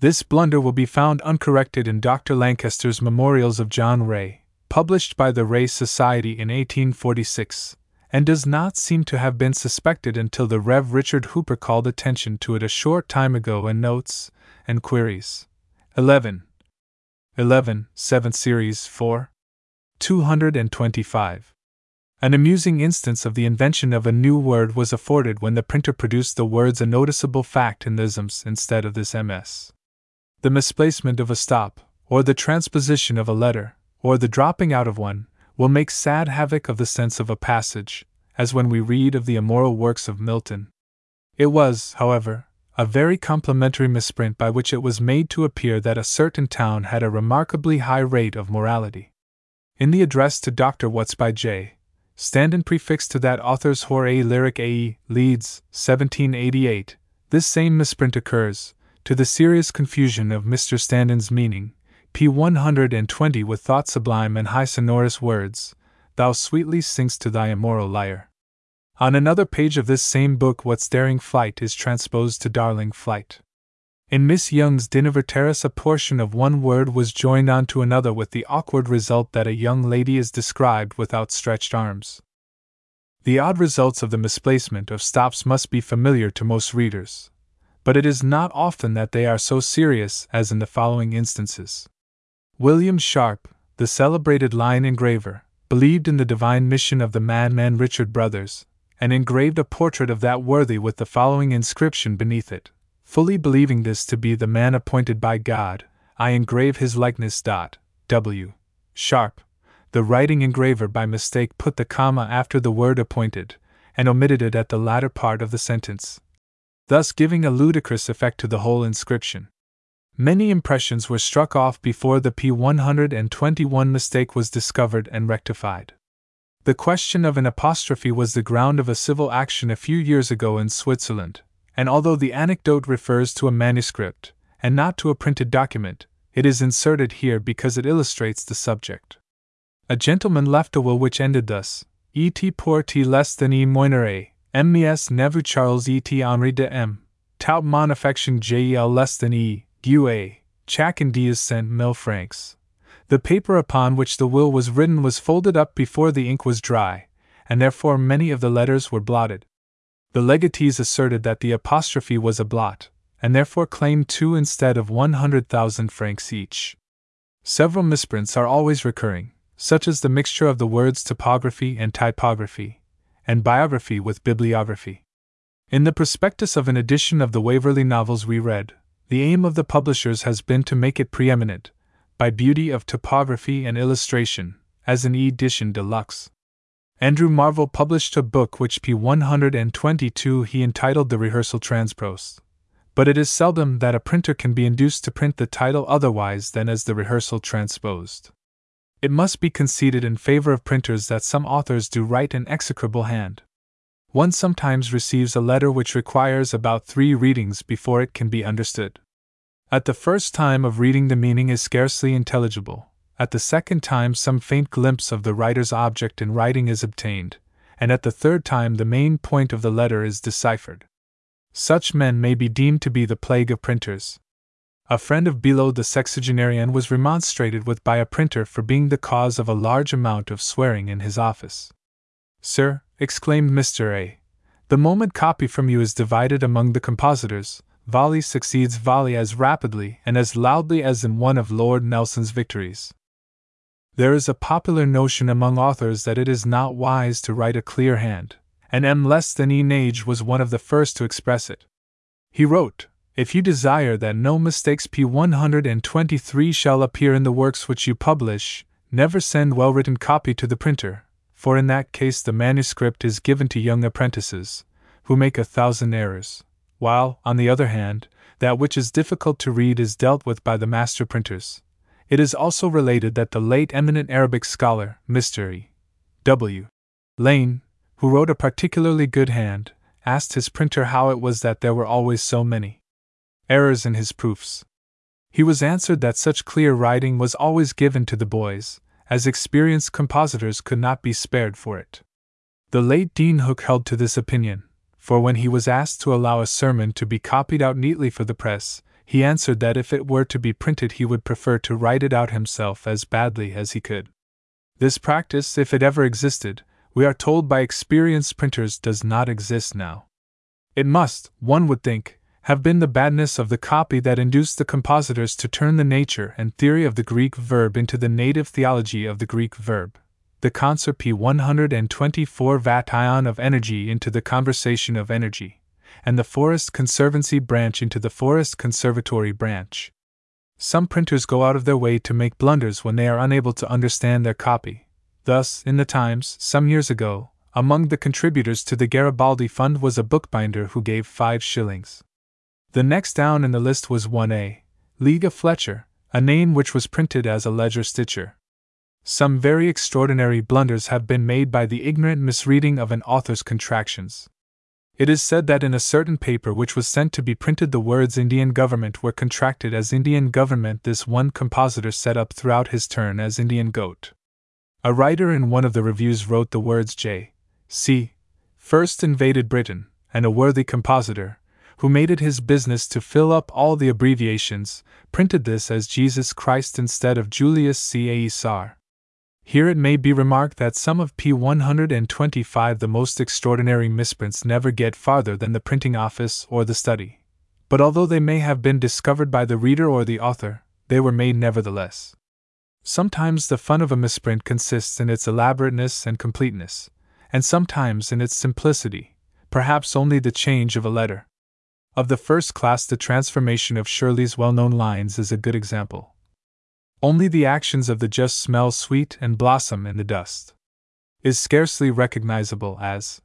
This blunder will be found uncorrected in Dr. Lancaster's Memorials of John Ray, published by the Ray Society in 1846, and does not seem to have been suspected until the Rev. Richard Hooper called attention to it a short time ago in Notes and Queries. 11, 7th Series 4. 225. An amusing instance of the invention of a new word was afforded when the printer produced the words "a noticeable fact" in the isms instead of this MS. The misplacement of a stop, or the transposition of a letter, or the dropping out of one, will make sad havoc of the sense of a passage, as when we read of the immoral works of Milton. It was, however, a very complimentary misprint by which it was made to appear that a certain town had a remarkably high rate of morality. In the address to Dr. Watts by J. Standen prefixed to that author's Horae Lyric A.E., Leeds, 1788, this same misprint occurs, to the serious confusion of Mr. Standen's meaning, p120 with thought sublime and high sonorous words, "Thou sweetly sing'st to thy immoral lyre." On another page of this same book, "what's daring flight" is transposed to darling flight. In Miss Young's Diniver Terrace, a portion of one word was joined on to another with the awkward result that a young lady is described with outstretched arms. The odd results of the misplacement of stops must be familiar to most readers, but it is not often that they are so serious as in the following instances. William Sharp, the celebrated line engraver, believed in the divine mission of the Madman Richard Brothers, and engraved a portrait of that worthy with the following inscription beneath it: "Fully believing this to be the man appointed by God, I engrave his likeness. W. Sharp, the writing engraver, by mistake put the comma after the word appointed, and omitted it at the latter part of the sentence, thus giving a ludicrous effect to the whole inscription." Many impressions were struck off before the p121 mistake was discovered and rectified. The question of an apostrophe was the ground of a civil action a few years ago in Switzerland, and although the anecdote refers to a manuscript, and not to a printed document, it is inserted here because it illustrates the subject. A gentleman left a will which ended thus: "Et pour t less than e moinere, M.S. Nevu Charles E. T. Henri de M. Tout mon affection J.E.L. less than E. Gue. Chac and D. is sent $1,000." The paper upon which the will was written was folded up before the ink was dry, and therefore many of the letters were blotted. The legatees asserted that the apostrophe was a blot, and therefore claim 2 instead of 100,000 francs each. Several misprints are always recurring, such as the mixture of the words topography and typography, and biography with bibliography. In the prospectus of an edition of the Waverley novels we read, the aim of the publishers has been to make it preeminent, by beauty of typography and illustration, as an edition deluxe. Andrew Marvell published a book which p. 122 he entitled The Rehearsal Transpose, but it is seldom that a printer can be induced to print the title otherwise than as The Rehearsal Transposed. It must be conceded in favor of printers that some authors do write an execrable hand. One sometimes receives a letter which requires about 3 readings before it can be understood. At the first time of reading the meaning is scarcely intelligible, at the second time some faint glimpse of the writer's object in writing is obtained, and at the third time the main point of the letter is deciphered. Such men may be deemed to be the plague of printers. A friend of Billot the sexagenarian was remonstrated with by a printer for being the cause of a large amount of swearing in his office. "Sir," exclaimed Mr. A., "the moment copy from you is divided among the compositors, volley succeeds volley as rapidly and as loudly as in one of Lord Nelson's victories." There is a popular notion among authors that it is not wise to write a clear hand, and M. Ige was one of the first to express it. He wrote, "If you desire that no mistakes p. 123 shall appear in the works which you publish, never send well-written copy to the printer, for in that case the manuscript is given to young apprentices, who make 1,000 errors, while, on the other hand, that which is difficult to read is dealt with by the master printers." It is also related that the late eminent Arabic scholar, Mr. E. W. Lane, who wrote a particularly good hand, asked his printer how it was that there were always so many errors in his proofs. He was answered that such clear writing was always given to the boys, as experienced compositors could not be spared for it. The late Dean Hook held to this opinion, for when he was asked to allow a sermon to be copied out neatly for the press, he answered that if it were to be printed he would prefer to write it out himself as badly as he could. This practice, if it ever existed, we are told by experienced printers, does not exist now. It must, one would think, have been the badness of the copy that induced the compositors to turn the nature and theory of the Greek verb into the native theology of the Greek verb, the concert p. 124 cation of energy into the conversation of energy, and the forest conservancy branch into the forest conservatory branch. Some printers go out of their way to make blunders when they are unable to understand their copy. Thus, in the Times, some years ago, among the contributors to the Garibaldi Fund was a bookbinder who gave 5 shillings. The next down in the list was 1A, Liga Fletcher, a name which was printed as a ledger stitcher. Some very extraordinary blunders have been made by the ignorant misreading of an author's contractions. It is said that in a certain paper which was sent to be printed the words Indian government were contracted as Indian government. This one compositor set up throughout his turn as Indian goat. A writer in one of the reviews wrote the words J. C. first invaded Britain, and a worthy compositor, who made it his business to fill up all the abbreviations, printed this as Jesus Christ instead of Julius Caesar. Here it may be remarked that some of p. 125 the most extraordinary misprints never get farther than the printing office or the study. But although they may have been discovered by the reader or the author, they were made nevertheless. Sometimes the fun of a misprint consists in its elaborateness and completeness, and sometimes in its simplicity, perhaps only the change of a letter. Of the first class, the transformation of Shirley's well-known lines is a good example. Only the actions of the just smell sweet and blossom in the dust is scarcely recognizable as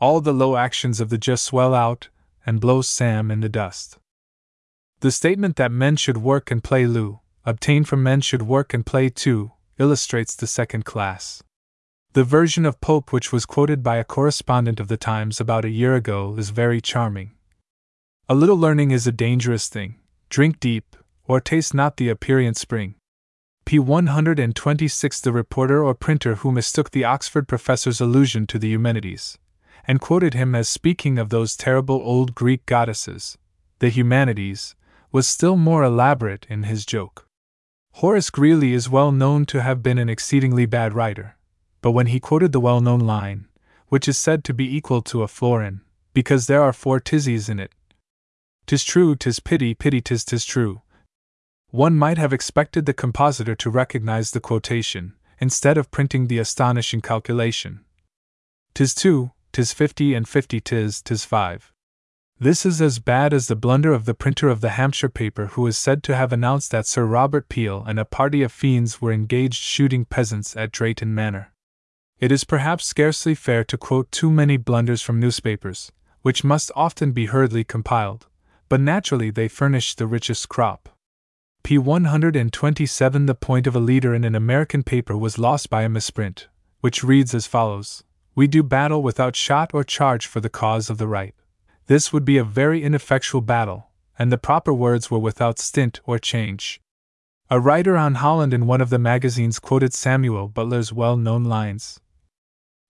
all the low actions of the just swell out and blow Sam in the dust. The statement that men should work and play loo, obtained from men should work and play too, illustrates the second class. The version of Pope which was quoted by a correspondent of the Times about a year ago is very charming. "A little learning is a dangerous thing. Drink deep, or taste not the Epirian spring." p. 126 The reporter or printer who mistook the Oxford professor's allusion to the Eumenides, and quoted him as speaking of those terrible old Greek goddesses, the Humanides, was still more elaborate in his joke. Horace Greeley is well known to have been an exceedingly bad writer, but when he quoted the well-known line, which is said to be equal to a florin, because there are 4 tizzies in it, 'Tis true, 'tis pity, pity, 'tis true. One might have expected the compositor to recognize the quotation, instead of printing the astonishing calculation. 'Tis two, 'tis 50, and 50, 'tis 5. This is as bad as the blunder of the printer of the Hampshire paper, who is said to have announced that Sir Robert Peel and a party of fiends were engaged shooting peasants at Drayton Manor. It is perhaps scarcely fair to quote too many blunders from newspapers, which must often be hurriedly compiled, but naturally they furnish the richest crop. P. 127. The point of a leader in an American paper was lost by a misprint, which reads as follows: "We do battle without shot or charge for the cause of the right." This would be a very ineffectual battle, and the proper words were "without stint or change." A writer on Holland in one of the magazines quoted Samuel Butler's well-known lines: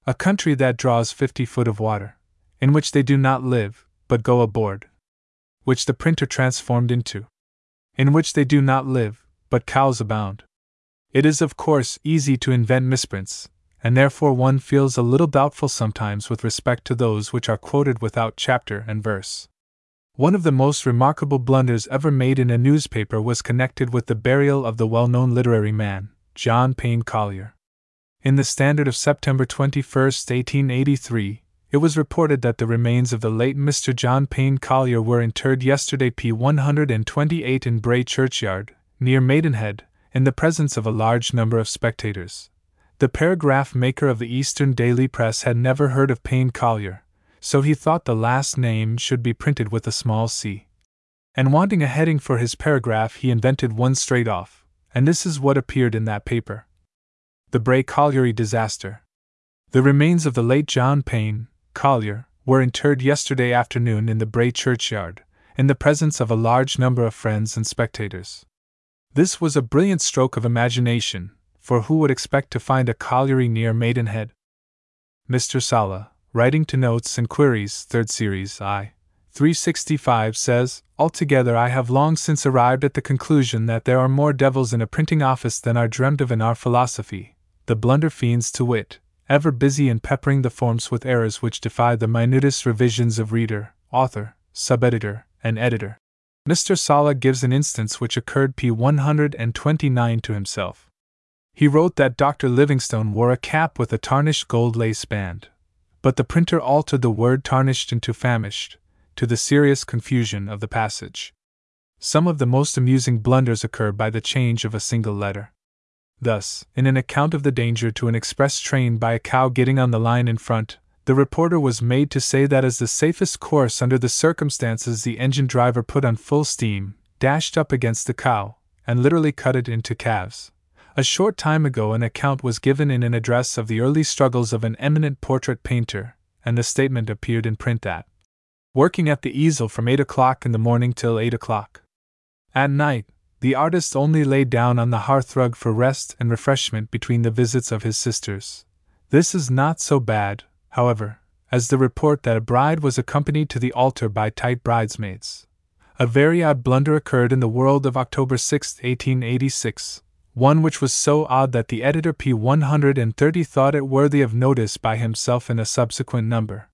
"A country that draws 50 foot of water, in which they do not live, but go aboard," which the printer transformed into "in which they do not live, but cows abound." It is, of course, easy to invent misprints, and therefore one feels a little doubtful sometimes with respect to those which are quoted without chapter and verse. One of the most remarkable blunders ever made in a newspaper was connected with the burial of the well-known literary man, John Payne Collier. In the Standard of September 21, 1883, it was reported that the remains of the late Mr. John Payne Collier were interred yesterday, P. 128, in Bray Churchyard, near Maidenhead, in the presence of a large number of spectators. The paragraph maker of the Eastern Daily Press had never heard of Payne Collier, so he thought the last name should be printed with a small c. And wanting a heading for his paragraph, he invented one straight off, and this is what appeared in that paper: "The Bray Colliery Disaster. The remains of the late John Payne Collier were interred yesterday afternoon in the Bray Churchyard, in the presence of a large number of friends and spectators." This was a brilliant stroke of imagination, for who would expect to find a colliery near Maidenhead? Mr. Sala, writing to Notes and Queries, 3rd Series, I. 365, says, "Altogether I have long since arrived at the conclusion that there are more devils in a printing office than are dreamt of in our philosophy, the blunder fiends to wit, ever busy in peppering the forms with errors which defy the minutest revisions of reader, author, sub-editor, and editor." Mr. Sala gives an instance which occurred p. 129 to himself. He wrote that Dr. Livingstone wore a cap with a tarnished gold lace band, but the printer altered the word tarnished into famished, to the serious confusion of the passage. Some of the most amusing blunders occur by the change of a single letter. Thus, in an account of the danger to an express train by a cow getting on the line in front, the reporter was made to say that as the safest course under the circumstances, the engine driver put on full steam, dashed up against the cow, and literally cut it into calves. A short time ago an account was given in an address of the early struggles of an eminent portrait painter, and the statement appeared in print that, "Working at the easel from 8 o'clock in the morning till 8 o'clock at night, the artist only lay down on the hearthrug for rest and refreshment between the visits of his sisters." This is not so bad, however, as the report that a bride was accompanied to the altar by tight bridesmaids. A very odd blunder occurred in the World of October 6, 1886, one which was so odd that the editor P. 130 thought it worthy of notice by himself in a subsequent number.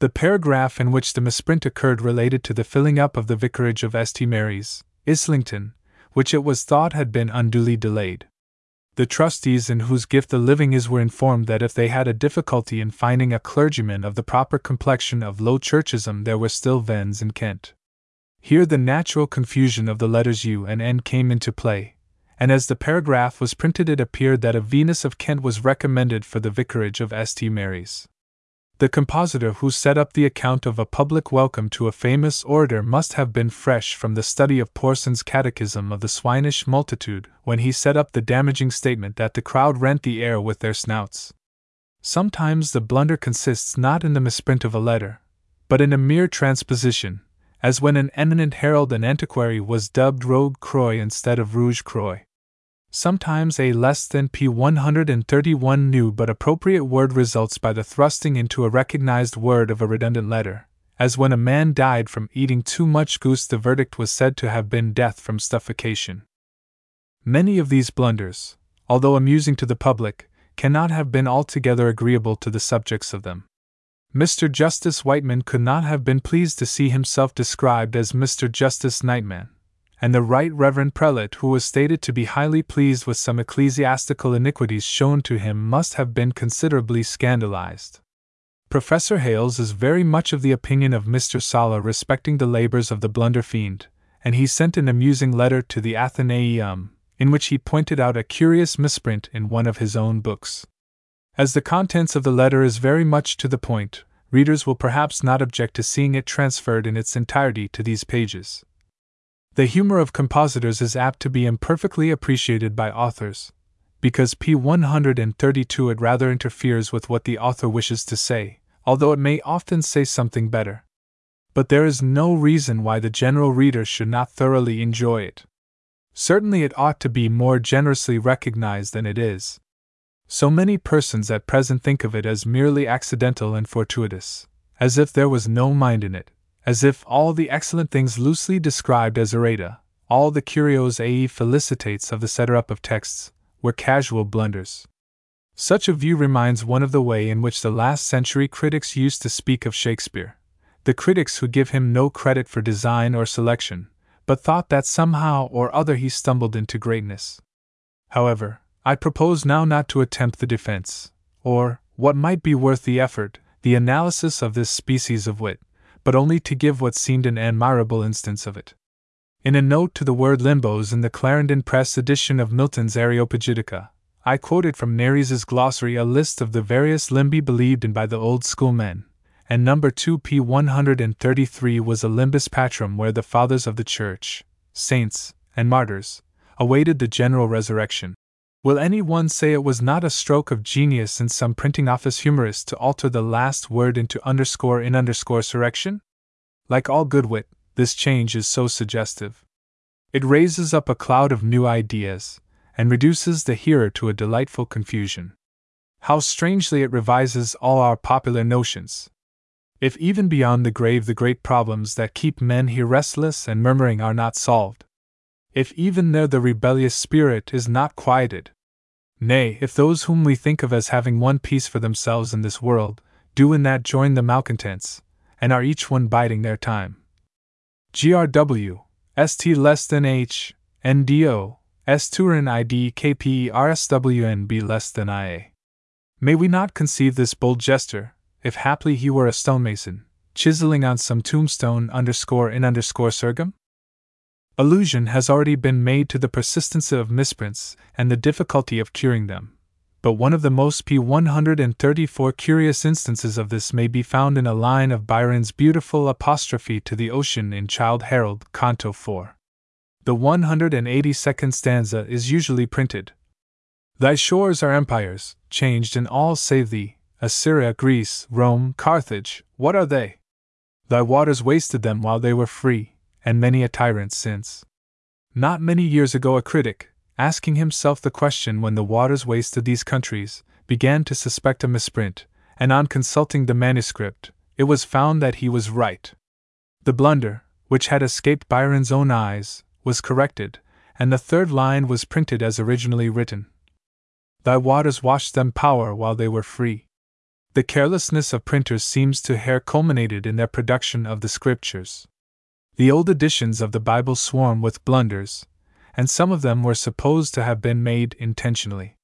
The paragraph in which the misprint occurred related to the filling up of the vicarage of St. Mary's, Islington, which it was thought had been unduly delayed. The trustees in whose gift the living is were informed that if they had a difficulty in finding a clergyman of the proper complexion of Low Churchism, there were still Vens in Kent. Here the natural confusion of the letters U and N came into play, and as the paragraph was printed it appeared that a Venus of Kent was recommended for the vicarage of St. Mary's. The compositor who set up the account of a public welcome to a famous orator must have been fresh from the study of Porson's Catechism of the Swinish Multitude when he set up the damaging statement that the crowd rent the air with their snouts. Sometimes the blunder consists not in the misprint of a letter, but in a mere transposition, as when an eminent herald and antiquary was dubbed Rogue Croy instead of Rouge Croy. Sometimes a less than P131 new but appropriate word results by the thrusting into a recognized word of a redundant letter, as when a man died from eating too much goose, the verdict was said to have been death from stuffication. Many of these blunders, although amusing to the public, cannot have been altogether agreeable to the subjects of them. Mr. Justice Whiteman could not have been pleased to see himself described as Mr. Justice Nightman, and the Right Reverend Prelate, who was stated to be highly pleased with some ecclesiastical iniquities shown to him, must have been considerably scandalized. Professor Hales is very much of the opinion of Mr. Sala respecting the labors of the blunder fiend, and he sent an amusing letter to the Athenaeum, in which he pointed out a curious misprint in one of his own books. As the contents of the letter is very much to the point, readers will perhaps not object to seeing it transferred in its entirety to these pages. The humor of compositors is apt to be imperfectly appreciated by authors, because p. 132 it rather interferes with what the author wishes to say, although it may often say something better. But there is no reason why the general reader should not thoroughly enjoy it. Certainly it ought to be more generously recognized than it is. So many persons at present think of it as merely accidental and fortuitous, as if there was no mind in it, as if all the excellent things loosely described as errata, all the curios ae felicitates of the setter-up of texts, were casual blunders. Such a view reminds one of the way in which the last century critics used to speak of Shakespeare, the critics who give him no credit for design or selection, but thought that somehow or other he stumbled into greatness. However, I propose now not to attempt the defense, or, what might be worth the effort, the analysis of this species of wit, but only to give what seemed an admirable instance of it. In a note to the word limbos in the Clarendon Press edition of Milton's Areopagitica, I quoted from Nares's glossary a list of the various limbi believed in by the old schoolmen, and number 2 p. 133 was a limbus patrum where the fathers of the church, saints, and martyrs, awaited the general resurrection. Will any one say it was not a stroke of genius in some printing office humorist to alter the last word into underscore in underscore surrection? Like all good wit, this change is so suggestive. It raises up a cloud of new ideas, and reduces the hearer to a delightful confusion. How strangely it revises all our popular notions! If even beyond the grave the great problems that keep men here restless and murmuring are not solved, if even there the rebellious spirit is not quieted, nay, if those whom we think of as having one peace for themselves in this world, do in that join the malcontents, and are each one biding their time. GRW, ST less than H, NDO, S Turin ID KPE RSWNB less than IA. May we not conceive this bold jester, if haply he were a stonemason, chiseling on some tombstone underscore in underscore surgam? Allusion has already been made to the persistence of misprints and the difficulty of curing them, but one of the most p134 curious instances of this may be found in a line of Byron's beautiful apostrophe to the ocean in Childe Harold, Canto 4. The 182nd stanza is usually printed. Thy shores are empires, changed in all save thee, Assyria, Greece, Rome, Carthage, what are they? Thy waters wasted them while they were free, and many a tyrant since. Not many years ago a critic, asking himself the question when the waters wasted these countries, began to suspect a misprint, and on consulting the manuscript, it was found that he was right. The blunder, which had escaped Byron's own eyes, was corrected, and the third line was printed as originally written. Thy waters washed them power while they were free. The carelessness of printers seems to have culminated in their production of the scriptures. The old editions of the Bible swarm with blunders, and some of them were supposed to have been made intentionally.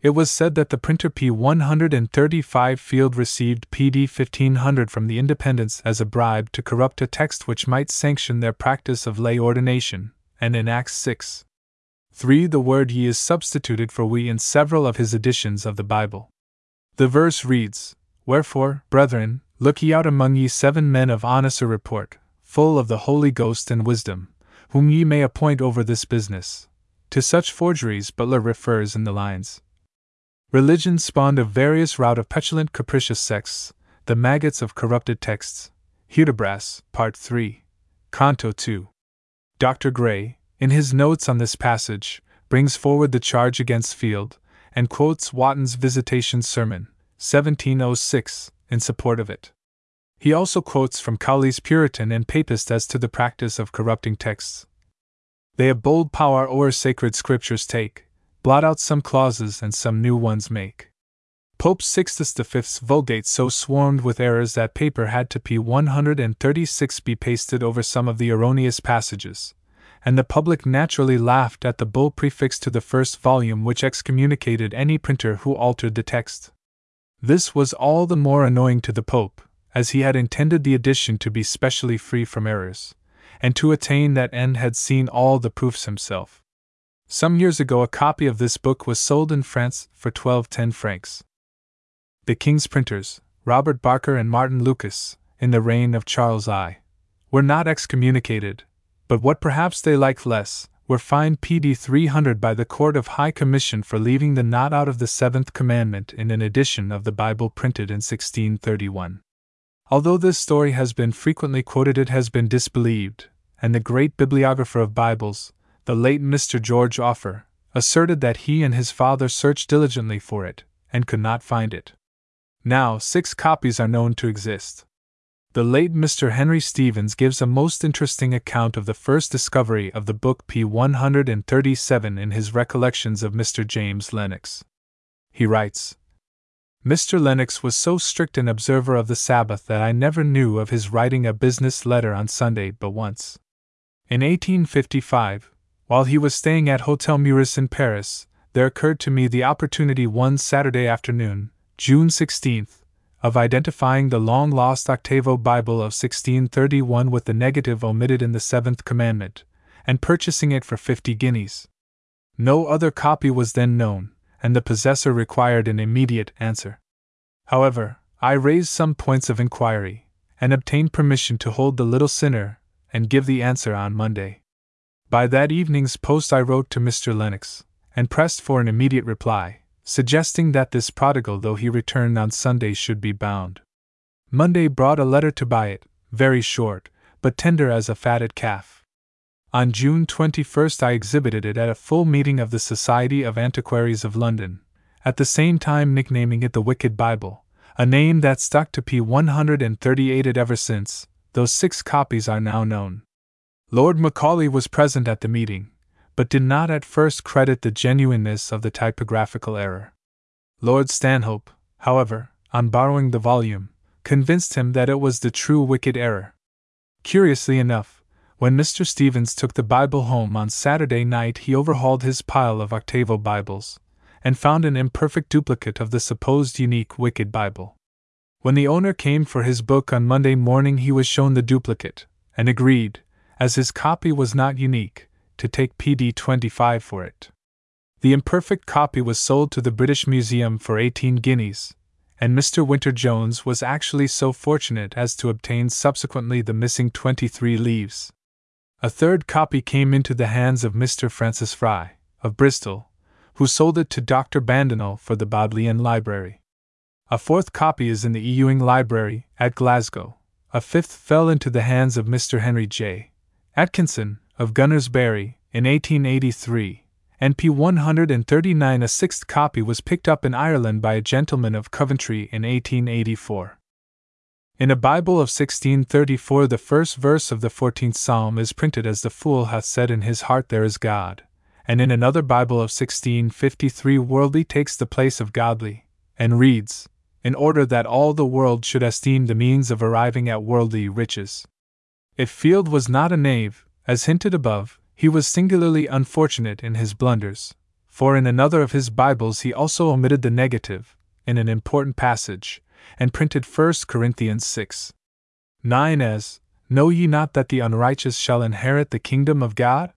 It was said that the printer P135 Field received P.D. 1500 from the Independents as a bribe to corrupt a text which might sanction their practice of lay ordination, and in Acts 6:3 the word ye is substituted for we in several of his editions of the Bible. The verse reads, Wherefore, brethren, look ye out among ye 7 men of honester report, full of the Holy Ghost and wisdom, whom ye may appoint over this business. To such forgeries Butler refers in the lines. Religion spawned a various rout of petulant capricious sects, the maggots of corrupted texts. Hudibras, Part 3, Canto 2. Dr. Gray, in his notes on this passage, brings forward the charge against Field, and quotes Wotton's Visitation Sermon, 1706, in support of it. He also quotes from Cowley's Puritan and Papist as to the practice of corrupting texts. They a bold power o'er sacred scriptures take, blot out some clauses and some new ones make. Pope Sixtus V's Vulgate so swarmed with errors that paper had to P. 136 be pasted over some of the erroneous passages, and the public naturally laughed at the bull prefixed to the first volume, which excommunicated any printer who altered the text. This was all the more annoying to the Pope, as he had intended the edition to be specially free from errors, and to attain that end had seen all the proofs himself. Some years ago a copy of this book was sold in France for 1210 francs. The King's printers, Robert Barker and Martin Lucas, in the reign of Charles I, were not excommunicated, but what perhaps they liked less, were fined P.D. 300 by the Court of High Commission for leaving the not out of the Seventh Commandment in an edition of the Bible printed in 1631. Although this story has been frequently quoted, it has been disbelieved, and the great bibliographer of Bibles, the late Mr. George Offer, asserted that he and his father searched diligently for it, and could not find it. Now 6 copies are known to exist. The late Mr. Henry Stevens gives a most interesting account of the first discovery of the book P. 137 in his Recollections of Mr. James Lennox. He writes, "Mr. Lennox was so strict an observer of the Sabbath that I never knew of his writing a business letter on Sunday but once. In 1855, while he was staying at Hotel Meurice in Paris, there occurred to me the opportunity one Saturday afternoon, June 16th, of identifying the long-lost octavo Bible of 1631 with the negative omitted in the Seventh Commandment, and purchasing it for 50 guineas. No other copy was then known, and the possessor required an immediate answer. However, I raised some points of inquiry, and obtained permission to hold the little sinner, and give the answer on Monday. By that evening's post I wrote to Mr. Lennox, and pressed for an immediate reply, suggesting that this prodigal, though he returned on Sunday, should be bound. Monday brought a letter to buy it, very short, but tender as a fatted calf. On June 21st I exhibited it at a full meeting of the Society of Antiquaries of London, at the same time nicknaming it the Wicked Bible, a name that stuck to P. 138 ever since, though 6 copies are now known. Lord Macaulay was present at the meeting, but did not at first credit the genuineness of the typographical error. Lord Stanhope, however, on borrowing the volume, convinced him that it was the true wicked error. Curiously enough, when Mr. Stevens took the Bible home on Saturday night, he overhauled his pile of octavo Bibles, and found an imperfect duplicate of the supposed unique wicked Bible. When the owner came for his book on Monday morning, he was shown the duplicate, and agreed, as his copy was not unique, to take P.D. 25 for it. The imperfect copy was sold to the British Museum for 18 guineas, and Mr. Winter Jones was actually so fortunate as to obtain subsequently the missing 23 leaves. A third copy came into the hands of Mr. Francis Fry, of Bristol, who sold it to Dr. Bandinel for the Bodleian Library. A fourth copy is in the Ewing Library, at Glasgow. A fifth fell into the hands of Mr. Henry J. Atkinson, of Gunnersbury, in 1883, and P. 139, a 6th copy, was picked up in Ireland by a gentleman of Coventry in 1884. In a Bible of 1634 the first verse of the 14th Psalm is printed as "The fool hath said in his heart, there is God," and in another Bible of 1653 worldly takes the place of godly, and reads, "In order that all the world should esteem the means of arriving at worldly riches." If Field was not a knave, as hinted above, he was singularly unfortunate in his blunders, for in another of his Bibles he also omitted the negative, in an important passage, and printed 1 Corinthians 6:9 as, "Know ye not that the unrighteous shall inherit the kingdom of God?"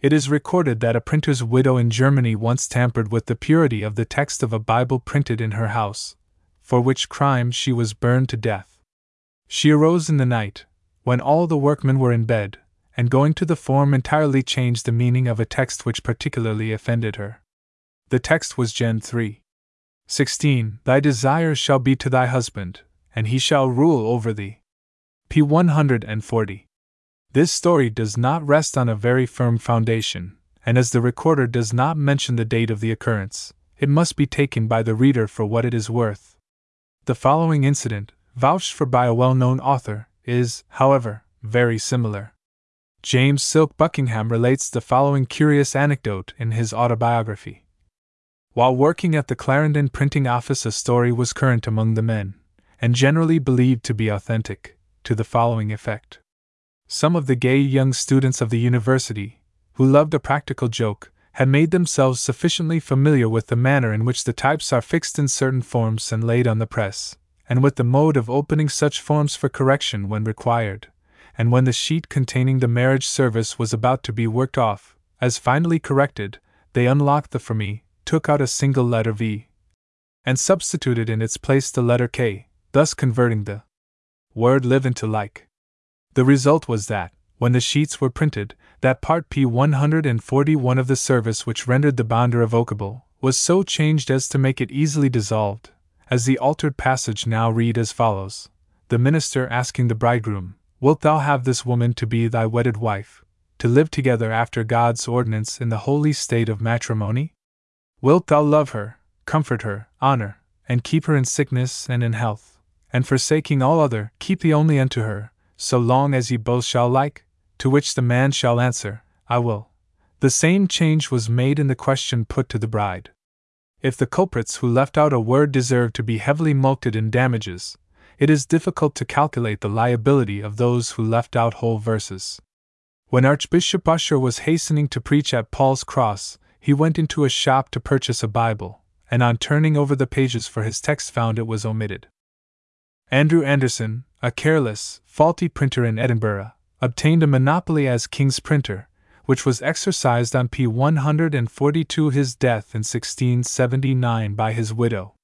It is recorded that a printer's widow in Germany once tampered with the purity of the text of a Bible printed in her house, for which crime she was burned to death. She arose in the night, when all the workmen were in bed, and going to the form entirely changed the meaning of a text which particularly offended her. The text was Gen 3:16, "Thy desire shall be to thy husband, and he shall rule over thee." P. 140. This story does not rest on a very firm foundation, and as the recorder does not mention the date of the occurrence, it must be taken by the reader for what it is worth. The following incident, vouched for by a well-known author, is, however, very similar. James Silk Buckingham relates the following curious anecdote in his autobiography. While working at the Clarendon printing office, a story was current among the men, and generally believed to be authentic, to the following effect. Some of the gay young students of the university, who loved a practical joke, had made themselves sufficiently familiar with the manner in which the types are fixed in certain forms and laid on the press, and with the mode of opening such forms for correction when required, and when the sheet containing the marriage service was about to be worked off, as finally corrected, they unlocked the for me, took out a single letter V, and substituted in its place the letter K, thus converting the word live into like. The result was that, when the sheets were printed, that part P141 of the service which rendered the bond irrevocable was so changed as to make it easily dissolved, as the altered passage now read as follows: the minister asking the bridegroom, "Wilt thou have this woman to be thy wedded wife, to live together after God's ordinance in the holy state of matrimony? Wilt thou love her, comfort her, honor, and keep her in sickness and in health, and forsaking all other, keep thee only unto her, so long as ye both shall like?" To which the man shall answer, "I will." The same change was made in the question put to the bride. If the culprits who left out a word deserve to be heavily mulcted in damages, it is difficult to calculate the liability of those who left out whole verses. When Archbishop Usher was hastening to preach at Paul's Cross, he went into a shop to purchase a Bible, and on turning over the pages for his text found it was omitted. Andrew Anderson, a careless, faulty printer in Edinburgh, obtained a monopoly as King's printer, which was exercised on P142 his death in 1679 by his widow.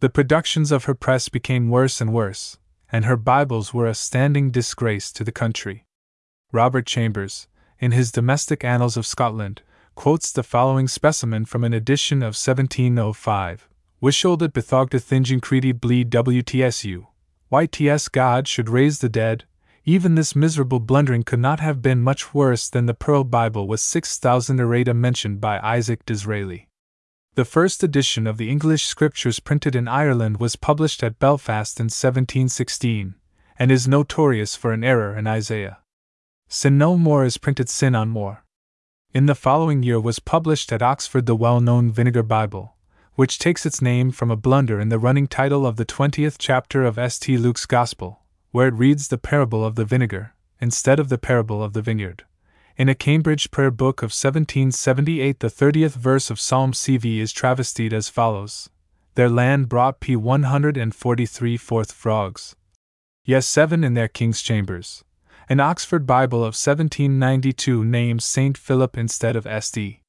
The productions of her press became worse and worse, and her Bibles were a standing disgrace to the country. Robert Chambers, in his Domestic Annals of Scotland, quotes the following specimen from an edition of 1705. Wishold it bethogda thingin creedy bleed WTSU. YTS God should raise the dead. Even this miserable blundering could not have been much worse than the Pearl Bible with 6,000 errata mentioned by Isaac Disraeli. The first edition of the English Scriptures printed in Ireland was published at Belfast in 1716, and is notorious for an error in Isaiah. Sin no more is printed sin on more. In the following year was published at Oxford the well-known Vinegar Bible, which takes its name from a blunder in the running title of the 20th chapter of St. Luke's Gospel, where it reads the parable of the vinegar, instead of the parable of the vineyard. In a Cambridge prayer book of 1778 the 30th verse of Psalm CV is travestied as follows: their land brought P143 forth frogs. Yes, seven in their king's chambers. An Oxford Bible of 1792 names St. Philip instead of St.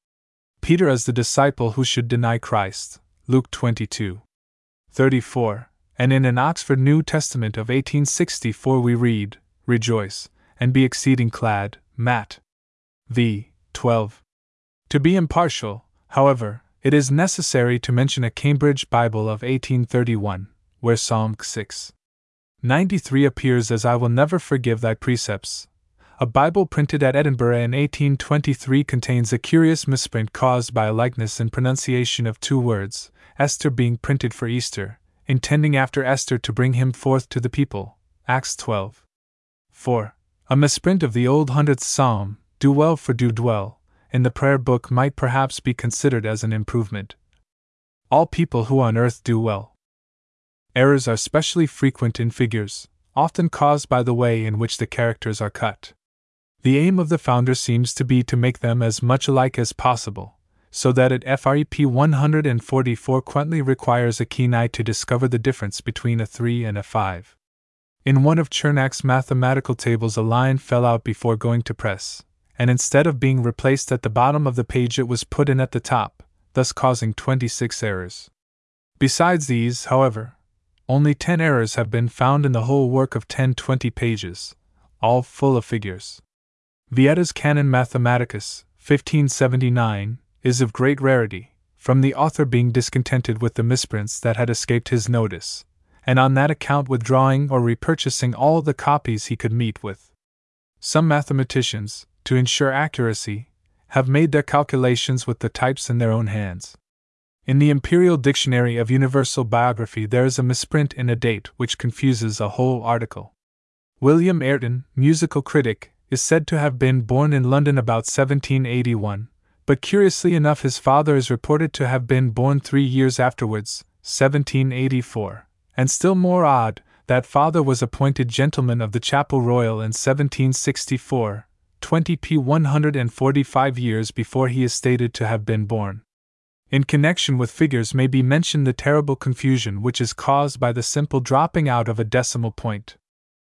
Peter as the disciple who should deny Christ, Luke 22:34. And in an Oxford New Testament of 1864 we read, rejoice, and be exceeding glad, Matt. v. 12. To be impartial, however, it is necessary to mention a Cambridge Bible of 1831, where Psalm 6:93 appears as I will never forgive thy precepts. A Bible printed at Edinburgh in 1823 contains a curious misprint caused by a likeness in pronunciation of two words, Esther being printed for Easter, intending after Esther to bring him forth to the people, Acts 12:4. A misprint of the Old 100th Psalm, do well for do dwell, in the prayer book might perhaps be considered as an improvement. All people who on earth do well. Errors are specially frequent in figures, often caused by the way in which the characters are cut. The aim of the founder seems to be to make them as much alike as possible, so that at FREP 144 quantly requires a keen eye to discover the difference between a 3 and a 5. In one of Chernack's mathematical tables a line fell out before going to press, and instead of being replaced at the bottom of the page it was put in at the top, thus causing 26 errors. Besides these, however, only 10 errors have been found in the whole work of 1020 pages, all full of figures. Vieta's Canon Mathematicus, 1579, is of great rarity, from the author being discontented with the misprints that had escaped his notice, and on that account withdrawing or repurchasing all the copies he could meet with. Some mathematicians, to ensure accuracy, have made their calculations with the types in their own hands. In the Imperial Dictionary of Universal Biography there is a misprint in a date which confuses a whole article. William Ayrton, musical critic, is said to have been born in London about 1781, but curiously enough his father is reported to have been born 3 years afterwards, 1784, and still more odd, that father was appointed Gentleman of the Chapel Royal in 1764, 145 years before he is stated to have been born. In connection with figures may be mentioned the terrible confusion which is caused by the simple dropping out of a decimal point.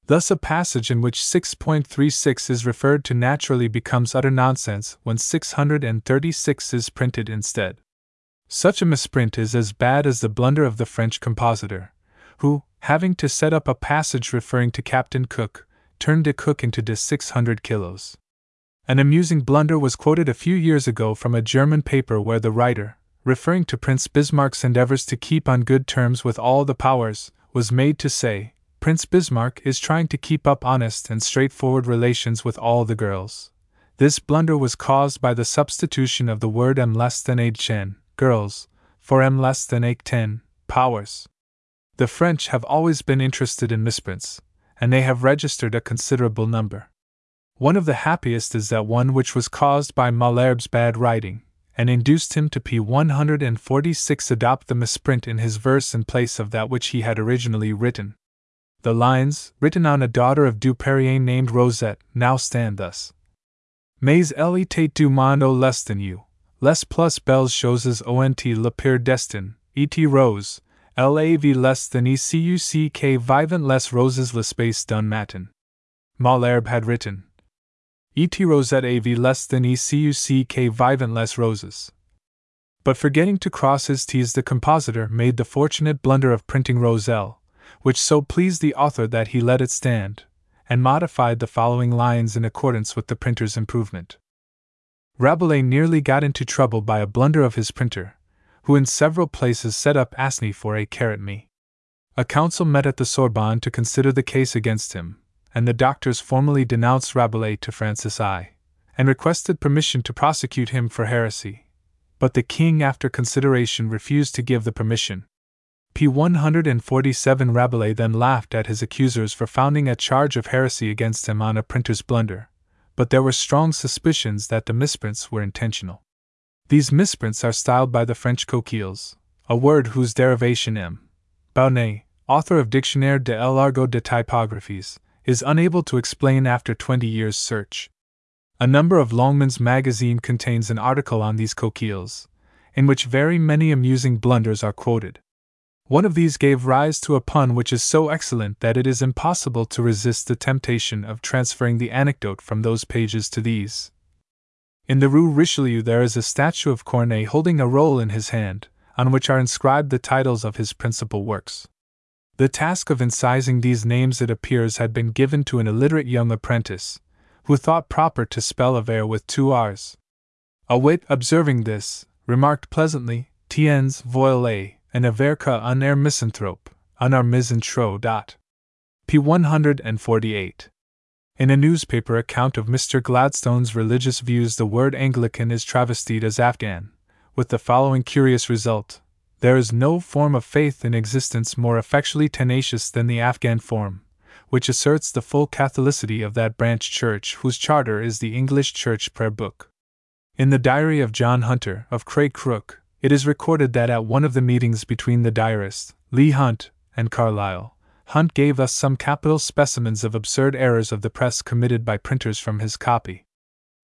Thus a passage in which 6.36 is referred to naturally becomes utter nonsense when 636 is printed instead. Such a misprint is as bad as the blunder of the French compositor, who, having to set up a passage referring to Captain Cook, turned de Cook into de 600 kilos. An amusing blunder was quoted a few years ago from a German paper where the writer, referring to Prince Bismarck's endeavors to keep on good terms with all the powers, was made to say, "Prince Bismarck is trying to keep up honest and straightforward relations with all the girls." This blunder was caused by the substitution of the word M less than H10, girls, for M less than H10, powers. The French have always been interested in misprints, and they have registered a considerable number. One of the happiest is that one which was caused by Malherbe's bad writing, and induced him to p. 146 adopt the misprint in his verse in place of that which he had originally written. The lines, written on a daughter of Duperrier named Rosette, now stand thus: Mais elle était du monde au less than you, les plus belles choses ont le pire destin, et rose, LAV less than ECUCK vivant less roses le space d'un matin. Malherbe had written Et Rosette AV less than ECUCK vivant less roses. But forgetting to cross his T's, the compositor made the fortunate blunder of printing Roselle, which so pleased the author that he let it stand, and modified the following lines in accordance with the printer's improvement. Rabelais nearly got into trouble by a blunder of his printer, who in several places set up Asni for a. A council met at the Sorbonne to consider the case against him, and the doctors formally denounced Rabelais to Francis I, and requested permission to prosecute him for heresy. But the king, after consideration, refused to give the permission. P. 147 Rabelais then laughed at his accusers for founding a charge of heresy against him on a printer's blunder, but there were strong suspicions that the misprints were intentional. These misprints are styled by the French coquilles, a word whose derivation M. Baunet, author of Dictionnaire de l'argot de typographies, is unable to explain after 20 years' search. A number of Longman's magazine contains an article on these coquilles, in which very many amusing blunders are quoted. One of these gave rise to a pun which is so excellent that it is impossible to resist the temptation of transferring the anecdote from those pages to these. In the Rue Richelieu there is a statue of Corneille holding a roll in his hand, on which are inscribed the titles of his principal works. The task of incising these names, it appears, had been given to an illiterate young apprentice, who thought proper to spell Aver with two R's. A wit, observing this, remarked pleasantly, Tiens, voilé, an Averka un air misanthrope, un air misanthro. P. 148. In a newspaper account of Mr. Gladstone's religious views, the word Anglican is travestied as Afghan, with the following curious result: there is no form of faith in existence more effectually tenacious than the Afghan form, which asserts the full Catholicity of that branch church whose charter is the English Church Prayer Book. In the diary of John Hunter, of Craig Crook, it is recorded that at one of the meetings between the diarists, Leigh Hunt, and Carlyle, Hunt gave us some capital specimens of absurd errors of the press committed by printers from his copy.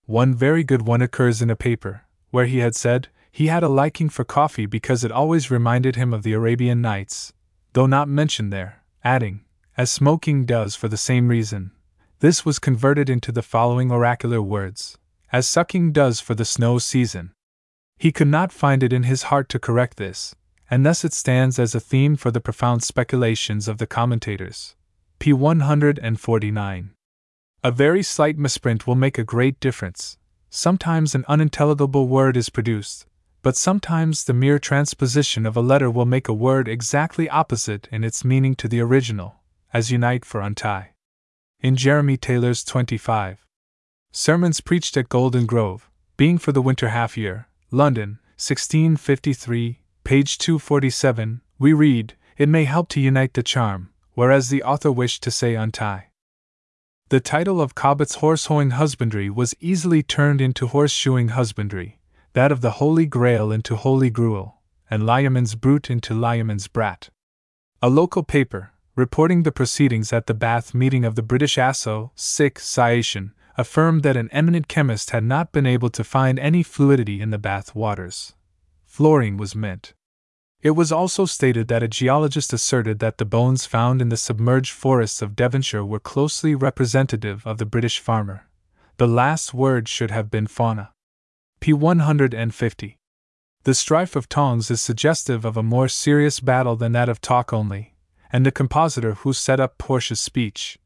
One very good one occurs in a paper, where he had said, he had a liking for coffee because it always reminded him of the Arabian Nights, though not mentioned there, adding, as smoking does for the same reason. This was converted into the following oracular words, as sucking does for the snow season. He could not find it in his heart to correct this, and thus it stands as a theme for the profound speculations of the commentators. P. 149. A very slight misprint will make a great difference. Sometimes an unintelligible word is produced, but sometimes the mere transposition of a letter will make a word exactly opposite in its meaning to the original, as unite for untie. In Jeremy Taylor's 25 Sermons preached at Golden Grove, being for the winter half-year, London, 1653, page 247, we read, it may help to unite the charm, whereas the author wished to say untie. The title of Cobbett's Horsehorn Husbandry was easily turned into Horseshoeing Husbandry, that of the Holy Grail into Holy Gruel, and Lyman's Brut into Lyman's Brat. A local paper, reporting the proceedings at the Bath meeting of the British Association, affirmed that an eminent chemist had not been able to find any fluidity in the Bath waters. Fluorine was meant. It was also stated that a geologist asserted that the bones found in the submerged forests of Devonshire were closely representative of the British farmer. The last word should have been fauna. P. 150. The strife of tongs is suggestive of a more serious battle than that of talk only, and the compositor who set up Portia's speech,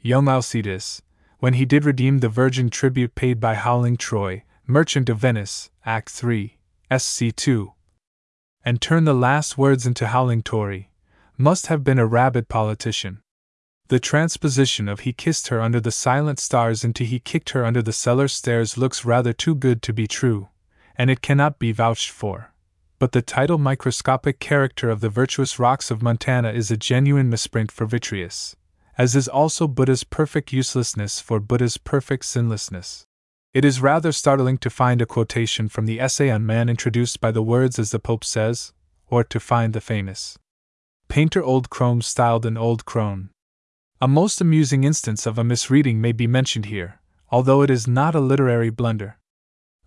young Alcides, when he did redeem the virgin tribute paid by Howling Troy, Merchant of Venice, Act 3, Sc. 2, and turn the last words into Howling Tory, must have been a rabid politician. The transposition of he kissed her under the silent stars into he kicked her under the cellar stairs looks rather too good to be true, and it cannot be vouched for. But the title microscopic character of the virtuous rocks of Montana is a genuine misprint for Vitruvius, as is also Buddha's perfect uselessness for Buddha's perfect sinlessness. It is rather startling to find a quotation from the essay on man introduced by the words as the Pope says, or to find the famous painter Old Crome styled an old crone. A most amusing instance of a misreading may be mentioned here, although it is not a literary blunder.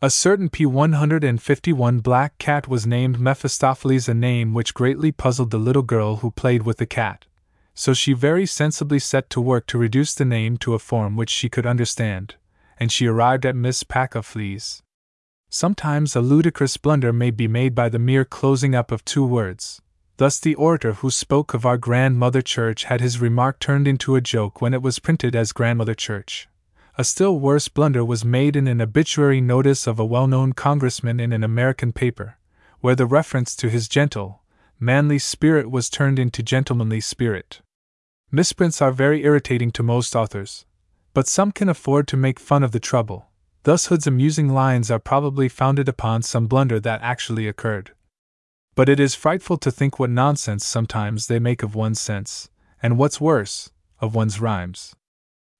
A certain P151 black cat was named Mephistopheles, a name which greatly puzzled the little girl who played with the cat, so she very sensibly set to work to reduce the name to a form which she could understand, and she arrived at Miss Pack of Fleas. Sometimes a ludicrous blunder may be made by the mere closing up of two words. Thus the orator who spoke of our grandmother church had his remark turned into a joke when it was printed as grandmother church. A still worse blunder was made in an obituary notice of a well-known congressman in an American paper, where the reference to his gentle, manly spirit was turned into gentlemanly spirit. Misprints are very irritating to most authors, but some can afford to make fun of the trouble. Thus Hood's amusing lines are probably founded upon some blunder that actually occurred. But it is frightful to think what nonsense sometimes they make of one's sense, and what's worse, of one's rhymes.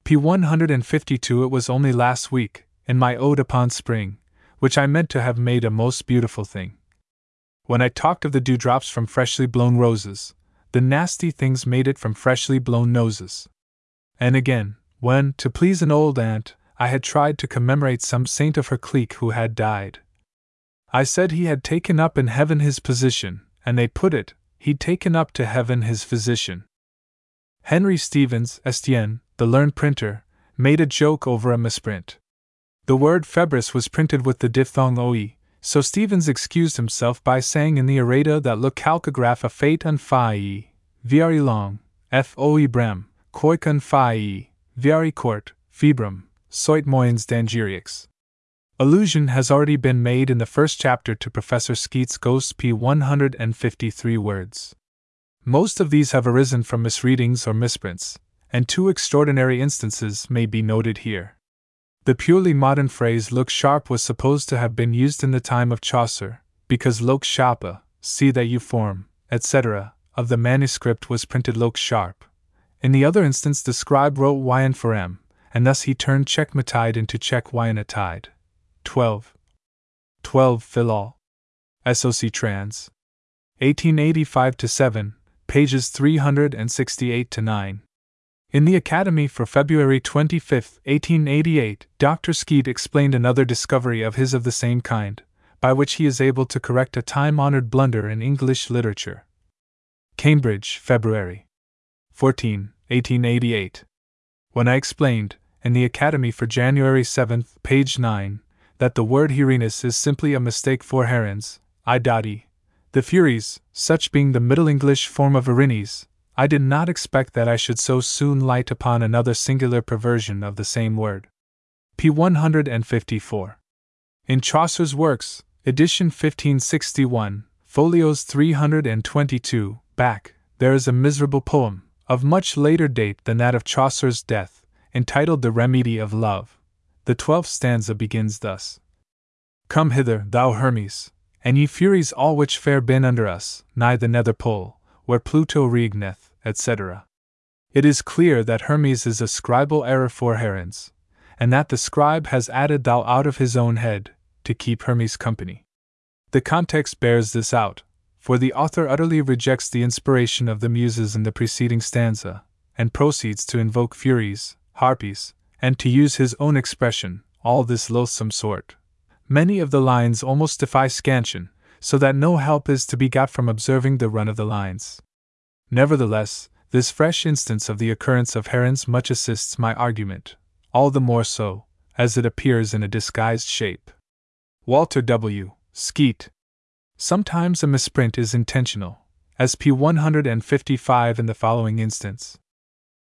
P152. It was only last week, in my Ode Upon Spring, which I meant to have made a most beautiful thing, when I talked of the dewdrops from freshly blown roses, the nasty things made it from freshly blown noses. And again, when, to please an old aunt, I had tried to commemorate some saint of her clique who had died, I said he had taken up in heaven his position, and they put it, he'd taken up to heaven his physician. Henry Stevens, Estienne, the learned printer, made a joke over a misprint. The word febris was printed with the diphthong oe, so Stevens excused himself by saying in the errata that le calcographe a fait un failli, very long, foe brem, coic un failli, very court, fibrum, soit moyens dangerix. Allusion has already been made in the first chapter to Professor Skeet's Ghost P153 words. Most of these have arisen from misreadings or misprints, and two extraordinary instances may be noted here. The purely modern phrase look sharp was supposed to have been used in the time of Chaucer, because look sharpe, see that you form, etc., of the manuscript was printed look sharp. In the other instance the scribe wrote wyen for m, and thus he turned checkmatide into check wyenatide. 12. Philol. SOC Trans. 1885-7, pages 368-9. In the Academy for February 25, 1888, Dr. Skeet explained another discovery of his of the same kind, by which he is able to correct a time-honored blunder in English literature. Cambridge, February 14, 1888. When I explained, in the Academy for January 7, page 9, that the word Herenus is simply a mistake for Herons, I. The Furies, such being the Middle English form of Erinis, I did not expect that I should so soon light upon another singular perversion of the same word. P. 154. In Chaucer's works, edition 1561, folios 322, back, there is a miserable poem, of much later date than that of Chaucer's death, entitled The Remedy of Love. The 12th stanza begins thus: Come hither, thou Hermes, and ye Furies all which fare been under us, nigh the nether pole, where Pluto regneth, etc. It is clear that Hermes is a scribal error for Herons, and that the scribe has added thou out of his own head, to keep Hermes company. The context bears this out, for the author utterly rejects the inspiration of the Muses in the preceding stanza, and proceeds to invoke Furies, Harpies, and, to use his own expression, all this loathsome sort. Many of the lines almost defy scansion, so that no help is to be got from observing the run of the lines. Nevertheless, this fresh instance of the occurrence of herons much assists my argument, all the more so, as it appears in a disguised shape. Walter W. Skeet. Sometimes a misprint is intentional, as p. 155 in the following instance.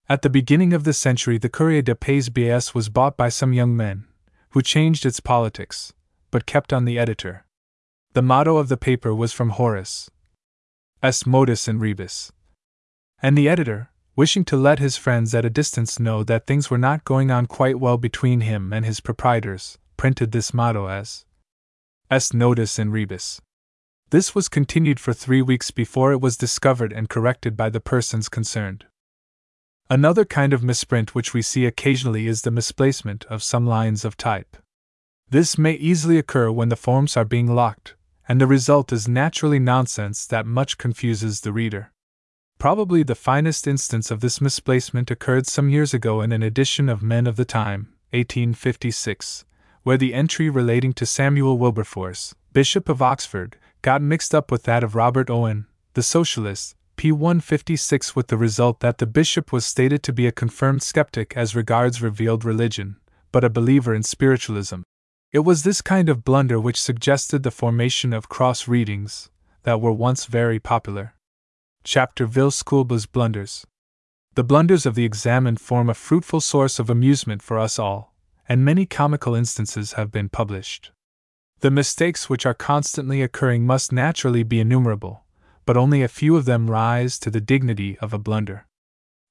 At the beginning of the century the Courrier de Pays BS was bought by some young men, who changed its politics, but kept on the editor. The motto of the paper was from Horace, S. Modus in Rebus. And the editor, wishing to let his friends at a distance know that things were not going on quite well between him and his proprietors, printed this motto as S. Nodus in Rebus. This was continued for 3 weeks before it was discovered and corrected by the persons concerned. Another kind of misprint which we see occasionally is the misplacement of some lines of type. This may easily occur when the forms are being locked, and the result is naturally nonsense that much confuses the reader. Probably the finest instance of this misplacement occurred some years ago in an edition of Men of the Time, 1856, where the entry relating to Samuel Wilberforce, Bishop of Oxford, got mixed up with that of Robert Owen, the Socialist, p. 156, with the result that the bishop was stated to be a confirmed skeptic as regards revealed religion, but a believer in spiritualism. It was this kind of blunder which suggested the formation of cross-readings that were once very popular. Chapter Ville Schoolboys Blunders. The blunders of the examined form a fruitful source of amusement for us all, and many comical instances have been published. The mistakes which are constantly occurring must naturally be innumerable, but only a few of them rise to the dignity of a blunder.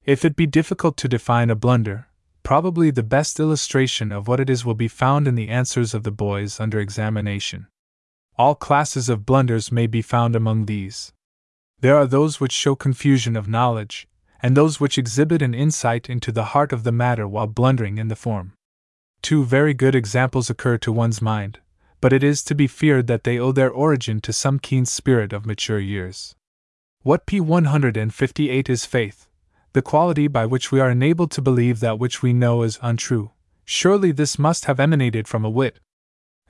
If it be difficult to define a blunder, probably the best illustration of what it is will be found in the answers of the boys under examination. All classes of blunders may be found among these. There are those which show confusion of knowledge, and those which exhibit an insight into the heart of the matter while blundering in the form. Two very good examples occur to one's mind, but it is to be feared that they owe their origin to some keen spirit of mature years. What p. 158 is faith, the quality by which we are enabled to believe that which we know is untrue. Surely this must have emanated from a wit.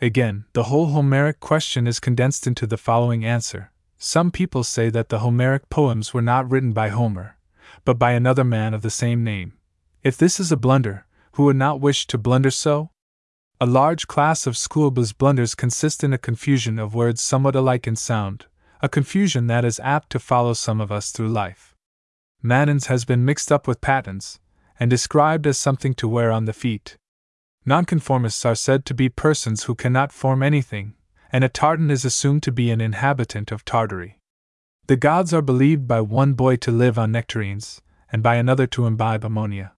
Again, the whole Homeric question is condensed into the following answer. Some people say that the Homeric poems were not written by Homer, but by another man of the same name. If this is a blunder, who would not wish to blunder so? A large class of schoolboys' blunders consist in a confusion of words somewhat alike in sound, a confusion that is apt to follow some of us through life. Maddens has been mixed up with patterns, and described as something to wear on the feet. Nonconformists are said to be persons who cannot form anything, and a tartan is assumed to be an inhabitant of Tartary. The gods are believed by one boy to live on nectarines, and by another to imbibe ammonia.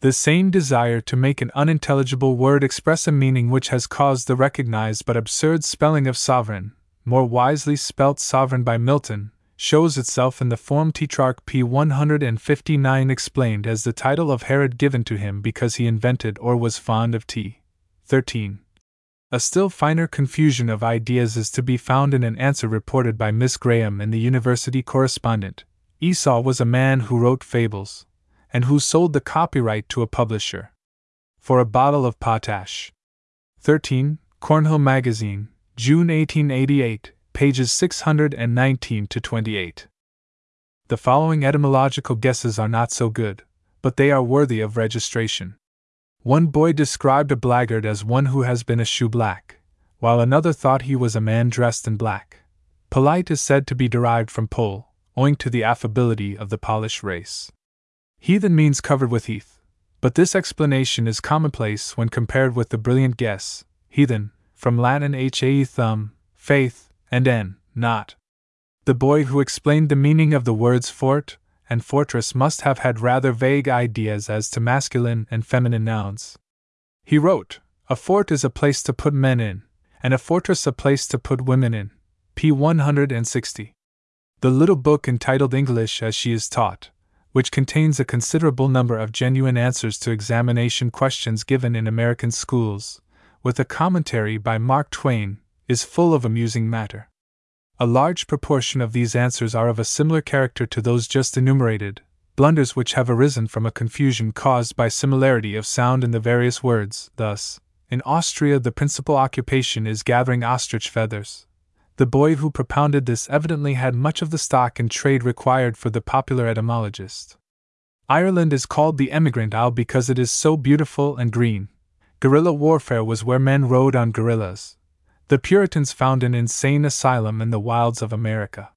The same desire to make an unintelligible word express a meaning which has caused the recognized but absurd spelling of sovereign, more wisely spelt sovereign by Milton, shows itself in the form Tetrarch p. 159, explained as the title of Herod given to him because he invented or was fond of tea. 13. A still finer confusion of ideas is to be found in an answer reported by Miss Graham in the University Correspondent. Esau was a man who wrote fables, and who sold the copyright to a publisher for a bottle of potash. 13. Cornhill Magazine, June 1888, pages 619-28. The following etymological guesses are not so good, but they are worthy of registration. One boy described a blackguard as one who has been a shoeblack, while another thought he was a man dressed in black. Polite is said to be derived from pole, owing to the affability of the Polish race. Heathen means covered with heath, but this explanation is commonplace when compared with the brilliant guess, heathen, from Latin hae thumb, faith, and n, not. The boy who explained the meaning of the words fort and fortress must have had rather vague ideas as to masculine and feminine nouns. He wrote, "A fort is a place to put men in, and a fortress a place to put women in." p. 160. The little book entitled English as She is Taught, which contains a considerable number of genuine answers to examination questions given in American schools, with a commentary by Mark Twain, is full of amusing matter. A large proportion of these answers are of a similar character to those just enumerated, blunders which have arisen from a confusion caused by similarity of sound in the various words. Thus, in Austria the principal occupation is gathering ostrich feathers. The boy who propounded this evidently had much of the stock in trade required for the popular etymologist. Ireland is called the emigrant isle because it is so beautiful and green. Guerrilla warfare was where men rode on guerrillas. The Puritans found an insane asylum in the wilds of America.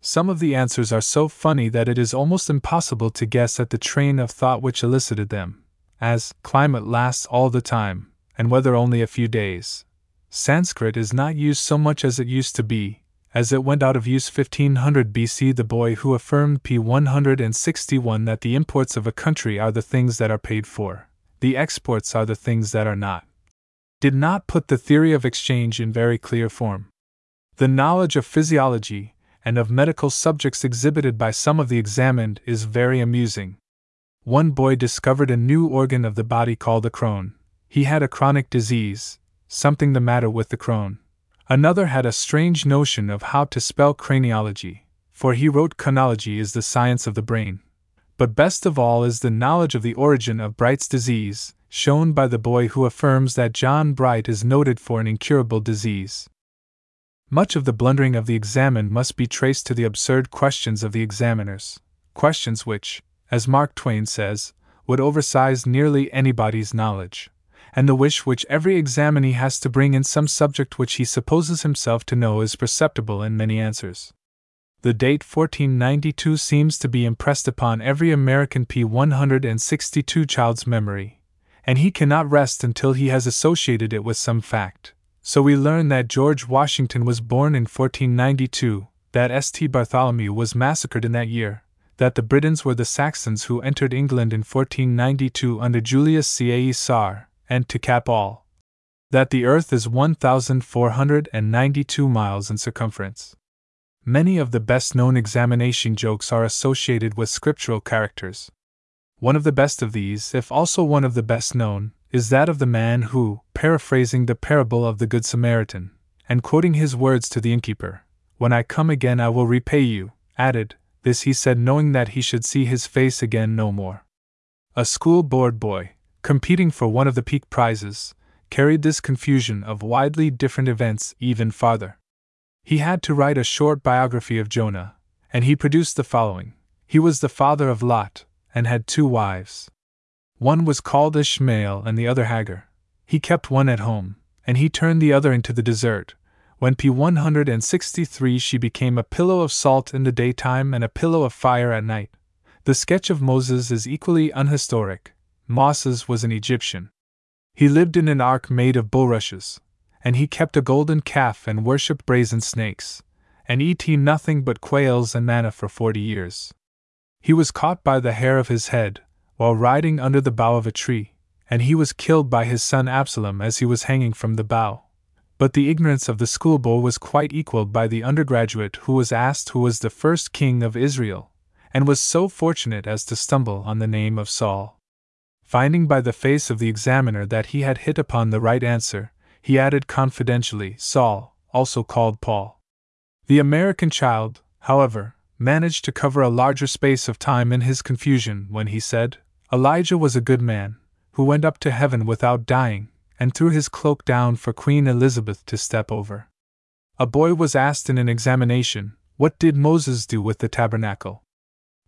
Some of the answers are so funny that it is almost impossible to guess at the train of thought which elicited them, as climate lasts all the time, and weather only a few days. Sanskrit is not used so much as it used to be, as it went out of use 1500 BC. The boy who affirmed p. 161 that the imports of a country are the things that are paid for, the exports are the things that are not, did not put the theory of exchange in very clear form. The knowledge of physiology and of medical subjects exhibited by some of the examined is very amusing. One boy discovered a new organ of the body called the crone. He had a chronic disease, something the matter with the crone. Another had a strange notion of how to spell craniology, for he wrote chronology is the science of the brain. But best of all is the knowledge of the origin of Bright's disease, shown by the boy who affirms that John Bright is noted for an incurable disease. Much of the blundering of the examined must be traced to the absurd questions of the examiners, questions which, as Mark Twain says, would oversize nearly anybody's knowledge, and the wish which every examinee has to bring in some subject which he supposes himself to know is perceptible in many answers. The date 1492 seems to be impressed upon every American p. 162 child's memory, and he cannot rest until he has associated it with some fact. So we learn that George Washington was born in 1492, that St. Bartholomew was massacred in that year, that the Britons were the Saxons who entered England in 1492 under Julius Caesar, and to cap all, that the earth is 1,492 miles in circumference. Many of the best-known examination jokes are associated with scriptural characters. One of the best of these, if also one of the best known, is that of the man who, paraphrasing the parable of the Good Samaritan, and quoting his words to the innkeeper, "When I come again I will repay you," added, this he said knowing that he should see his face again no more. A school board boy, competing for one of the peak prizes, carried this confusion of widely different events even farther. He had to write a short biography of Jonah, and he produced the following. He was the father of Lot, and had two wives. One was called Ishmael and the other Hagar. He kept one at home, and he turned the other into the desert. When p. 163 she became a pillow of salt in the daytime and a pillow of fire at night. The sketch of Moses is equally unhistoric. Moses was an Egyptian. He lived in an ark made of bulrushes, and he kept a golden calf and worshipped brazen snakes, and ate nothing but quails and manna for 40 years. He was caught by the hair of his head, while riding under the bough of a tree, and he was killed by his son Absalom as he was hanging from the bough. But the ignorance of the schoolboy was quite equalled by the undergraduate who was asked who was the first king of Israel, and was so fortunate as to stumble on the name of Saul. Finding by the face of the examiner that he had hit upon the right answer, he added confidentially, "Saul, also called Paul." The American child, however, managed to cover a larger space of time in his confusion when he said, "Elijah was a good man, who went up to heaven without dying, and threw his cloak down for Queen Elizabeth to step over." A boy was asked in an examination, "What did Moses do with the tabernacle?"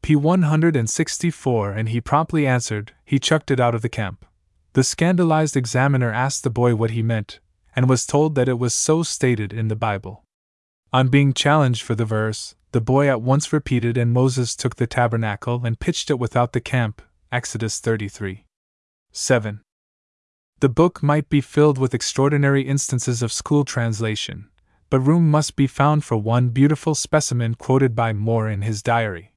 P. 164, and he promptly answered, "He chucked it out of the camp." The scandalized examiner asked the boy what he meant, and was told that it was so stated in the Bible. On being challenged for the verse, the boy at once repeated, "And Moses took the tabernacle and pitched it without the camp," Exodus 33. 7. The book might be filled with extraordinary instances of school translation, but room must be found for one beautiful specimen quoted by Moore in his diary.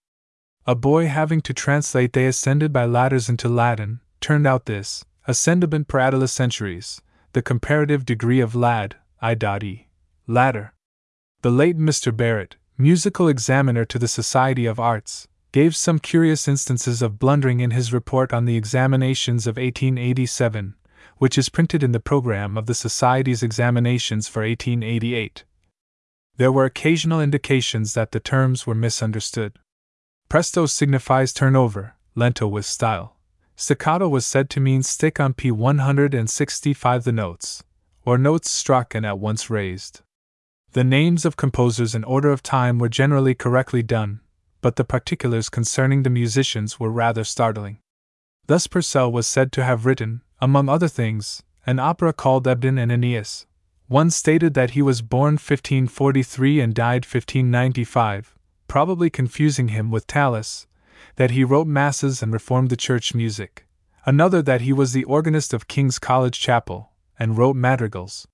A boy having to translate "they ascended by ladders" into Latin, turned out this, ascendabant per adolescentes, the comparative degree of lad, i.e., ladder. The late Mr. Barrett, musical examiner to the Society of Arts, gave some curious instances of blundering in his report on the examinations of 1887, which is printed in the program of the Society's examinations for 1888. There were occasional indications that the terms were misunderstood. Presto signifies turnover, lento with style. Staccato was said to mean stick on P165 the notes, or notes struck and at once raised. The names of composers and order of time were generally correctly done, but the particulars concerning the musicians were rather startling. Thus Purcell was said to have written, among other things, an opera called Ebdon and Aeneas. One stated that he was born 1543 and died 1595, probably confusing him with Tallis, that he wrote masses and reformed the church music. Another that he was the organist of King's College Chapel, and wrote madrigals.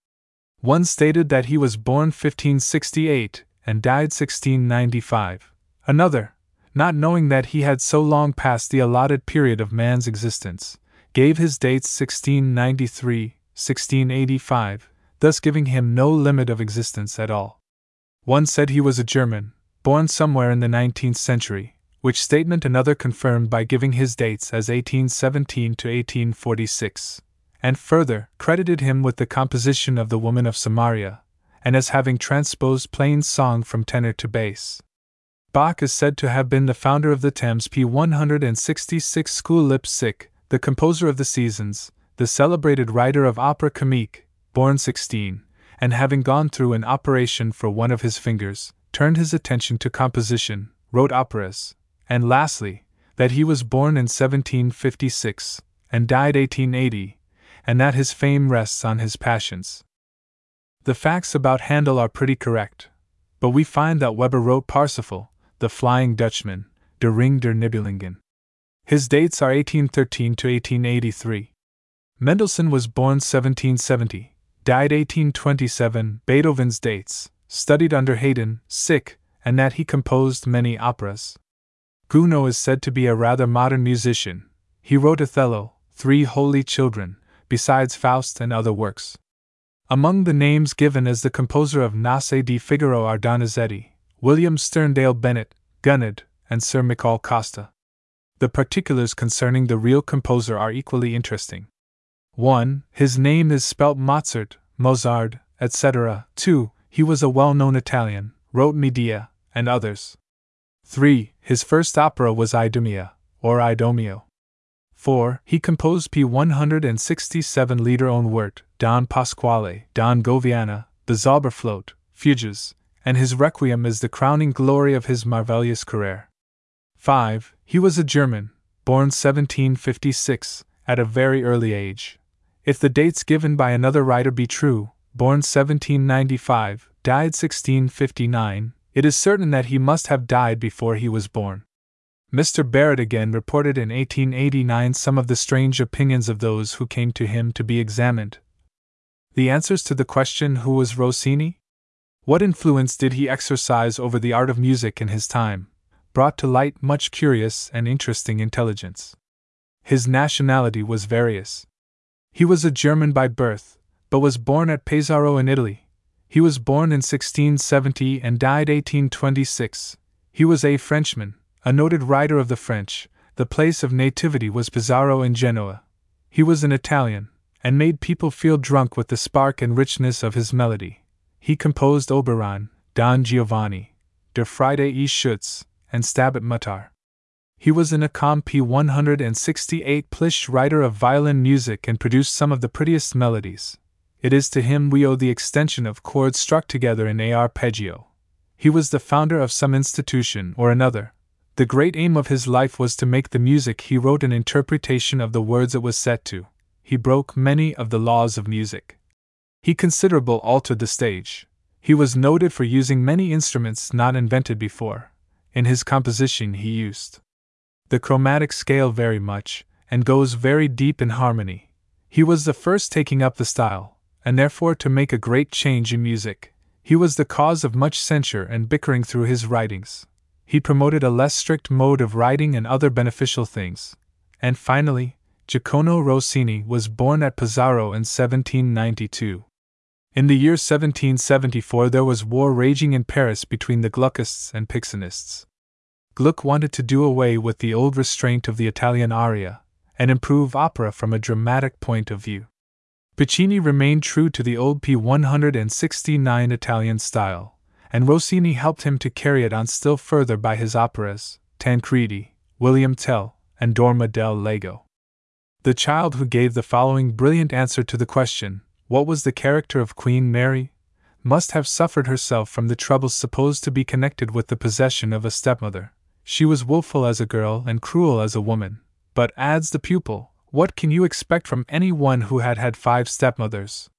One stated that he was born 1568 and died 1695. Another, not knowing that he had so long passed the allotted period of man's existence, gave his dates 1693, 1685, thus giving him no limit of existence at all. One said he was a German, born somewhere in the 19th century, which statement another confirmed by giving his dates as 1817 to 1846, and further credited him with the composition of The Woman of Samaria, and as having transposed plain song from tenor to bass. Bach is said to have been the founder of the Thames P166 school Leipzig, the composer of the Seasons, the celebrated writer of opera comique, born 16, and having gone through an operation for one of his fingers, turned his attention to composition, wrote operas, and lastly, that he was born in 1756, and died 1880, and that his fame rests on his passions. The facts about Handel are pretty correct, but we find that Weber wrote Parsifal, The Flying Dutchman, Der Ring der Nibelungen. His dates are 1813 to 1883. Mendelssohn was born 1770, died 1827. Beethoven's dates, studied under Haydn, sick, and that he composed many operas. Gounod is said to be a rather modern musician. He wrote Othello, Three Holy Children, besides Faust and other works. Among the names given as the composer of Nasse di Figaro are Donizetti, William Sterndale Bennett, Gunned, and Sir Michal Costa. The particulars concerning the real composer are equally interesting. 1. His name is spelt Mozart, Mozart, etc. 2. He was a well-known Italian, wrote Medea, and others. 3. His first opera was Idomea, or Idomeo. 4. He composed P167 Lieder ohne Wort, Don Pasquale, Don Goviana, the Zauberflöte, Fugues, and his Requiem is the crowning glory of his marvelous career. 5. He was a German, born 1756, at a very early age. If the dates given by another writer be true, born 1795, died 1659, it is certain that he must have died before he was born. Mr. Barrett again reported in 1889 some of the strange opinions of those who came to him to be examined. The answers to the question, who was Rossini? What influence did he exercise over the art of music in his time? Brought to light much curious and interesting intelligence. His nationality was various. He was a German by birth, but was born at Pesaro in Italy. He was born in 1670 and died 1826. He was a Frenchman, a noted writer of the French. The place of nativity was Pesaro in Genoa. He was an Italian, and made people feel drunk with the spark and richness of his melody. He composed Oberon, Don Giovanni, Der Friede ist Schutz, and Stabat Mater. He was an Akkam P168 Plisch writer of violin music and produced some of the prettiest melodies. It is to him we owe the extension of chords struck together in a arpeggio. He was the founder of some institution or another. The great aim of his life was to make the music he wrote an interpretation of the words it was set to. He broke many of the laws of music. He considerably altered the stage. He was noted for using many instruments not invented before. In his composition he used the chromatic scale very much, and goes very deep in harmony. He was the first taking up the style, and therefore to make a great change in music. He was the cause of much censure and bickering through his writings. He promoted a less strict mode of writing and other beneficial things. And finally, Giacomo Rossini was born at Pesaro in 1792. In the year 1774 there was war raging in Paris between the Gluckists and Piccinists. Gluck wanted to do away with the old restraint of the Italian aria, and improve opera from a dramatic point of view. Piccini remained true to the old P169 Italian style, and Rossini helped him to carry it on still further by his operas, Tancredi, William Tell, and Dorma del Lago. The child who gave the following brilliant answer to the question, what was the character of Queen Mary, must have suffered herself from the troubles supposed to be connected with the possession of a stepmother. She was willful as a girl and cruel as a woman. But, adds the pupil, what can you expect from any one who had had 5 stepmothers?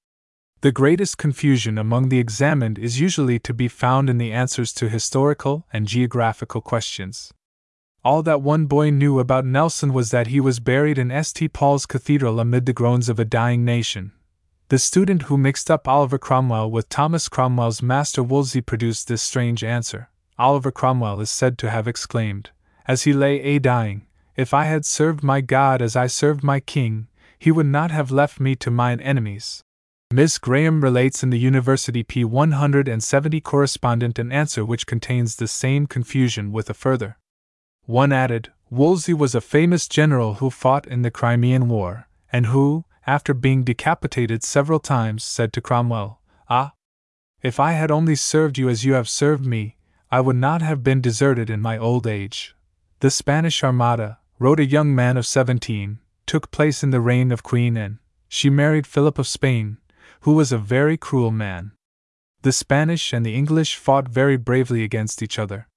The greatest confusion among the examined is usually to be found in the answers to historical and geographical questions. All that one boy knew about Nelson was that he was buried in St. Paul's Cathedral amid the groans of a dying nation. The student who mixed up Oliver Cromwell with Thomas Cromwell's master Wolsey produced this strange answer. Oliver Cromwell is said to have exclaimed, as he lay a-dying, "If I had served my God as I served my king, he would not have left me to mine enemies." Miss Graham relates in the University P170 correspondent an answer which contains the same confusion with a further. One added, Wolsey was a famous general who fought in the Crimean War, and who, after being decapitated several times, said to Cromwell, "Ah, if I had only served you as you have served me, I would not have been deserted in my old age." The Spanish Armada, wrote a young man of 17, took place in the reign of Queen Anne. She married Philip of Spain, who was a very cruel man. The Spanish and the English fought very bravely against each other.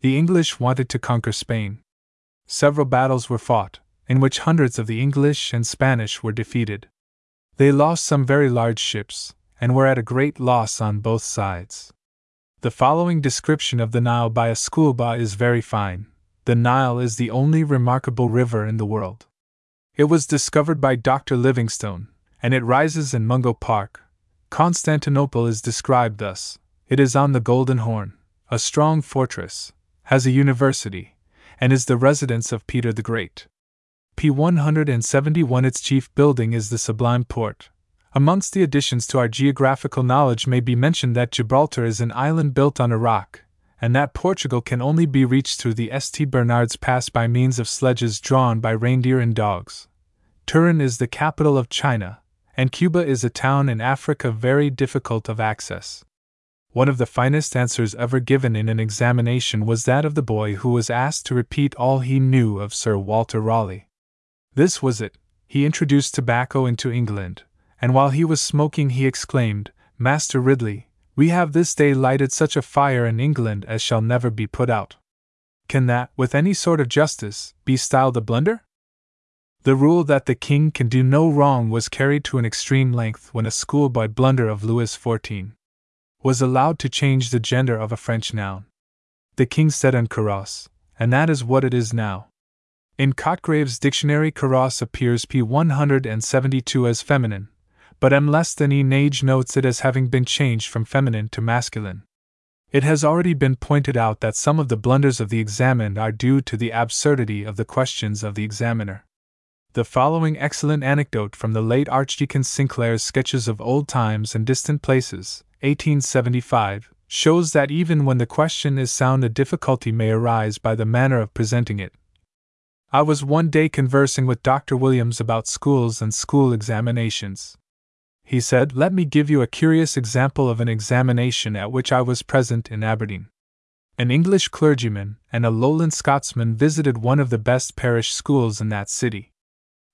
The English wanted to conquer Spain. Several battles were fought, in which hundreds of the English and Spanish were defeated. They lost some very large ships, and were at a great loss on both sides. The following description of the Nile by Esculba is very fine. The Nile is the only remarkable river in the world. It was discovered by Dr. Livingstone, and it rises in Mungo Park. Constantinople is described thus. It is on the Golden Horn, a strong fortress, has a university, and is the residence of Peter the Great. P171 Its chief building is the Sublime Port. Amongst the additions to our geographical knowledge may be mentioned that Gibraltar is an island built on a rock, and that Portugal can only be reached through the St. Bernard's Pass by means of sledges drawn by reindeer and dogs. Turin is the capital of China, and Cuba is a town in Africa very difficult of access. One of the finest answers ever given in an examination was that of the boy who was asked to repeat all he knew of Sir Walter Raleigh. This was it. He introduced tobacco into England, and while he was smoking he exclaimed, "Master Ridley, we have this day lighted such a fire in England as shall never be put out." Can that, with any sort of justice, be styled a blunder? The rule that the king can do no wrong was carried to an extreme length when a schoolboy blunder of Louis XIV. was allowed to change the gender of a French noun. The king said in Carrosse, and that is what it is now. In Cotgrave's dictionary Carrosse appears P172 as feminine, but M. Nage notes it as having been changed from feminine to masculine. It has already been pointed out that some of the blunders of the examined are due to the absurdity of the questions of the examiner. The following excellent anecdote from the late Archdeacon Sinclair's Sketches of Old Times and Distant Places, 1875, shows that even when the question is sound a difficulty may arise by the manner of presenting it. I was one day conversing with Dr. Williams about schools and school examinations. He said, "Let me give you a curious example of an examination at which I was present in Aberdeen. An English clergyman and a lowland Scotsman visited one of the best parish schools in that city.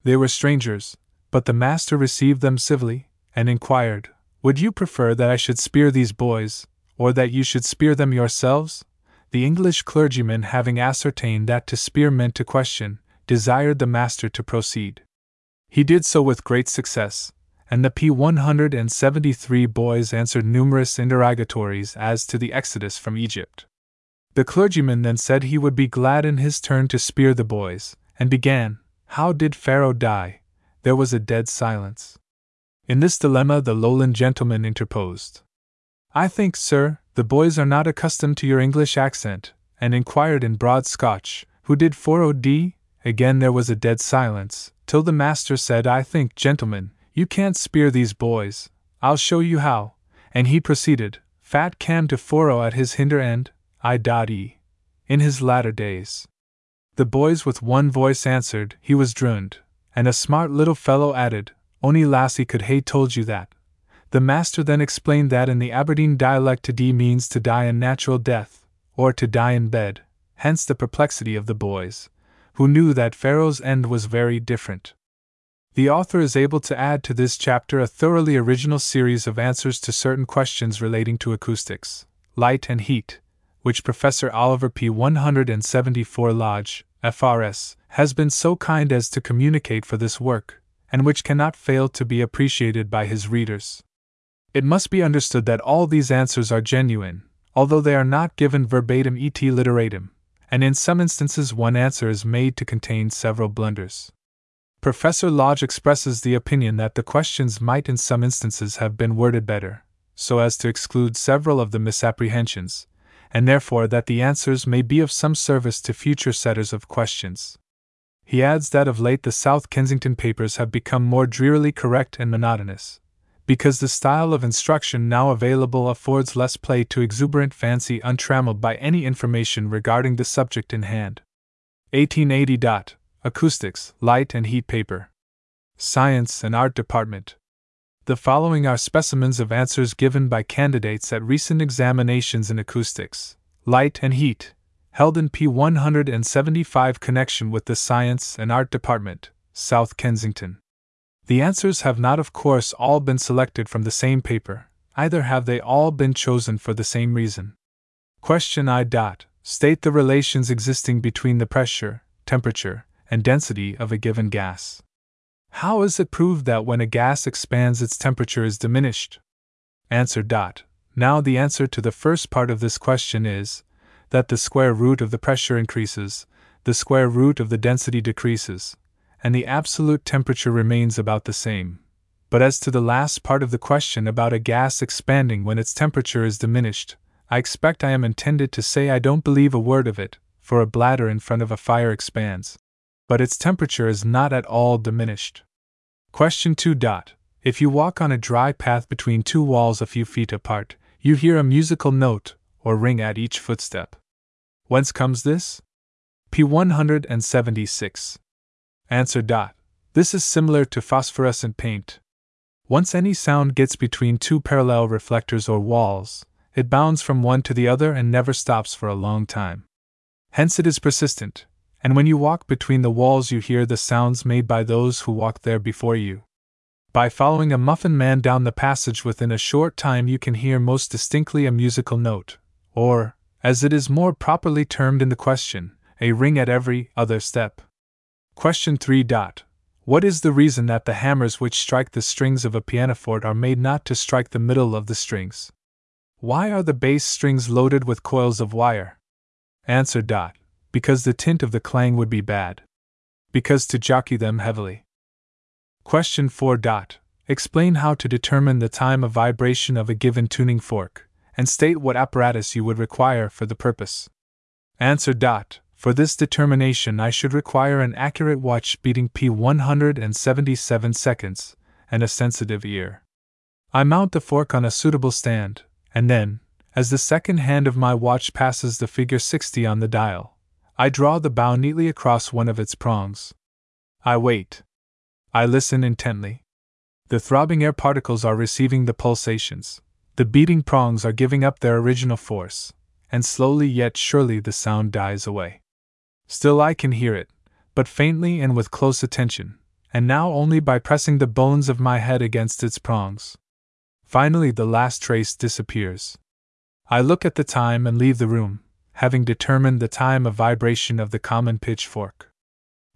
They were strangers, but the master received them civilly, and inquired, 'Would you prefer that I should spear these boys, or that you should spear them yourselves?' The English clergyman, having ascertained that to spear meant to question, desired the master to proceed. He did so with great success, and the P173 boys answered numerous interrogatories as to the exodus from Egypt. The clergyman then said he would be glad in his turn to spear the boys, and began, 'How did Pharaoh die?' There was a dead silence. In this dilemma the lowland gentleman interposed. 'I think, sir, the boys are not accustomed to your English accent,' and inquired in broad Scotch, 'Who did Pharaoh d?' Again there was a dead silence, till the master said, 'I think, gentlemen, you can't spear these boys. I'll show you how.' And he proceeded, 'Fat Cam to Pharaoh at his hinder end, I.e. in his latter days.' The boys with one voice answered, 'He was drowned,' and a smart little fellow added, Only lassie could hae told you that. The master then explained that in the Aberdeen dialect to dee means to die in natural death, or to die in bed, hence the perplexity of the boys, who knew that Pharaoh's End was very different. The author is able to add to this chapter a thoroughly original series of answers to certain questions relating to acoustics, light and heat, which Professor Oliver P. 174 Lodge, FRS, has been so kind as to communicate for this work, and which cannot fail to be appreciated by his readers. It must be understood that all these answers are genuine, although they are not given verbatim et literatim, and in some instances one answer is made to contain several blunders. Professor Lodge expresses the opinion that the questions might in some instances have been worded better, so as to exclude several of the misapprehensions, and therefore that the answers may be of some service to future setters of questions. He adds that of late the South Kensington papers have become more drearily correct and monotonous, because the style of instruction now available affords less play to exuberant fancy untrammeled by any information regarding the subject in hand. 1880. Acoustics, Light and Heat Paper. Science and Art Department. The following are specimens of answers given by candidates at recent examinations in acoustics, light and heat, held in P175 connection with the Science and Art Department, South Kensington. The answers have not, of course, all been selected from the same paper, either have they all been chosen for the same reason. Question I. State the relations existing between the pressure, temperature, and density of a given gas. How is it proved that when a gas expands its temperature is diminished? Answer. Now the answer to the first part of this question is that the square root of the pressure increases, the square root of the density decreases, and the absolute temperature remains about the same. But as to the last part of the question about a gas expanding when its temperature is diminished, I expect I am intended to say I don't believe a word of it, for a bladder in front of a fire expands, but its temperature is not at all diminished. Question 2. If you walk on a dry path between two walls a few feet apart, you hear a musical note or ring at each footstep. Whence comes this? P176. Answer. This is similar to phosphorescent paint. Once any sound gets between two parallel reflectors or walls, it bounds from one to the other and never stops for a long time. Hence it is persistent, and when you walk between the walls you hear the sounds made by those who walked there before you. By following a muffin man down the passage within a short time you can hear most distinctly a musical note, or, as it is more properly termed in the question, a ring at every other step. Question 3. What is the reason that the hammers which strike the strings of a pianoforte are made not to strike the middle of the strings? Why are the bass strings loaded with coils of wire? Answer. Because the tint of the clang would be bad. Because to jockey them heavily. Question 4. Explain how to determine the time of vibration of a given tuning fork, and state what apparatus you would require for the purpose. Answer. For this determination I should require an accurate watch beating P177 seconds, and a sensitive ear. I mount the fork on a suitable stand, and then, as the second hand of my watch passes the figure 60 on the dial, I draw the bow neatly across one of its prongs. I wait. I listen intently. The throbbing air particles are receiving the pulsations. The beating prongs are giving up their original force, and slowly yet surely the sound dies away. Still I can hear it, but faintly and with close attention, and now only by pressing the bones of my head against its prongs. Finally the last trace disappears. I look at the time and leave the room, having determined the time of vibration of the common pitchfork.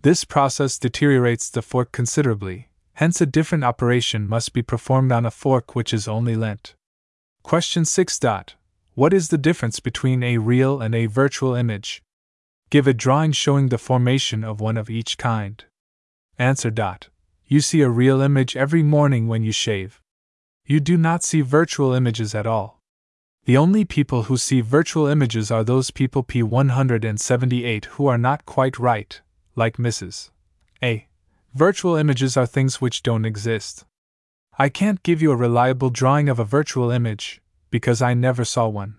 This process deteriorates the fork considerably, hence a different operation must be performed on a fork which is only lent. Question 6. What is the difference between a real and a virtual image? Give a drawing showing the formation of one of each kind. Answer. You see a real image every morning when you shave. You do not see virtual images at all. The only people who see virtual images are those people P178 who are not quite right, like Mrs. A. Virtual images are things which don't exist. I can't give you a reliable drawing of a virtual image, because I never saw one.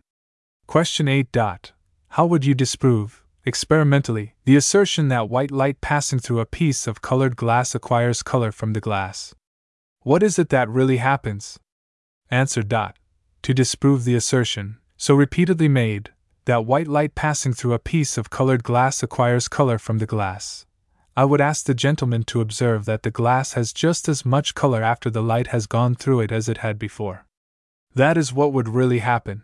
Question 8. How would you disprove, experimentally, the assertion that white light passing through a piece of colored glass acquires color from the glass? What is it that really happens? Answered Dot, to disprove the assertion, so repeatedly made, that white light passing through a piece of colored glass acquires color from the glass. I would ask the gentleman to observe that the glass has just as much color after the light has gone through it as it had before. That is what would really happen.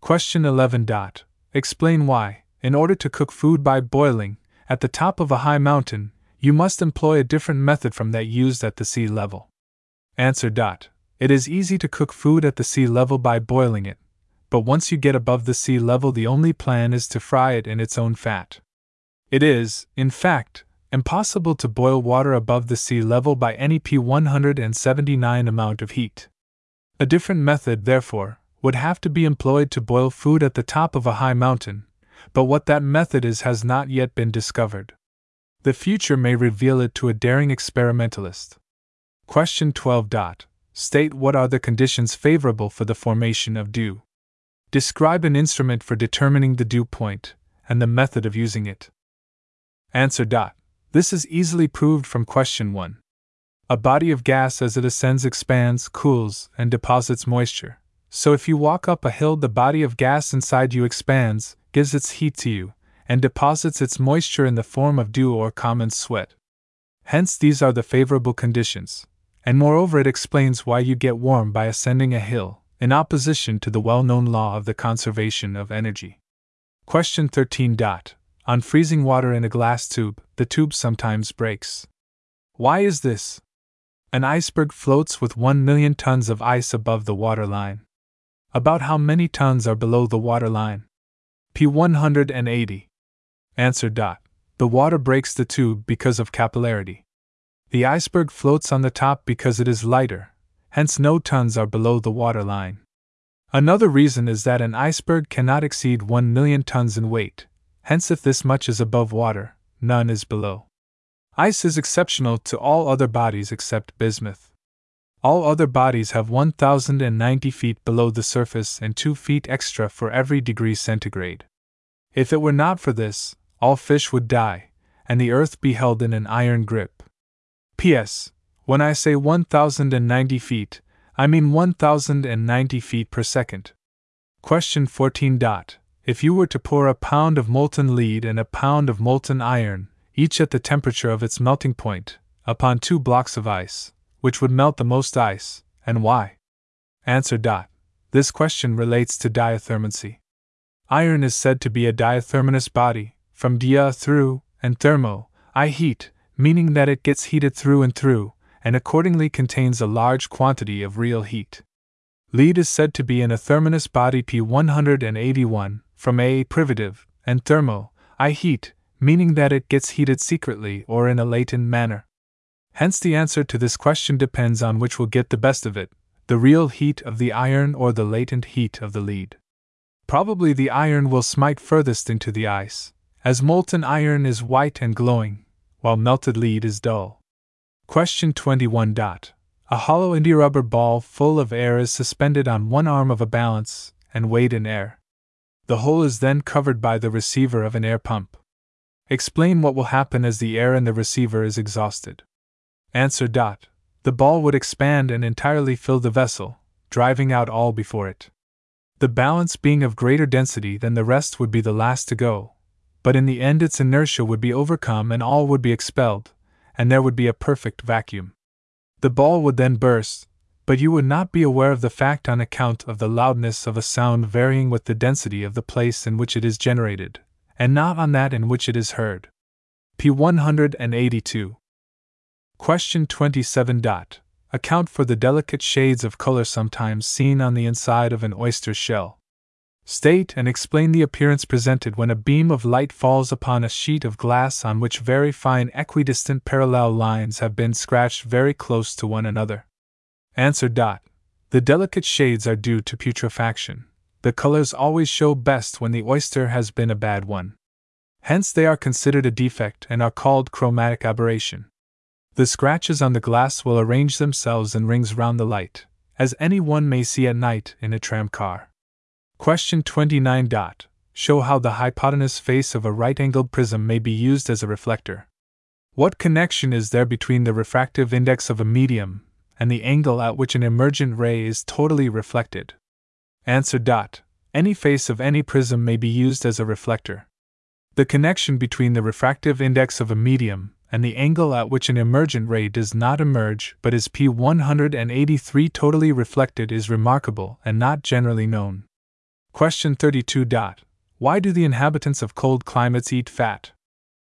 Question 11. Explain why, in order to cook food by boiling, at the top of a high mountain, you must employ a different method from that used at the sea level. Answer. It is easy to cook food at the sea level by boiling it, but once you get above the sea level, the only plan is to fry it in its own fat. It is, in fact, impossible to boil water above the sea level by any P179 amount of heat. A different method, therefore, would have to be employed to boil food at the top of a high mountain, but what that method is has not yet been discovered. The future may reveal it to a daring experimentalist. Question 12. State what are the conditions favorable for the formation of dew. Describe an instrument for determining the dew point, and the method of using it. Answer. This is easily proved from question 1. A body of gas as it ascends expands, cools, and deposits moisture. So if you walk up a hill, the body of gas inside you expands, gives its heat to you, and deposits its moisture in the form of dew or common sweat. Hence these are the favorable conditions, and moreover it explains why you get warm by ascending a hill, in opposition to the well-known law of the conservation of energy. Question 13. On freezing water in a glass tube, the tube sometimes breaks. Why is this? An iceberg floats with 1,000,000 tons of ice above the waterline. About how many tons are below the waterline? P180. Answer. The water breaks the tube because of capillarity. The iceberg floats on the top because it is lighter, hence no tons are below the waterline. Another reason is that an iceberg cannot exceed 1,000,000 tons in weight. Hence, if this much is above water, none is below. Ice is exceptional to all other bodies except bismuth. All other bodies have 1,090 feet below the surface and 2 feet extra for every degree centigrade. If it were not for this, all fish would die, and the earth be held in an iron grip. P.S. When I say 1,090 feet, I mean 1,090 feet per second. Question 14. If you were to pour a pound of molten lead and a pound of molten iron, each at the temperature of its melting point, upon 2 blocks of ice, which would melt the most ice, and why? Answer. This question relates to diathermancy. Iron is said to be a diatherminous body, from dia through, and thermo, I heat, meaning that it gets heated through and through, and accordingly contains a large quantity of real heat. Lead is said to be an atherminous body P181, from a privative, and thermo, I heat, meaning that it gets heated secretly or in a latent manner. Hence the answer to this question depends on which will get the best of it, the real heat of the iron or the latent heat of the lead. Probably the iron will smite furthest into the ice, as molten iron is white and glowing, while melted lead is dull. Question 21. A hollow india-rubber ball full of air is suspended on one arm of a balance, and weighed in air. The hole is then covered by the receiver of an air pump. Explain what will happen as the air in the receiver is exhausted. Answer. The ball would expand and entirely fill the vessel, driving out all before it. The balance being of greater density than the rest would be the last to go, but in the end its inertia would be overcome and all would be expelled, and there would be a perfect vacuum. The ball would then burst, but you would not be aware of the fact on account of the loudness of a sound varying with the density of the place in which it is generated, and not on that in which it is heard. P182. Question 27. Account for the delicate shades of color sometimes seen on the inside of an oyster shell. State and explain the appearance presented when a beam of light falls upon a sheet of glass on which very fine equidistant parallel lines have been scratched very close to one another. Answer. The delicate shades are due to putrefaction. The colors always show best when the oyster has been a bad one. Hence they are considered a defect and are called chromatic aberration. The scratches on the glass will arrange themselves in rings round the light, as any one may see at night in a tram car. Question 29. Show how the hypotenuse face of a right-angled prism may be used as a reflector. What connection is there between the refractive index of a medium and the angle at which an emergent ray is totally reflected. Answer. Any face of any prism may be used as a reflector. The connection between the refractive index of a medium and the angle at which an emergent ray does not emerge but is P183 totally reflected is remarkable and not generally known. Question 32. Why do the inhabitants of cold climates eat fat?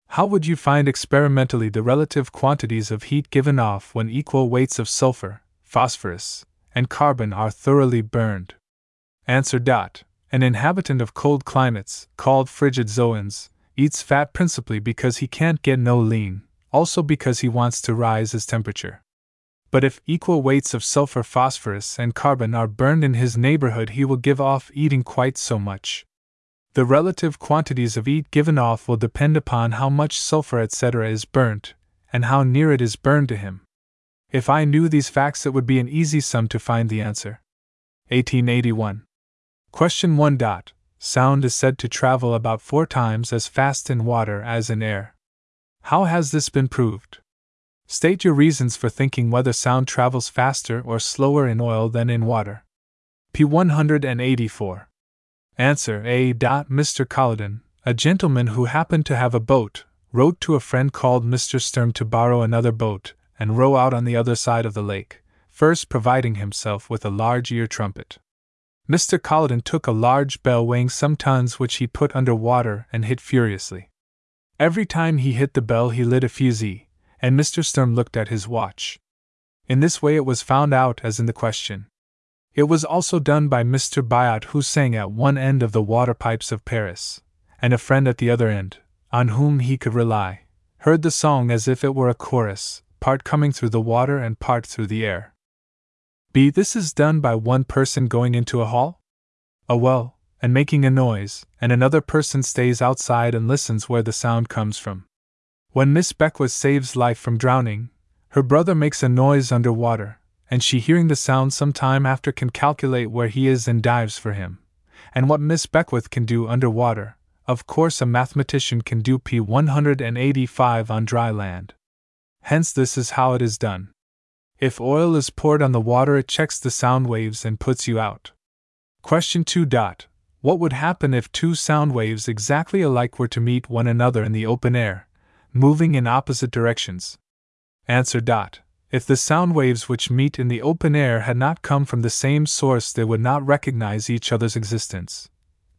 How would you find experimentally the relative quantities of heat given off when equal weights of sulfur, phosphorus, and carbon are thoroughly burned? Answer. An inhabitant of cold climates, called frigid zoans, eats fat principally because he can't get no lean, also because he wants to rise his temperature. But if equal weights of sulfur, phosphorus, and carbon are burned in his neighborhood, he will give off eating quite so much. The relative quantities of heat given off will depend upon how much sulfur etc. is burnt, and how near it is burned to him. If I knew these facts, it would be an easy sum to find the answer. 1881. Question 1. Sound is said to travel about 4 times as fast in water as in air. How has this been proved? State your reasons for thinking whether sound travels faster or slower in oil than in water. P184. Answer. Mr. Collodon, a gentleman who happened to have a boat, wrote to a friend called Mr. Sturm to borrow another boat and row out on the other side of the lake, first providing himself with a large ear trumpet. Mr. Collodon took a large bell weighing some tons, which he put under water and hit furiously. Every time he hit the bell he lit a fusee, and Mr. Sturm looked at his watch. In this way it was found out as in the question. It was also done by Mr. Biot, who sang at one end of the water pipes of Paris, and a friend at the other end, on whom he could rely, heard the song as if it were a chorus, part coming through the water and part through the air. B. This is done by one person going into a hall, a well, and making a noise, and another person stays outside and listens where the sound comes from. When Miss Beckwith saves life from drowning, her brother makes a noise under water, and she, hearing the sound some time after, can calculate where he is and dives for him. And what Miss Beckwith can do under water, of course a mathematician can do P185 on dry land. Hence this is how it is done. If oil is poured on the water, it checks the sound waves and puts you out. Question 2. What would happen if 2 sound waves exactly alike were to meet one another in the open air, moving in opposite directions? Answer. If the sound waves which meet in the open air had not come from the same source, they would not recognize each other's existence.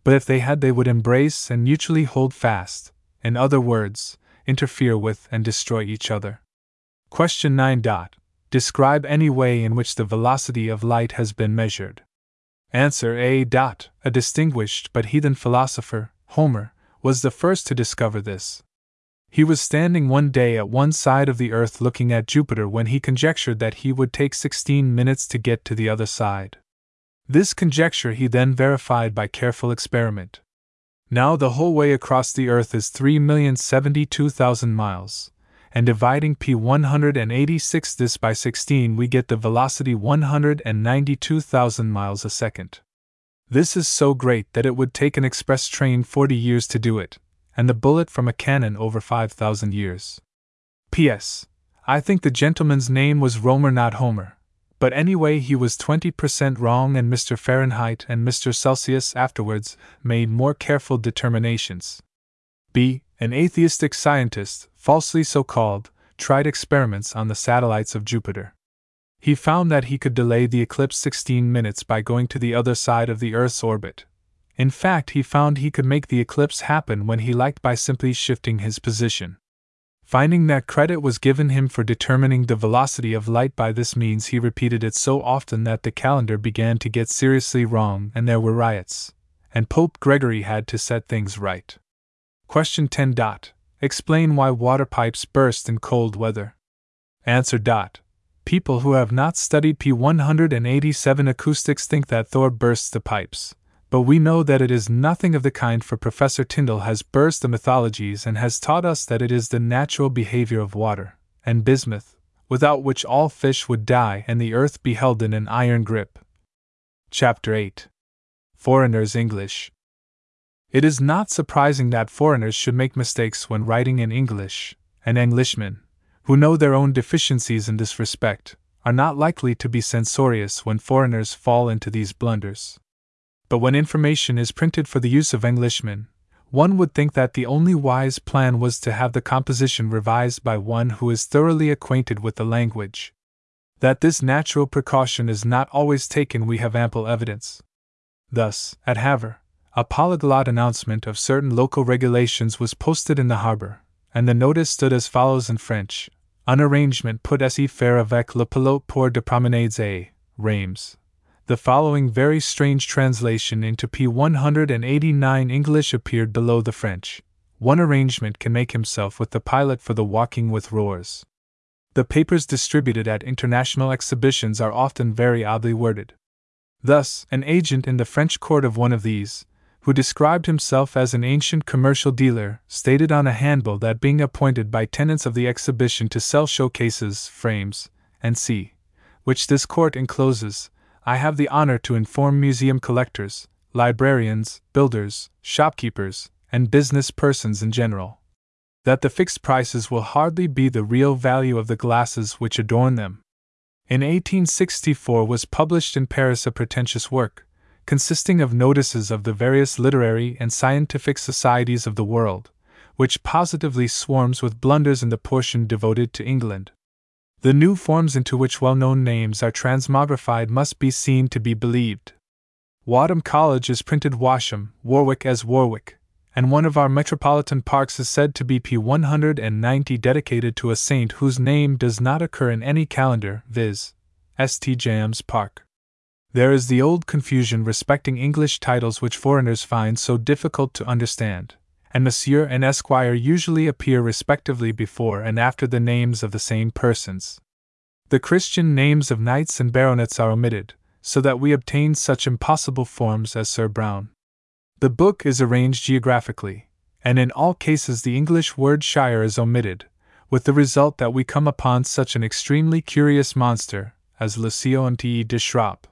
But if they had, they would embrace and mutually hold fast, in other words, interfere with and destroy each other. Question 9. Describe any way in which the velocity of light has been measured. Answer. A distinguished but heathen philosopher, Homer, was the first to discover this. He was standing one day at one side of the earth looking at Jupiter when he conjectured that he would take 16 minutes to get to the other side. This conjecture he then verified by careful experiment. Now the whole way across the earth is 3,072,000 miles. And dividing P186 this by 16, we get the velocity 192,000 miles a second. This is so great that it would take an express train 40 years to do it, and the bullet from a cannon over 5,000 years. P.S. I think the gentleman's name was Romer, not Homer, but anyway he was 20% wrong, and Mr. Fahrenheit and Mr. Celsius afterwards made more careful determinations. B. An atheistic scientist, falsely so called, tried experiments on the satellites of Jupiter. He found that he could delay the eclipse 16 minutes by going to the other side of the Earth's orbit. In fact, he found he could make the eclipse happen when he liked by simply shifting his position. Finding that credit was given him for determining the velocity of light by this means, he repeated it so often that the calendar began to get seriously wrong and there were riots, and Pope Gregory had to set things right. Question 10. Explain why water pipes burst in cold weather. Answer. People who have not studied P187 acoustics think that Thor bursts the pipes, but we know that it is nothing of the kind, for Professor Tyndall has burst the mythologies and has taught us that it is the natural behavior of water, and bismuth, without which all fish would die and the earth be held in an iron grip. Chapter 8. Foreigners' English. It is not surprising that foreigners should make mistakes when writing in English, and Englishmen, who know their own deficiencies in this respect, are not likely to be censorious when foreigners fall into these blunders. But when information is printed for the use of Englishmen, one would think that the only wise plan was to have the composition revised by one who is thoroughly acquainted with the language. That this natural precaution is not always taken we have ample evidence. Thus, at Havre, a polyglot announcement of certain local regulations was posted in the harbour, and the notice stood as follows in French: "Un arrangement put se faire avec le pilote pour de promenades à Reims." The following very strange translation into P189 English appeared below the French: "One arrangement can make himself with the pilot for the walking with roars." The papers distributed at international exhibitions are often very oddly worded. Thus, an agent in the French court of one of these, who described himself as an ancient commercial dealer, stated on a handbill that being appointed by tenants of the exhibition to sell showcases, frames, and c, which this court encloses, I have the honor to inform museum collectors, librarians, builders, shopkeepers, and business persons in general, that the fixed prices will hardly be the real value of the glasses which adorn them. In 1864 was published in Paris a pretentious work, consisting of notices of the various literary and scientific societies of the world, which positively swarms with blunders in the portion devoted to England. The new forms into which well-known names are transmogrified must be seen to be believed. Wadham College is printed Washam, Warwick as Warwick, and one of our metropolitan parks is said to be P190 dedicated to a saint whose name does not occur in any calendar, viz. St. James's Park. There is the old confusion respecting English titles which foreigners find so difficult to understand, and Monsieur and Esquire usually appear respectively before and after the names of the same persons. The Christian names of knights and baronets are omitted, so that we obtain such impossible forms as Sir Brown. The book is arranged geographically, and in all cases the English word shire is omitted, with the result that we come upon such an extremely curious monster as Le Comte de Schrapp.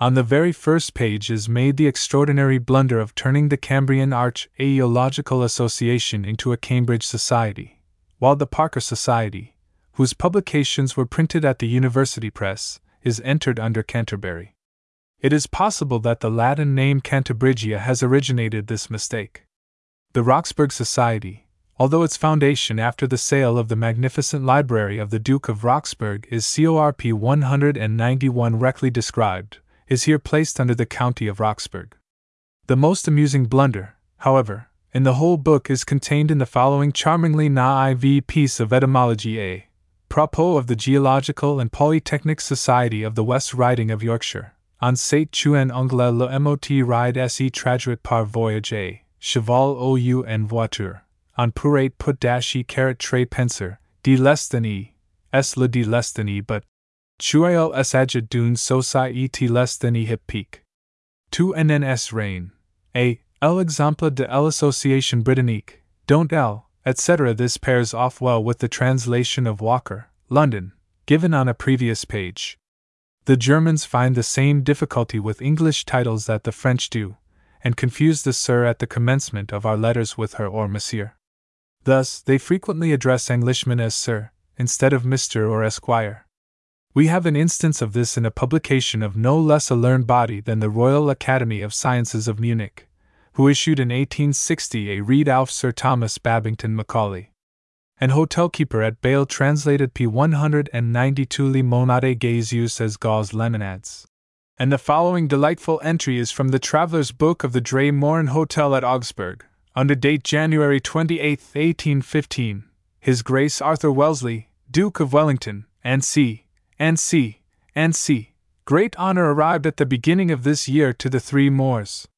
On the very first page is made the extraordinary blunder of turning the Cambrian Arch Aeological Association into a Cambridge Society, while the Parker Society, whose publications were printed at the University Press, is entered under Canterbury. It is possible that the Latin name Cantabrigia has originated this mistake. The Roxburgh Society, although its foundation after the sale of the magnificent library of the Duke of Roxburgh is Corp. 191 rectly described, is here placed under the county of Roxburgh. The most amusing blunder, however, in the whole book is contained in the following charmingly naive piece of etymology a propos of the Geological and Polytechnic Society of the West Riding of Yorkshire, on Saint Chuen Anglais le Mot ride se traduit par voyage a cheval ou en voiture, on pourrait put dashi carat tre penser, de less than e, s le de less than e but, Chuel s agit d'une société less than e hip peak. Tu nns rain, a, l'exemple de l'association britannique, don't l, etc. This pairs off well with the translation of Walker, London, given on a previous page. The Germans find the same difficulty with English titles that the French do, and confuse the sir at the commencement of our letters with her or monsieur. Thus, they frequently address Englishmen as sir, instead of Mr. or Esquire. We have an instance of this in a publication of no less a learned body than the Royal Academy of Sciences of Munich, who issued in 1860 a read of Sir Thomas Babington Macaulay. An hotel-keeper at Bale translated P192 Limonade Gazeuse as Gauze Lemonades. And the following delightful entry is from the Traveller's Book of the Drei Morin Hotel at Augsburg, under date January 28, 1815. His Grace Arthur Wellesley, Duke of Wellington, and c. Great honor arrived at the beginning of this year to the Three Moors.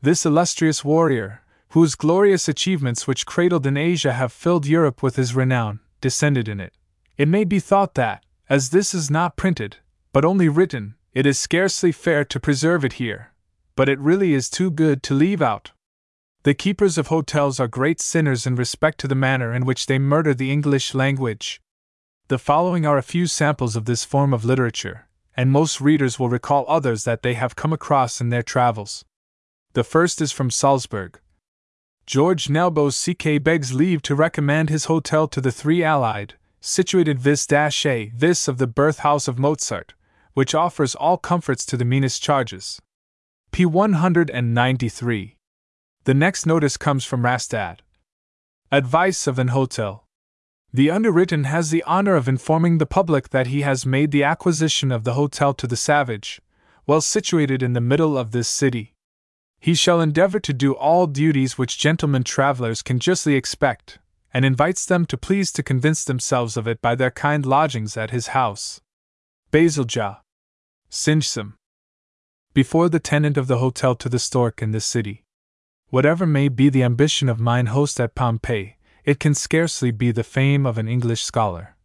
This illustrious warrior, whose glorious achievements which cradled in Asia have filled Europe with his renown, descended in it. It may be thought that, as this is not printed, but only written, it is scarcely fair to preserve it here, but it really is too good to leave out. The keepers of hotels are great sinners in respect to the manner in which they murder the English language. The following are a few samples of this form of literature, and most readers will recall others that they have come across in their travels. The first is from Salzburg. George Nelbow C.K. begs leave to recommend his hotel to the three allied, situated vis a vis of the birth house of Mozart, which offers all comforts to the meanest charges. P. 193. The next notice comes from Rastatt. Advice of an hotel. The underwritten has the honor of informing the public that he has made the acquisition of the hotel to the Savage, well situated in the middle of this city. He shall endeavor to do all duties which gentlemen travelers can justly expect, and invites them to please to convince themselves of it by their kind lodgings at his house. Basilja. Sinchsum. Before the tenant of the hotel to the stork in this city. Whatever may be the ambition of mine host at Pompeii, it can scarcely be the fame of an English scholar.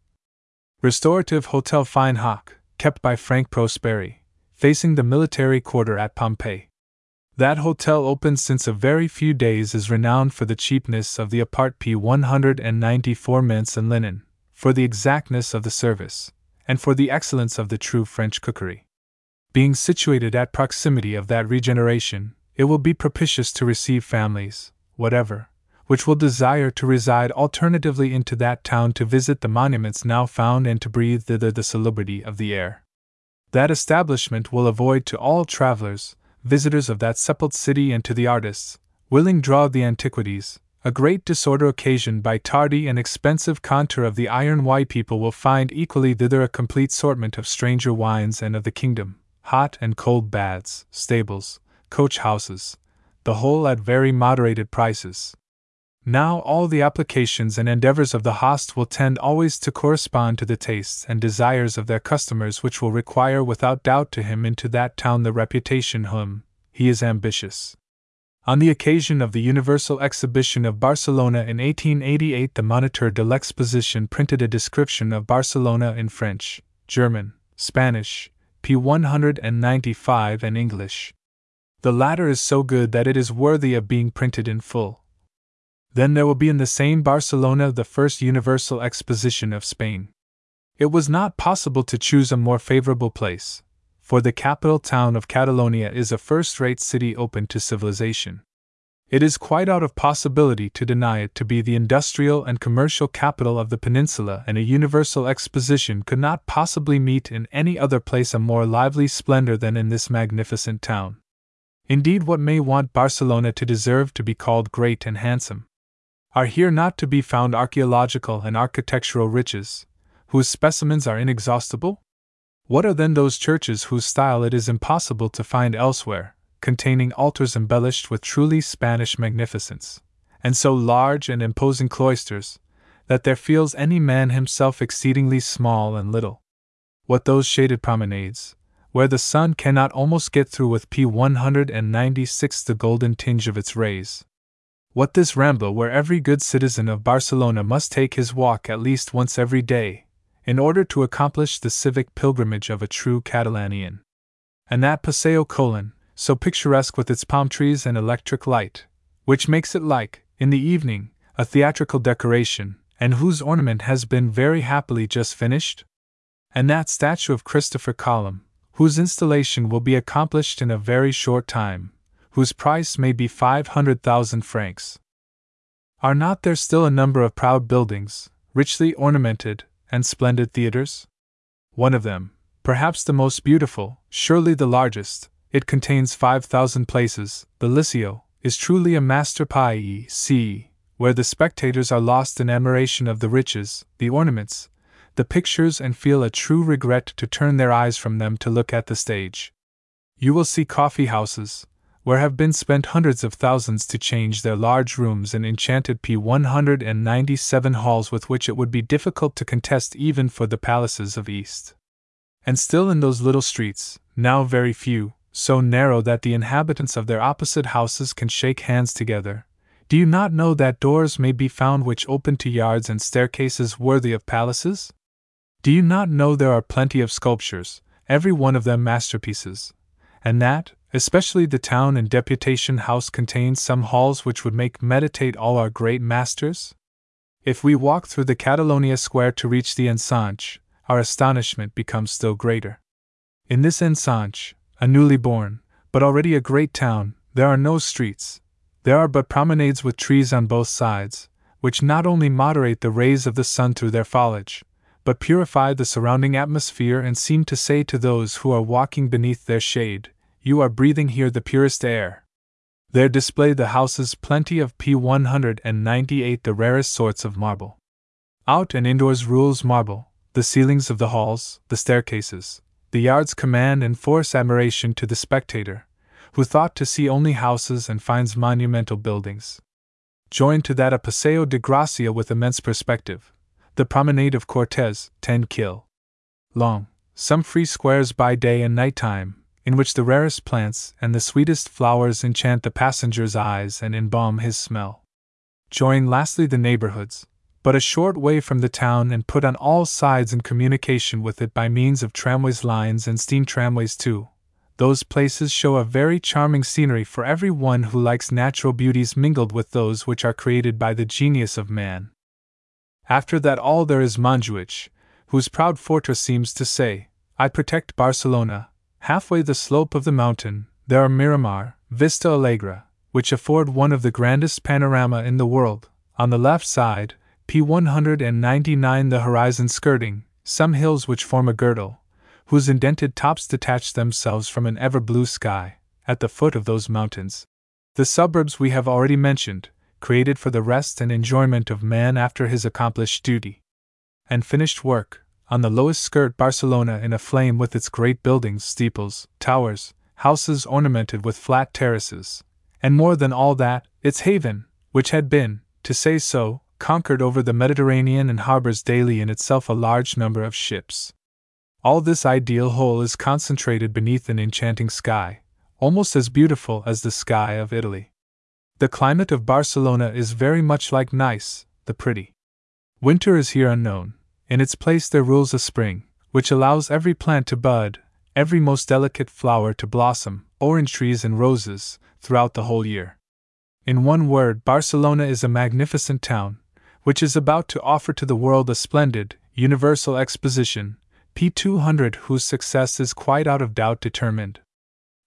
Restorative Hotel Fine Hock, kept by Frank Prosperi, facing the military quarter at Pompeii. That hotel, opened since a very few days, is renowned for the cheapness of the apart P194 mince and linen, for the exactness of the service, and for the excellence of the true French cookery. Being situated at proximity of that regeneration, it will be propitious to receive families, whatever, which will desire to reside alternatively into that town, to visit the monuments now found, and to breathe thither the salubrity of the air. That establishment will avoid to all travelers, visitors of that sepulchred city, and to the artists, willing draw the antiquities, a great disorder occasioned by tardy and expensive contour of the iron. Why, people will find equally thither a complete assortment of stranger wines and of the kingdom, hot and cold baths, stables, coach houses, the whole at very moderated prices. Now all the applications and endeavors of the host will tend always to correspond to the tastes and desires of their customers, which will require without doubt to him into that town the reputation whom he is ambitious. On the occasion of the Universal Exhibition of Barcelona in 1888, the Moniteur de l'Exposition printed a description of Barcelona in French, German, Spanish, p. 195 and English. The latter is so good that it is worthy of being printed in full. Then there will be in the same Barcelona the first Universal Exposition of Spain. It was not possible to choose a more favorable place, for the capital town of Catalonia is a first-rate city open to civilization. It is quite out of possibility to deny it to be the industrial and commercial capital of the peninsula, and a universal exposition could not possibly meet in any other place a more lively splendor than in this magnificent town. Indeed, what may want Barcelona to deserve to be called great and handsome? Are here not to be found archaeological and architectural riches, whose specimens are inexhaustible? What are then those churches whose style it is impossible to find elsewhere, containing altars embellished with truly Spanish magnificence, and so large and imposing cloisters, that there feels any man himself exceedingly small and little? What those shaded promenades, where the sun cannot almost get through with P196 the golden tinge of its rays? What this ramble where every good citizen of Barcelona must take his walk at least once every day, in order to accomplish the civic pilgrimage of a true Catalanian? And that Paseo Colon, so picturesque with its palm trees and electric light, which makes it like, in the evening, a theatrical decoration, and whose ornament has been very happily just finished? And that statue of Christopher Colum, whose installation will be accomplished in a very short time, whose price may be 500,000 francs. Are not there still a number of proud buildings, richly ornamented, and splendid theatres? One of them, perhaps the most beautiful, surely the largest, it contains 5,000 places, the Liceo, is truly a masterpiece, where the spectators are lost in admiration of the riches, the ornaments, the pictures, and feel a true regret to turn their eyes from them to look at the stage. You will see coffee houses, where have been spent hundreds of thousands to change their large rooms in enchanted P197 halls, with which it would be difficult to contest even for the palaces of East. And still in those little streets, now very few, so narrow that the inhabitants of their opposite houses can shake hands together, do you not know that doors may be found which open to yards and staircases worthy of palaces? Do you not know there are plenty of sculptures, every one of them masterpieces, and that, especially the town and deputation house, contains some halls which would make meditate all our great masters? If we walk through the Catalonia Square to reach the ensanche, our astonishment becomes still greater. In this ensanche, a newly born, but already a great town, there are no streets, there are but promenades with trees on both sides, which not only moderate the rays of the sun through their foliage, but purify the surrounding atmosphere and seem to say to those who are walking beneath their shade, "You are breathing here the purest air." There display the houses plenty of P198 the rarest sorts of marble. Out and indoors rules marble, the ceilings of the halls, the staircases, the yards command and force admiration to the spectator, who thought to see only houses and finds monumental buildings. Joined to that a Paseo de Gracia with immense perspective, the promenade of Cortes, 10 km. Long, some free squares by day and night time, in which the rarest plants and the sweetest flowers enchant the passenger's eyes and embalm his smell. Join lastly the neighborhoods, but a short way from the town and put on all sides in communication with it by means of tramways lines and steam tramways too. Those places show a very charming scenery for every one who likes natural beauties mingled with those which are created by the genius of man. After that all there is Montjuich, whose proud fortress seems to say, "I protect Barcelona." Halfway the slope of the mountain, there are Miramar, Vista Alegre, which afford one of the grandest panorama in the world. On the left side, P199 the horizon skirting, some hills which form a girdle, whose indented tops detach themselves from an ever-blue sky, at the foot of those mountains. The suburbs we have already mentioned, created for the rest and enjoyment of man after his accomplished duty and finished work, on the lowest skirt Barcelona in a flame with its great buildings, steeples, towers, houses ornamented with flat terraces, and more than all that, its haven, which had been, to say so, conquered over the Mediterranean and harbors daily in itself a large number of ships. All this ideal whole is concentrated beneath an enchanting sky, almost as beautiful as the sky of Italy. The climate of Barcelona is very much like Nice, the pretty. Winter is here unknown. In its place there rules a spring, which allows every plant to bud, every most delicate flower to blossom, orange trees and roses, throughout the whole year. In one word, Barcelona is a magnificent town, which is about to offer to the world a splendid, universal exposition, P200, whose success is quite out of doubt determined.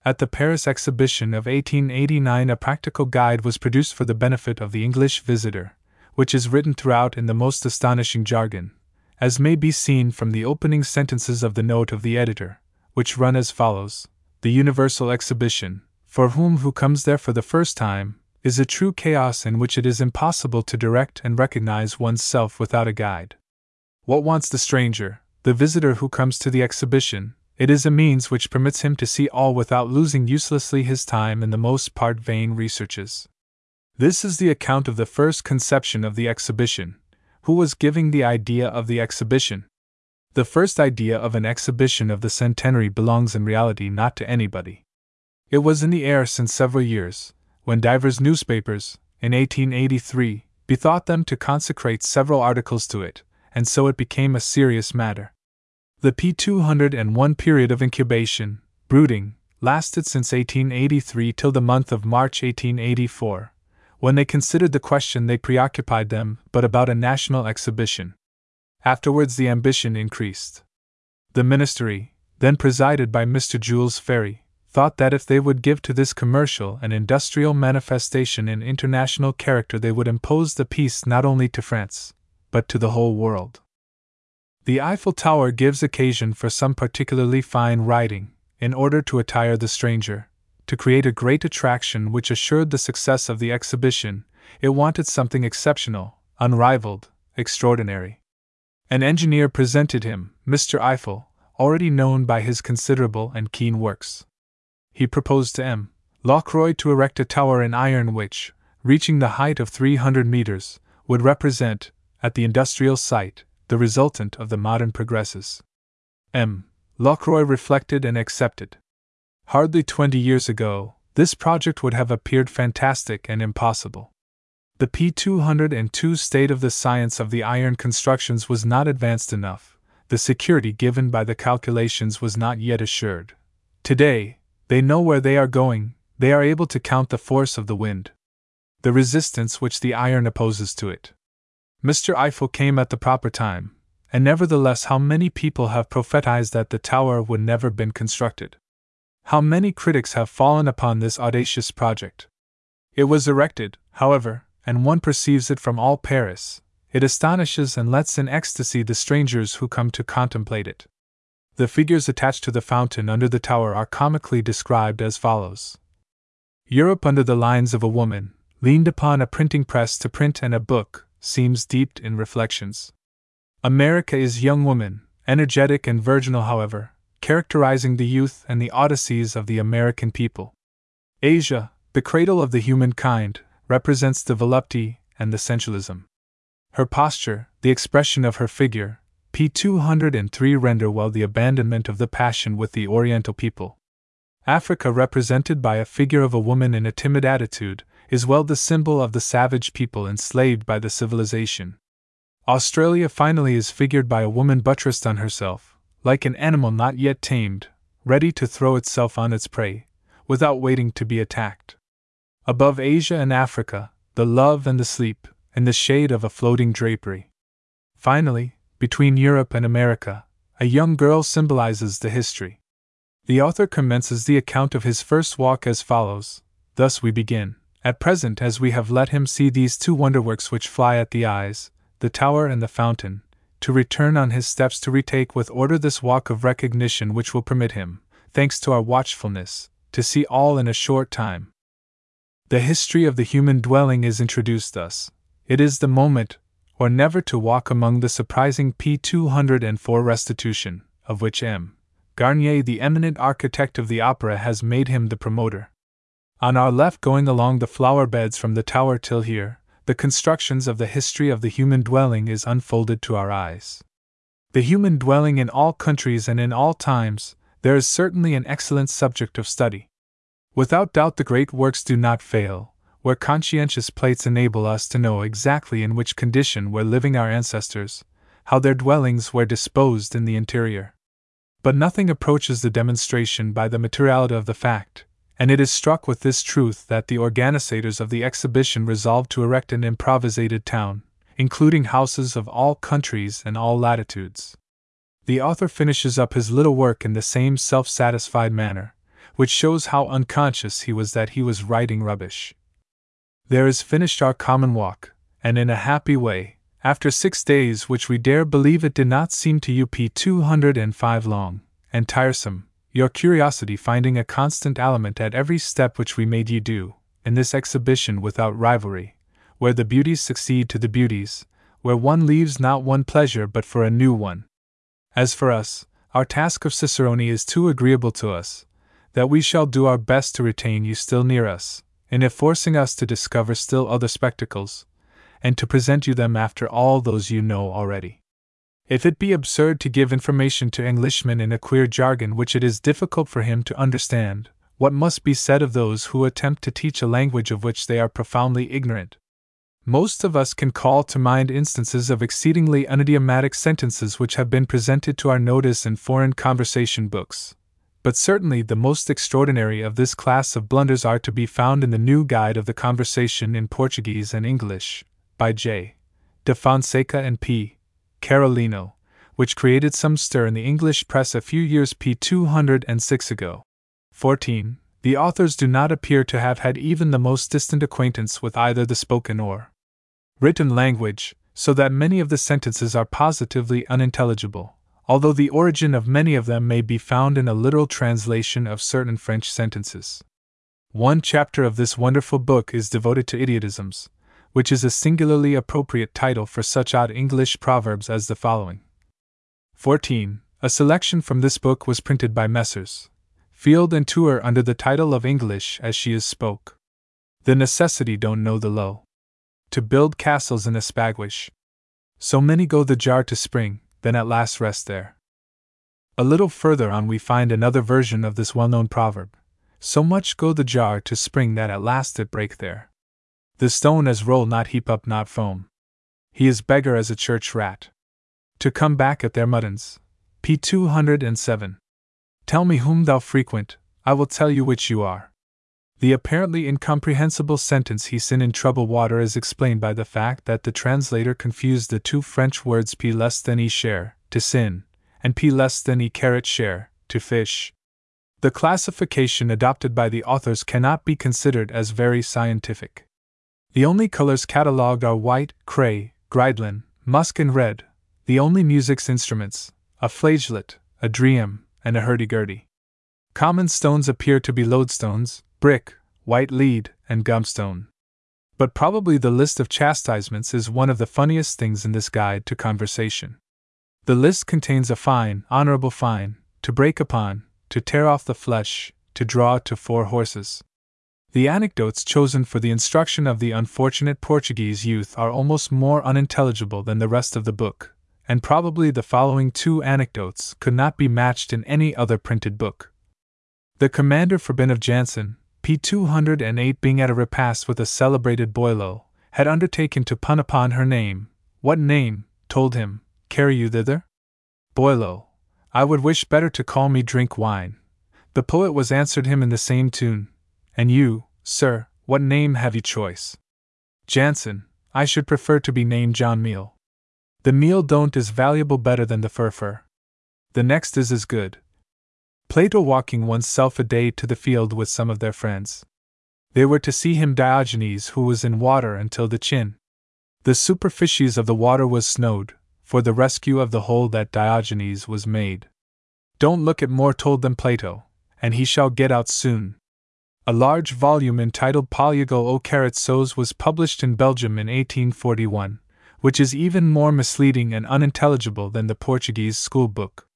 At the Paris Exhibition of 1889 a practical guide was produced for the benefit of the English visitor, which is written throughout in the most astonishing jargon, as may be seen from the opening sentences of the note of the editor, which run as follows: "The universal exhibition, for whom who comes there for the first time, is a true chaos in which it is impossible to direct and recognize oneself without a guide. What wants the stranger, the visitor who comes to the exhibition? It is a means which permits him to see all without losing uselessly his time in the most part vain researches." This is the account of the first conception of the exhibition. Who was giving the idea of the exhibition? The first idea of an exhibition of the centenary belongs in reality not to anybody. It was in the air since several years, when divers newspapers, in 1883, bethought them to consecrate several articles to it, and so it became a serious matter. The P201 period of incubation, brooding, lasted since 1883 till the month of March 1884, when they considered the question they preoccupied them but about a national exhibition. Afterwards the ambition increased. The Ministry, then presided by Mr. Jules Ferry, thought that if they would give to this commercial and industrial manifestation an international character they would impose the peace not only to France, but to the whole world. The Eiffel Tower gives occasion for some particularly fine writing, in order to attire the stranger, to create a great attraction which assured the success of the exhibition. It wanted something exceptional, unrivaled, extraordinary. An engineer presented him, Mr. Eiffel, already known by his considerable and keen works. He proposed to M. Lockroy to erect a tower in iron which, reaching the height of 300 meters, would represent, at the industrial site, the resultant of the modern progresses. M. Lockroy reflected and accepted. Hardly 20 years ago, this project would have appeared fantastic and impossible. The P202 state of the science of the iron constructions was not advanced enough, the security given by the calculations was not yet assured. Today, they know where they are going, they are able to count the force of the wind, the resistance which the iron opposes to it. Mr. Eiffel came at the proper time, and nevertheless how many people have prophetized that the tower would never have been constructed? How many critics have fallen upon this audacious project? It was erected, however, and one perceives it from all Paris. It astonishes and lets in ecstasy the strangers who come to contemplate it. The figures attached to the fountain under the tower are comically described as follows. Europe under the lines of a woman, leaned upon a printing press to print and a book, seems deep in reflections. America is young woman, energetic and virginal however, characterizing the youth and the odysseys of the American people. Asia, the cradle of the humankind, represents the volupty and the sensualism. Her posture, the expression of her figure, p. 203 render well the abandonment of the passion with the Oriental people. Africa, represented by a figure of a woman in a timid attitude, is well the symbol of the savage people enslaved by the civilization. Australia finally is figured by a woman buttressed on herself, like an animal not yet tamed, ready to throw itself on its prey, without waiting to be attacked. Above Asia and Africa, the love and the sleep, in the shade of a floating drapery. Finally, between Europe and America, a young girl symbolizes the history. The author commences the account of his first walk as follows, thus we begin. At present as we have let him see these two wonderworks which fly at the eyes, the tower and the fountain, to return on his steps to retake with order this walk of recognition which will permit him, thanks to our watchfulness, to see all in a short time. The history of the human dwelling is introduced thus. It is the moment, or never to walk among the surprising p. 204 restitution, of which M. Garnier, the eminent architect of the opera, has made him the promoter. On our left, going along the flower beds from the tower till here, the constructions of the history of the human dwelling is unfolded to our eyes. The human dwelling in all countries and in all times, there is certainly an excellent subject of study. Without doubt the great works do not fail, where conscientious plates enable us to know exactly in which condition were living our ancestors, how their dwellings were disposed in the interior. But nothing approaches the demonstration by the materiality of the fact, and it is struck with this truth that the organisators of the exhibition resolved to erect an improvisated town, including houses of all countries and all latitudes. The author finishes up his little work in the same self-satisfied manner, which shows how unconscious he was that he was writing rubbish. There is finished our common walk, and in a happy way, after 6 days which we dare believe it did not seem to you p. 205 long, and tiresome, your curiosity finding a constant aliment at every step which we made you do, in this exhibition without rivalry, where the beauties succeed to the beauties, where one leaves not one pleasure but for a new one. As for us, our task of Cicerone is too agreeable to us, that we shall do our best to retain you still near us, and if forcing us to discover still other spectacles, and to present you them after all those you know already. If it be absurd to give information to Englishmen in a queer jargon which it is difficult for him to understand, what must be said of those who attempt to teach a language of which they are profoundly ignorant? Most of us can call to mind instances of exceedingly unidiomatic sentences which have been presented to our notice in foreign conversation books, but certainly the most extraordinary of this class of blunders are to be found in the new Guide of the Conversation in Portuguese and English, by J. de Fonseca and P. Carolino, which created some stir in the English press a few years p. 206 ago. 14. The authors do not appear to have had even the most distant acquaintance with either the spoken or written language, so that many of the sentences are positively unintelligible, although the origin of many of them may be found in a literal translation of certain French sentences. One chapter of this wonderful book is devoted to idiotisms, which is a singularly appropriate title for such odd English proverbs as the following. 14. A selection from this book was printed by Messrs. Field and Tour under the title of English as She Is Spoke. The necessity don't know the low. To build castles in Aspaguish. So many go the jar to spring, then at last rest there. A little further on we find another version of this well-known proverb. So much go the jar to spring that at last it break there. The stone as roll not heap up not foam. He is beggar as a church rat. To come back at their muttons. P. 207. Tell me whom thou frequent, I will tell you which you are. The apparently incomprehensible sentence he sin in trouble water is explained by the fact that the translator confused the two French words p less than e share, to sin, and p less than e caret share, to fish. The classification adopted by the authors cannot be considered as very scientific. The only colors catalogued are white, cray, gridlin, musk, and red. The only music's instruments, a flageolet, a drum, and a hurdy-gurdy. Common stones appear to be lodestones, brick, white lead, and gumstone. But probably the list of chastisements is one of the funniest things in this guide to conversation. The list contains a fine, honorable fine, to break upon, to tear off the flesh, to draw to four horses. The anecdotes chosen for the instruction of the unfortunate Portuguese youth are almost more unintelligible than the rest of the book, and probably the following two anecdotes could not be matched in any other printed book. The commander Forbin of Jansen, p. 208, being at a repast with a celebrated Boileau, had undertaken to pun upon her name. What name, told him, carry you thither? Boileau, I would wish better to call me drink wine. The poet was answered him in the same tune. And you, sir, what name have you choice? Jansen, I should prefer to be named John Meal. The meal don't is valuable better than the furfur. The next is as good. Plato walking oneself a day to the field with some of their friends. They were to see him Diogenes, who was in water until the chin. The superficies of the water was snowed, for the rescue of the whole that Diogenes was made. Don't look at more, told them Plato, and he shall get out soon. A large volume entitled Polygo o Caratsos was published in Belgium in 1841, which is even more misleading and unintelligible than the Portuguese school book.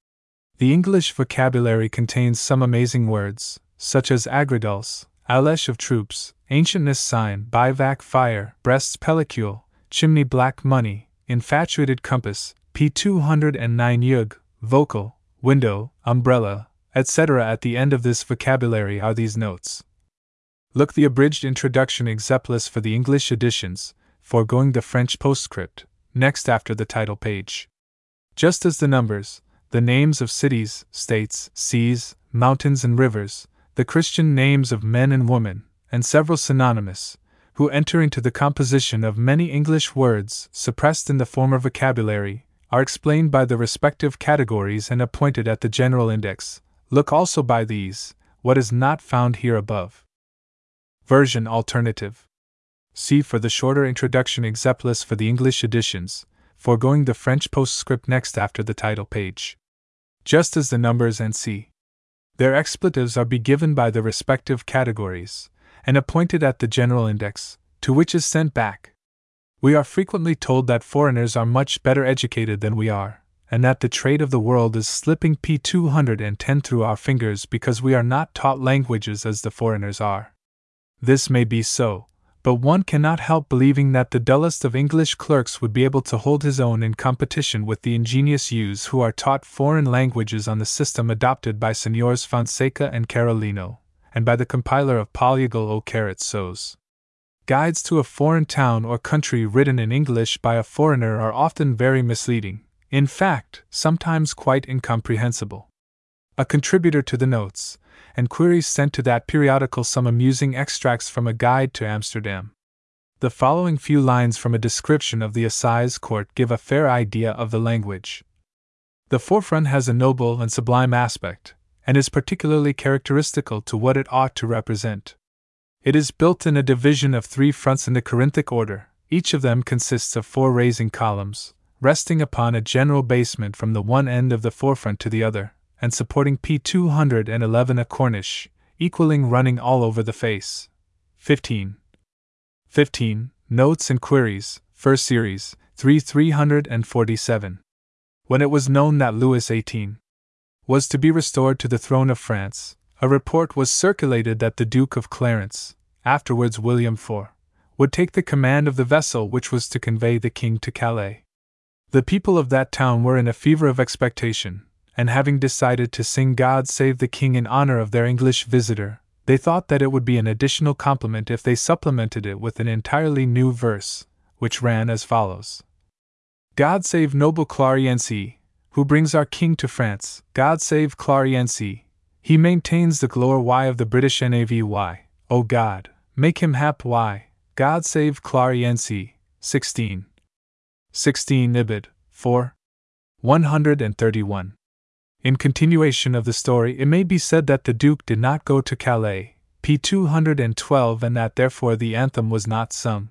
The English vocabulary contains some amazing words, such as agridulce, alèche of troops, ancientness sign, bivac fire, breasts pellicule, chimney black money, infatuated compass, p. 209 yug, vocal, window, umbrella, etc. At the end of this vocabulary are these notes. Look the abridged introduction exemplis for the English editions, foregoing the French postscript, next after the title page. Just as the numbers, the names of cities, states, seas, mountains and rivers, the Christian names of men and women, and several synonymous, who enter into the composition of many English words suppressed in the former vocabulary, are explained by the respective categories and appointed at the general index. Look also by these, what is not found here above. Version alternative. See for the shorter introduction exemplis for the English editions, foregoing the French postscript next after the title page. Just as the numbers and C. Their expletives are be given by the respective categories, and appointed at the general index, to which is sent back. We are frequently told that foreigners are much better educated than we are, and that the trade of the world is slipping p. 210 through our fingers because we are not taught languages as the foreigners are. This may be so, but one cannot help believing that the dullest of English clerks would be able to hold his own in competition with the ingenious youths who are taught foreign languages on the system adopted by Signors Fonseca and Carolino, and by the compiler of Polygo o Caratsos. Guides to a foreign town or country written in English by a foreigner are often very misleading, in fact, sometimes quite incomprehensible. A contributor to the notes and queries sent to that periodical some amusing extracts from a guide to Amsterdam. The following few lines from a description of the Assize Court give a fair idea of the language. The forefront has a noble and sublime aspect, and is particularly characteristical to what it ought to represent. It is built in a division of three fronts in the Corinthic order. Each of them consists of four raising columns, resting upon a general basement from the one end of the forefront to the other, and supporting p. 211 a cornice, equaling running all over the face. 15. Notes and Queries, First Series, 347. When it was known that Louis XVIII was to be restored to the throne of France, a report was circulated that the Duke of Clarence, afterwards William IV, would take the command of the vessel which was to convey the king to Calais. The people of that town were in a fever of expectation, and having decided to sing God Save the King in honor of their English visitor, they thought that it would be an additional compliment if they supplemented it with an entirely new verse, which ran as follows. God save noble Clariency, who brings our king to France. God save Clariency, he maintains the glory why of the British Navy why. O God, make him hap why. God save Clariency. 16 Ibid. 4:131. In continuation of the story, it may be said that the Duke did not go to Calais, p. 212, and that therefore the anthem was not sung.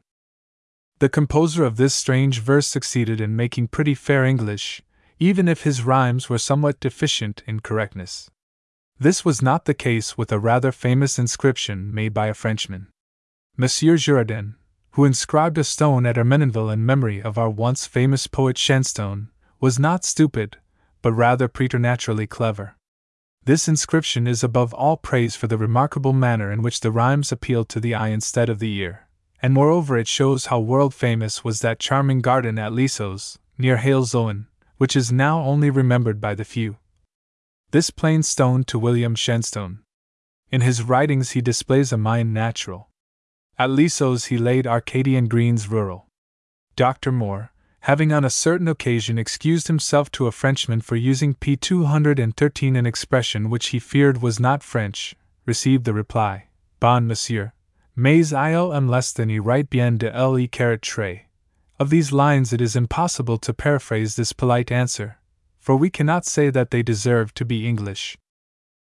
The composer of this strange verse succeeded in making pretty fair English, even if his rhymes were somewhat deficient in correctness. This was not the case with a rather famous inscription made by a Frenchman, Monsieur Girardin, who inscribed a stone at Ermenonville in memory of our once famous poet Shenstone, was not stupid, but rather preternaturally clever. This inscription is above all praise for the remarkable manner in which the rhymes appealed to the eye instead of the ear, and moreover it shows how world-famous was that charming garden at Lissos, near Halesowen, which is now only remembered by the few. This plain stone to William Shenstone. In his writings he displays a mind natural. At Lissos he laid Arcadian greens rural. Dr. Moore, having on a certain occasion excused himself to a Frenchman for using p. 213, an expression which he feared was not French, received the reply, Bon monsieur, mais il am less than y write bien de le. Of these lines it is impossible to paraphrase this polite answer, for we cannot say that they deserve to be English.